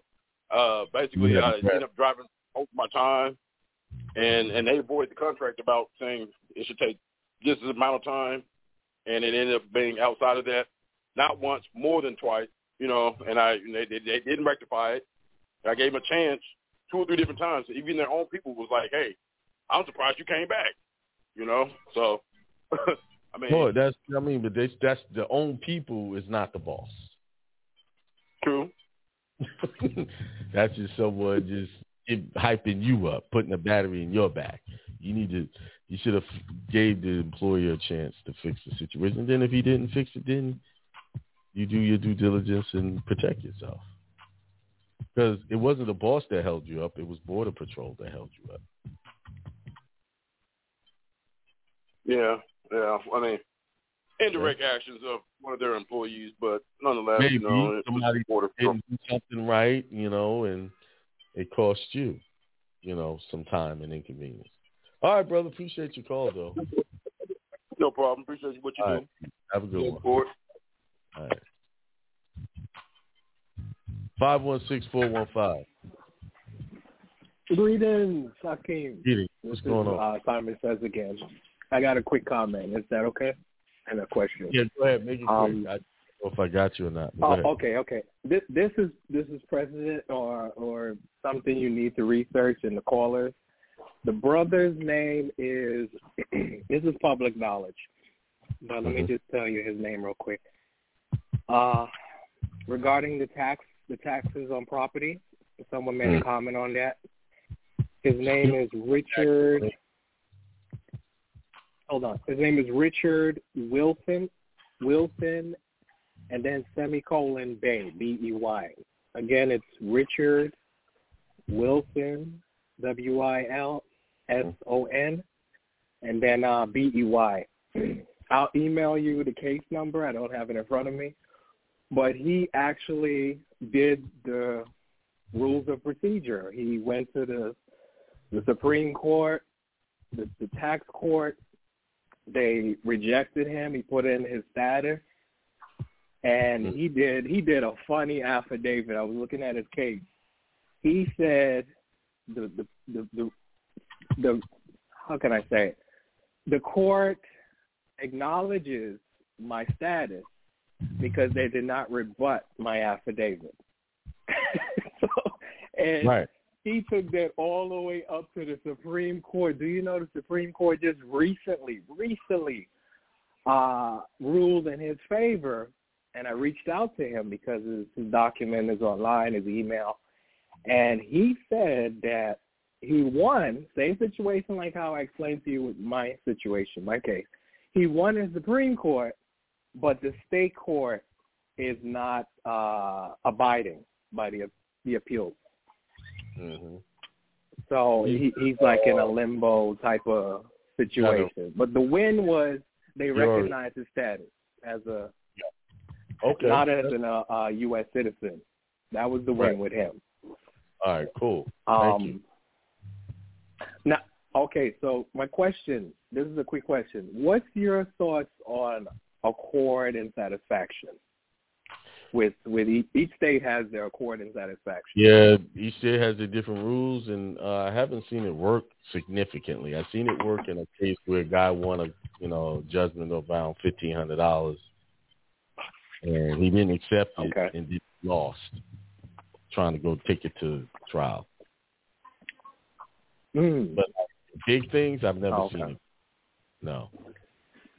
basically, I ended up driving over my time, and they voided the contract about saying it should take this amount of time, and it ended up being outside of that, not once, more than twice, you know. And they didn't rectify it. And I gave them a chance 2 or 3 different times. Even their own people was like, "Hey, I'm surprised you came back," you know. So. I mean, boy, that's the own people is not the boss. True. That's just someone hyping you up, putting a battery in your back. You should have gave the employer a chance to fix the situation. Then if he didn't fix it, then you do your due diligence and protect yourself. Because it wasn't the boss that held you up. It was Border Patrol that held you up. Yeah. Yeah, I mean, indirect actions of one of their employees, but nonetheless, maybe you know, somebody didn't do something right, you know, and it cost you, you know, some time and inconvenience. All right, brother, appreciate your call, though. No problem. Appreciate what you do. Have a good one. All right. 516-415. Greetings, Hakeem. Greetings. What's going on? Simon says again. I got a quick comment. Is that okay? And a question. Yeah, go ahead. Make it quick. I don't know if I got you or not. Okay. This is precedent or something you need to research in the callers. The brother's name is this is public knowledge, but let me just tell you his name real quick. Regarding the taxes on property, someone made a comment on that. His name is Richard. Hold on. His name is Richard Wilson, and then ; Bey, B-E-Y. Again, it's Richard Wilson, Wilson, and then Bey. I'll email you the case number. I don't have it in front of me. But he actually did the rules of procedure. He went to the Supreme Court, the tax court. They rejected him. He put in his status, and he did a funny affidavit. I was looking at his case. He said the how can I say it? The court acknowledges my status because they did not rebut my affidavit. He took that all the way up to the Supreme Court. Do you know the Supreme Court just recently ruled in his favor? And I reached out to him because his document is online, his email. And he said that he won, same situation like how I explained to you with my situation, my case. He won in the Supreme Court, but the state court is not abiding by the appeals. Mm-hmm. So he's like in a limbo type of situation. But the win was they recognized his status as a not as a U.S. citizen. That was the win with him. All right, cool. Thank you. Now, so my question, this is a quick question. What's your thoughts on accord and satisfaction? with each state has their accord and satisfaction. Yeah, each state has their different rules, and I haven't seen it work significantly. I've seen it work in a case where a guy won a judgment of around $1,500, and he didn't accept it and he lost, trying to go take it to trial. But big things, I've never seen it. No.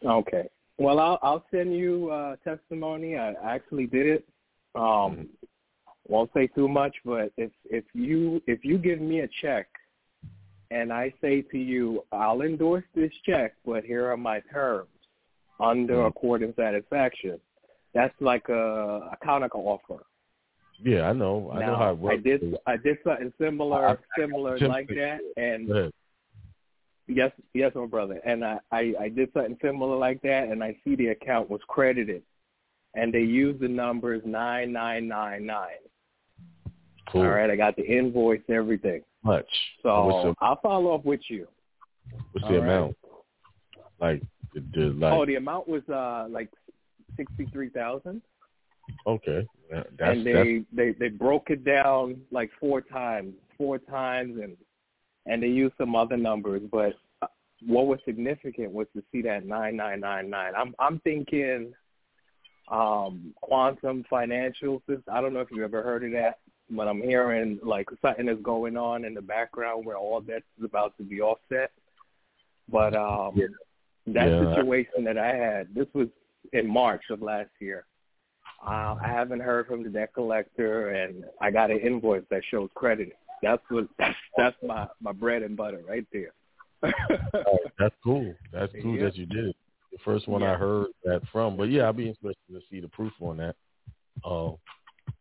Okay. Well, I'll send you testimony. I actually did it. Won't say too much, but if you give me a check and I say to you, I'll endorse this check, but here are my terms under accord and satisfaction. That's like a counter offer. Yeah, I know. I know how it works. I did something similar like that, and yes, my brother. And I did something similar like that, and I see the account was credited, and they used the numbers 9999. Cool. All right, I got the invoice, everything. Much. So I'll follow up with you. What's the amount? Right. The amount was like $63,000. Okay. They broke it down like four times, and they used some other numbers. But what was significant was to see that 9999. I'm thinking quantum financial system. I don't know if you've ever heard of that, but I'm hearing like something is going on in the background where all debts is about to be offset. But that situation that I had, this was in March of last year. I haven't heard from the debt collector, and I got an invoice that shows credit. That's my bread and butter right there. That's cool. That's cool that you did it. The first one I heard that from. But, yeah, I'd be interested to see the proof on that.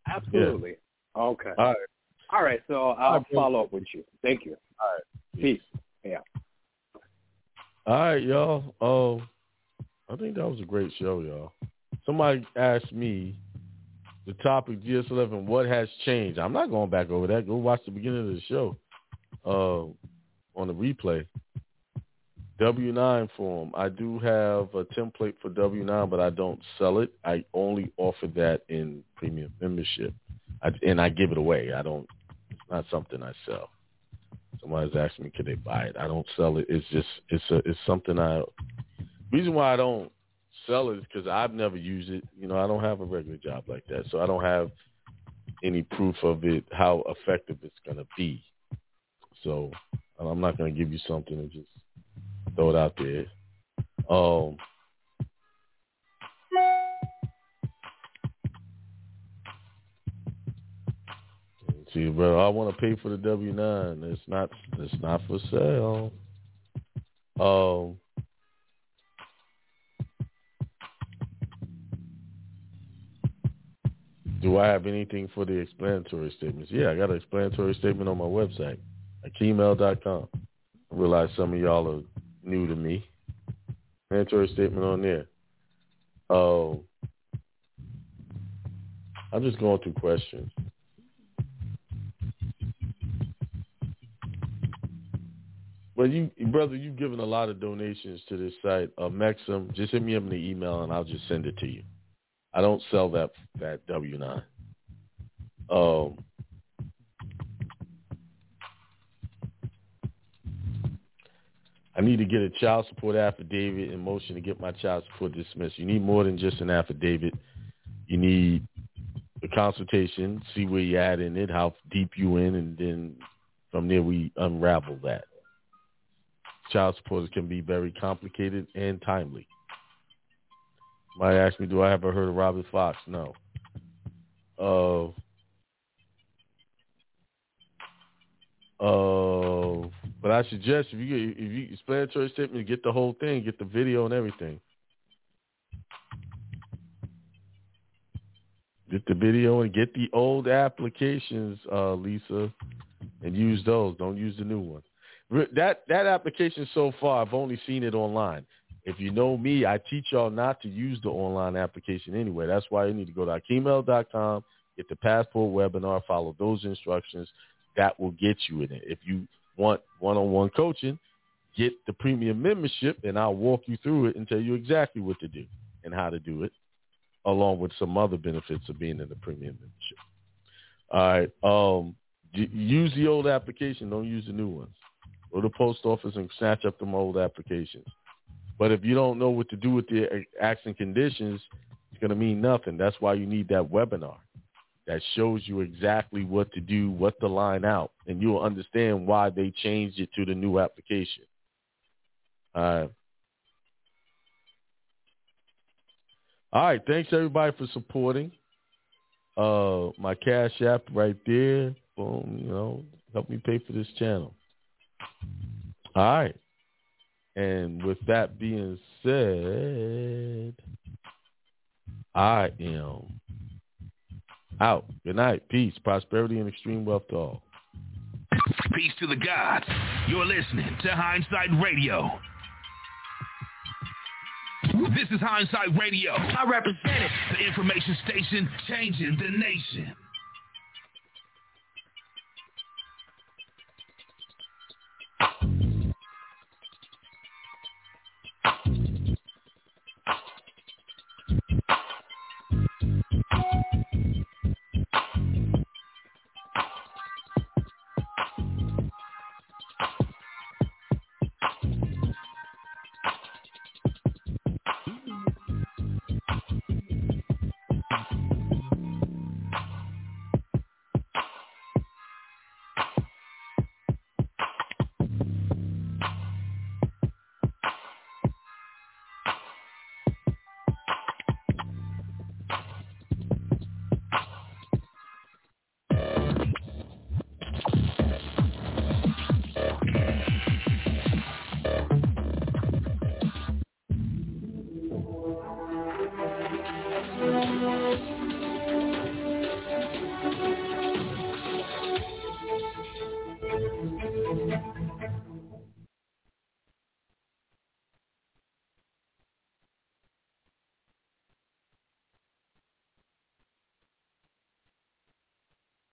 Absolutely. Yeah. Okay. All right, so I'll follow up with you. Thank you. All right. Peace. Yeah. All right, y'all. I think that was a great show, y'all. Somebody asked me the topic DS-11, what has changed? I'm not going back over that. Go watch the beginning of the show on the replay. W-9 form. I do have a template for W-9, but I don't sell it. I only offer that in premium membership, and I give it away. It's not something I sell. Somebody's asking me, can they buy it? I don't sell it. It's just it's something reason why I don't sell it is because I've never used it. I don't have a regular job like that, so I don't have any proof of it, how effective it's going to be. So I'm not going to give you something and just throw it out there. See, brother, I want to pay for the W-9. It's not for sale. Do I have anything for the explanatory statements? Yeah, I got an explanatory statement on my website, akiemel.com. I realize some of y'all are new to me. Explanatory statement on there. I'm just going through questions. Well, you've given a lot of donations to this site. Maxim, just hit me up in the email, and I'll just send it to you. I don't sell that W-9. I need to get a child support affidavit in motion to get my child support dismissed. You need more than just an affidavit. You need a consultation, see where you're at in it, how deep you in, and then from there we unravel that. Child support can be very complicated and timely. Somebody asked me, do I ever heard of Robert Fox? No. But I suggest if you explanatory statement, get the whole thing, get the video and everything. Get the video and get the old applications, Lisa, and use those. Don't use the new one. That application so far, I've only seen it online. If you know me, I teach y'all not to use the online application anyway. That's why you need to go to akiemel.com, get the passport webinar, follow those instructions. That will get you in it. If you want one-on-one coaching, get the premium membership, and I'll walk you through it and tell you exactly what to do and how to do it. along with some other benefits of being in the premium membership. All right. Use the old application. Don't use the new ones. Go to the post office and snatch up them old applications. But if you don't know what to do with the acts and conditions, it's going to mean nothing. That's why you need that webinar that shows you exactly what to do, what to line out, and you'll understand why they changed it to the new application. All right. Thanks, everybody, for supporting. My Cash App right there. Boom, you know, help me pay for this channel. All right. And with that being said, I am out. Good night. Peace, prosperity, and extreme wealth to all. Peace to the gods. You're listening to Hindsight Radio. This is Hindsight Radio. I represent it. The information station changing the nation.